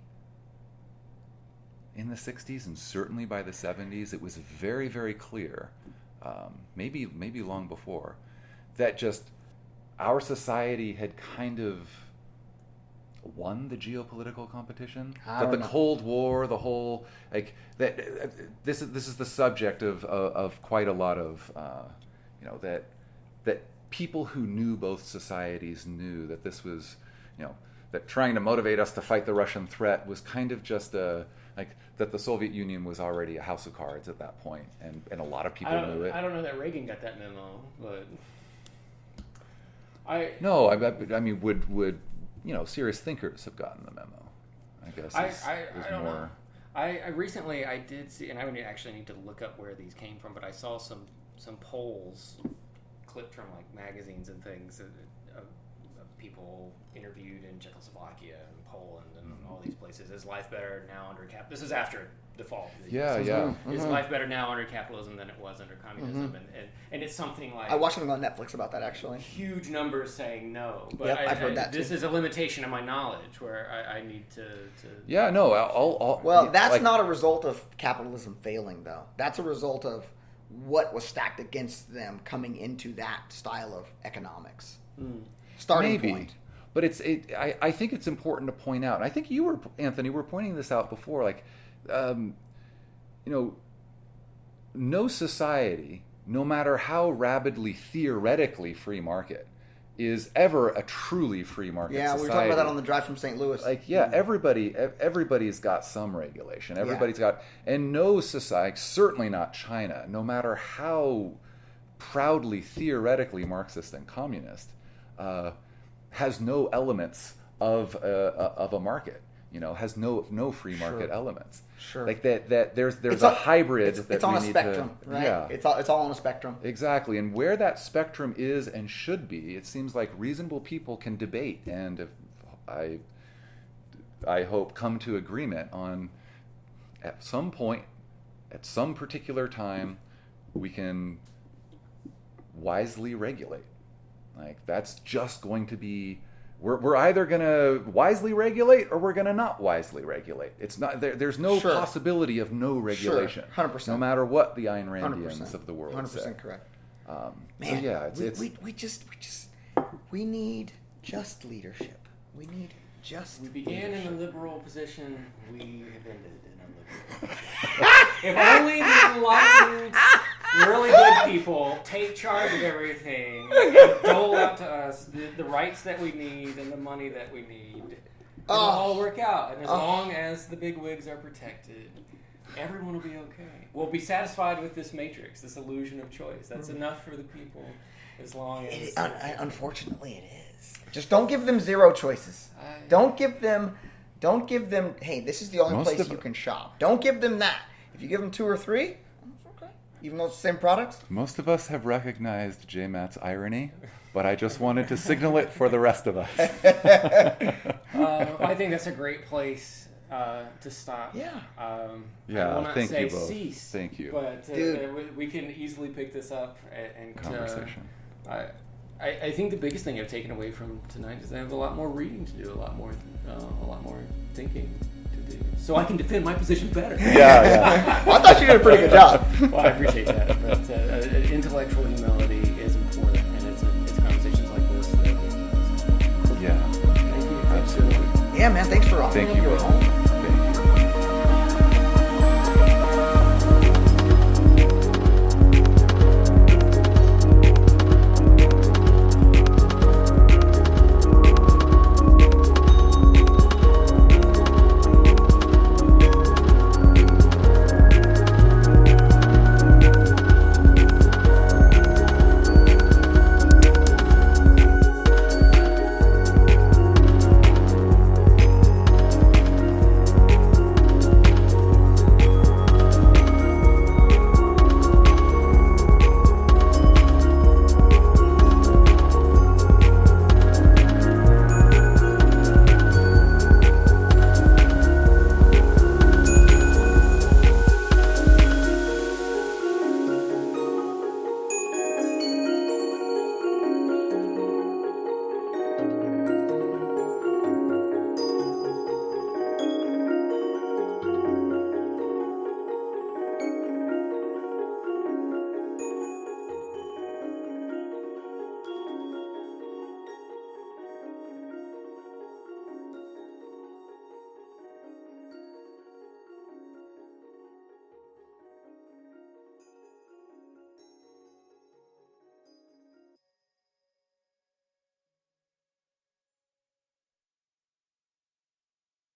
in the 1960s and certainly by the 1970s, it was very, very clear, maybe long before, that just our society had kind of won the geopolitical competition. I don't know. Cold War, the whole this is the subject of quite a lot of that people who knew both societies knew that this was that trying to motivate us to fight the Russian threat was kind of just that the Soviet Union was already a house of cards at that point, and a lot of people knew it. I don't know that Reagan got that memo, but I mean would. Serious thinkers have gotten the memo, I guess. I don't know. I recently did see, and I would actually need to look up where these came from, but I saw some polls clipped from magazines and things of people interviewed in Czechoslovakia and Poland and all these places. Is life better now under capitalism? This is after the fall. Yeah. Mm-hmm. Is life better now under capitalism than it was under communism? Mm-hmm. And it's something like... I watched something on Netflix about that, actually. Huge numbers saying no. But yep, I've heard that, too. This is a limitation of my knowledge where I need to... Yeah, no. That's not a result of capitalism failing, though. That's a result of what was stacked against them coming into that style of economics. Mm. Starting point. But I think it's important to point out, and I think you were, Anthony, were pointing this out before, no society, no matter how rabidly theoretically free market, is ever a truly free market society. Yeah, we were talking about that on the drive from St. Louis. Everybody's got some regulation. And no society, certainly not China, no matter how proudly theoretically Marxist and communist, has no elements of a market. Has no free market elements. Sure. Like that there's a hybrid that we need to... It's on a spectrum, right? Yeah. It's all on a spectrum. Exactly. And where that spectrum is and should be, it seems like reasonable people can debate and if I hope come to agreement on at some point, at some particular time, we can wisely regulate. Like that's just going to be... We're either going to wisely regulate or we're going to not wisely regulate. It's not there's no sure. possibility of no regulation. Sure. 100%. No matter what the Ayn Randians of the world 100% say. 100% correct. Man, so yeah, we need just leadership. We need just We began leadership. In the liberal position. We have ended in a liberal position. If only the enlightened, really good people take charge of everything and dole out to us the rights that we need and the money that we need. It'll all work out. And as long as the big wigs are protected, everyone will be okay. We'll be satisfied with this matrix, this illusion of choice. That's enough for the people as long as... Unfortunately, it is. Just don't give them zero choices. Don't give them, hey, this is the only place you can shop. Don't give them that. If you give them 2 or 3... Even though it's the same products? Most of us have recognized J. Matt's irony, but I just wanted to signal it for the rest of us. I think that's a great place to stop. Yeah. I will not thank say you both. Cease. Thank you. But we can easily pick this up and conversation. I think the biggest thing I've taken away from tonight is I have a lot more reading to do, a lot more thinking. So I can defend my position better. Yeah. Well, I thought you did a pretty good job. Well, I appreciate that. But intellectual humility is important, and it's conversations like this that... Yeah. Thank you. Absolutely. Yeah, man. Thanks for offering your home.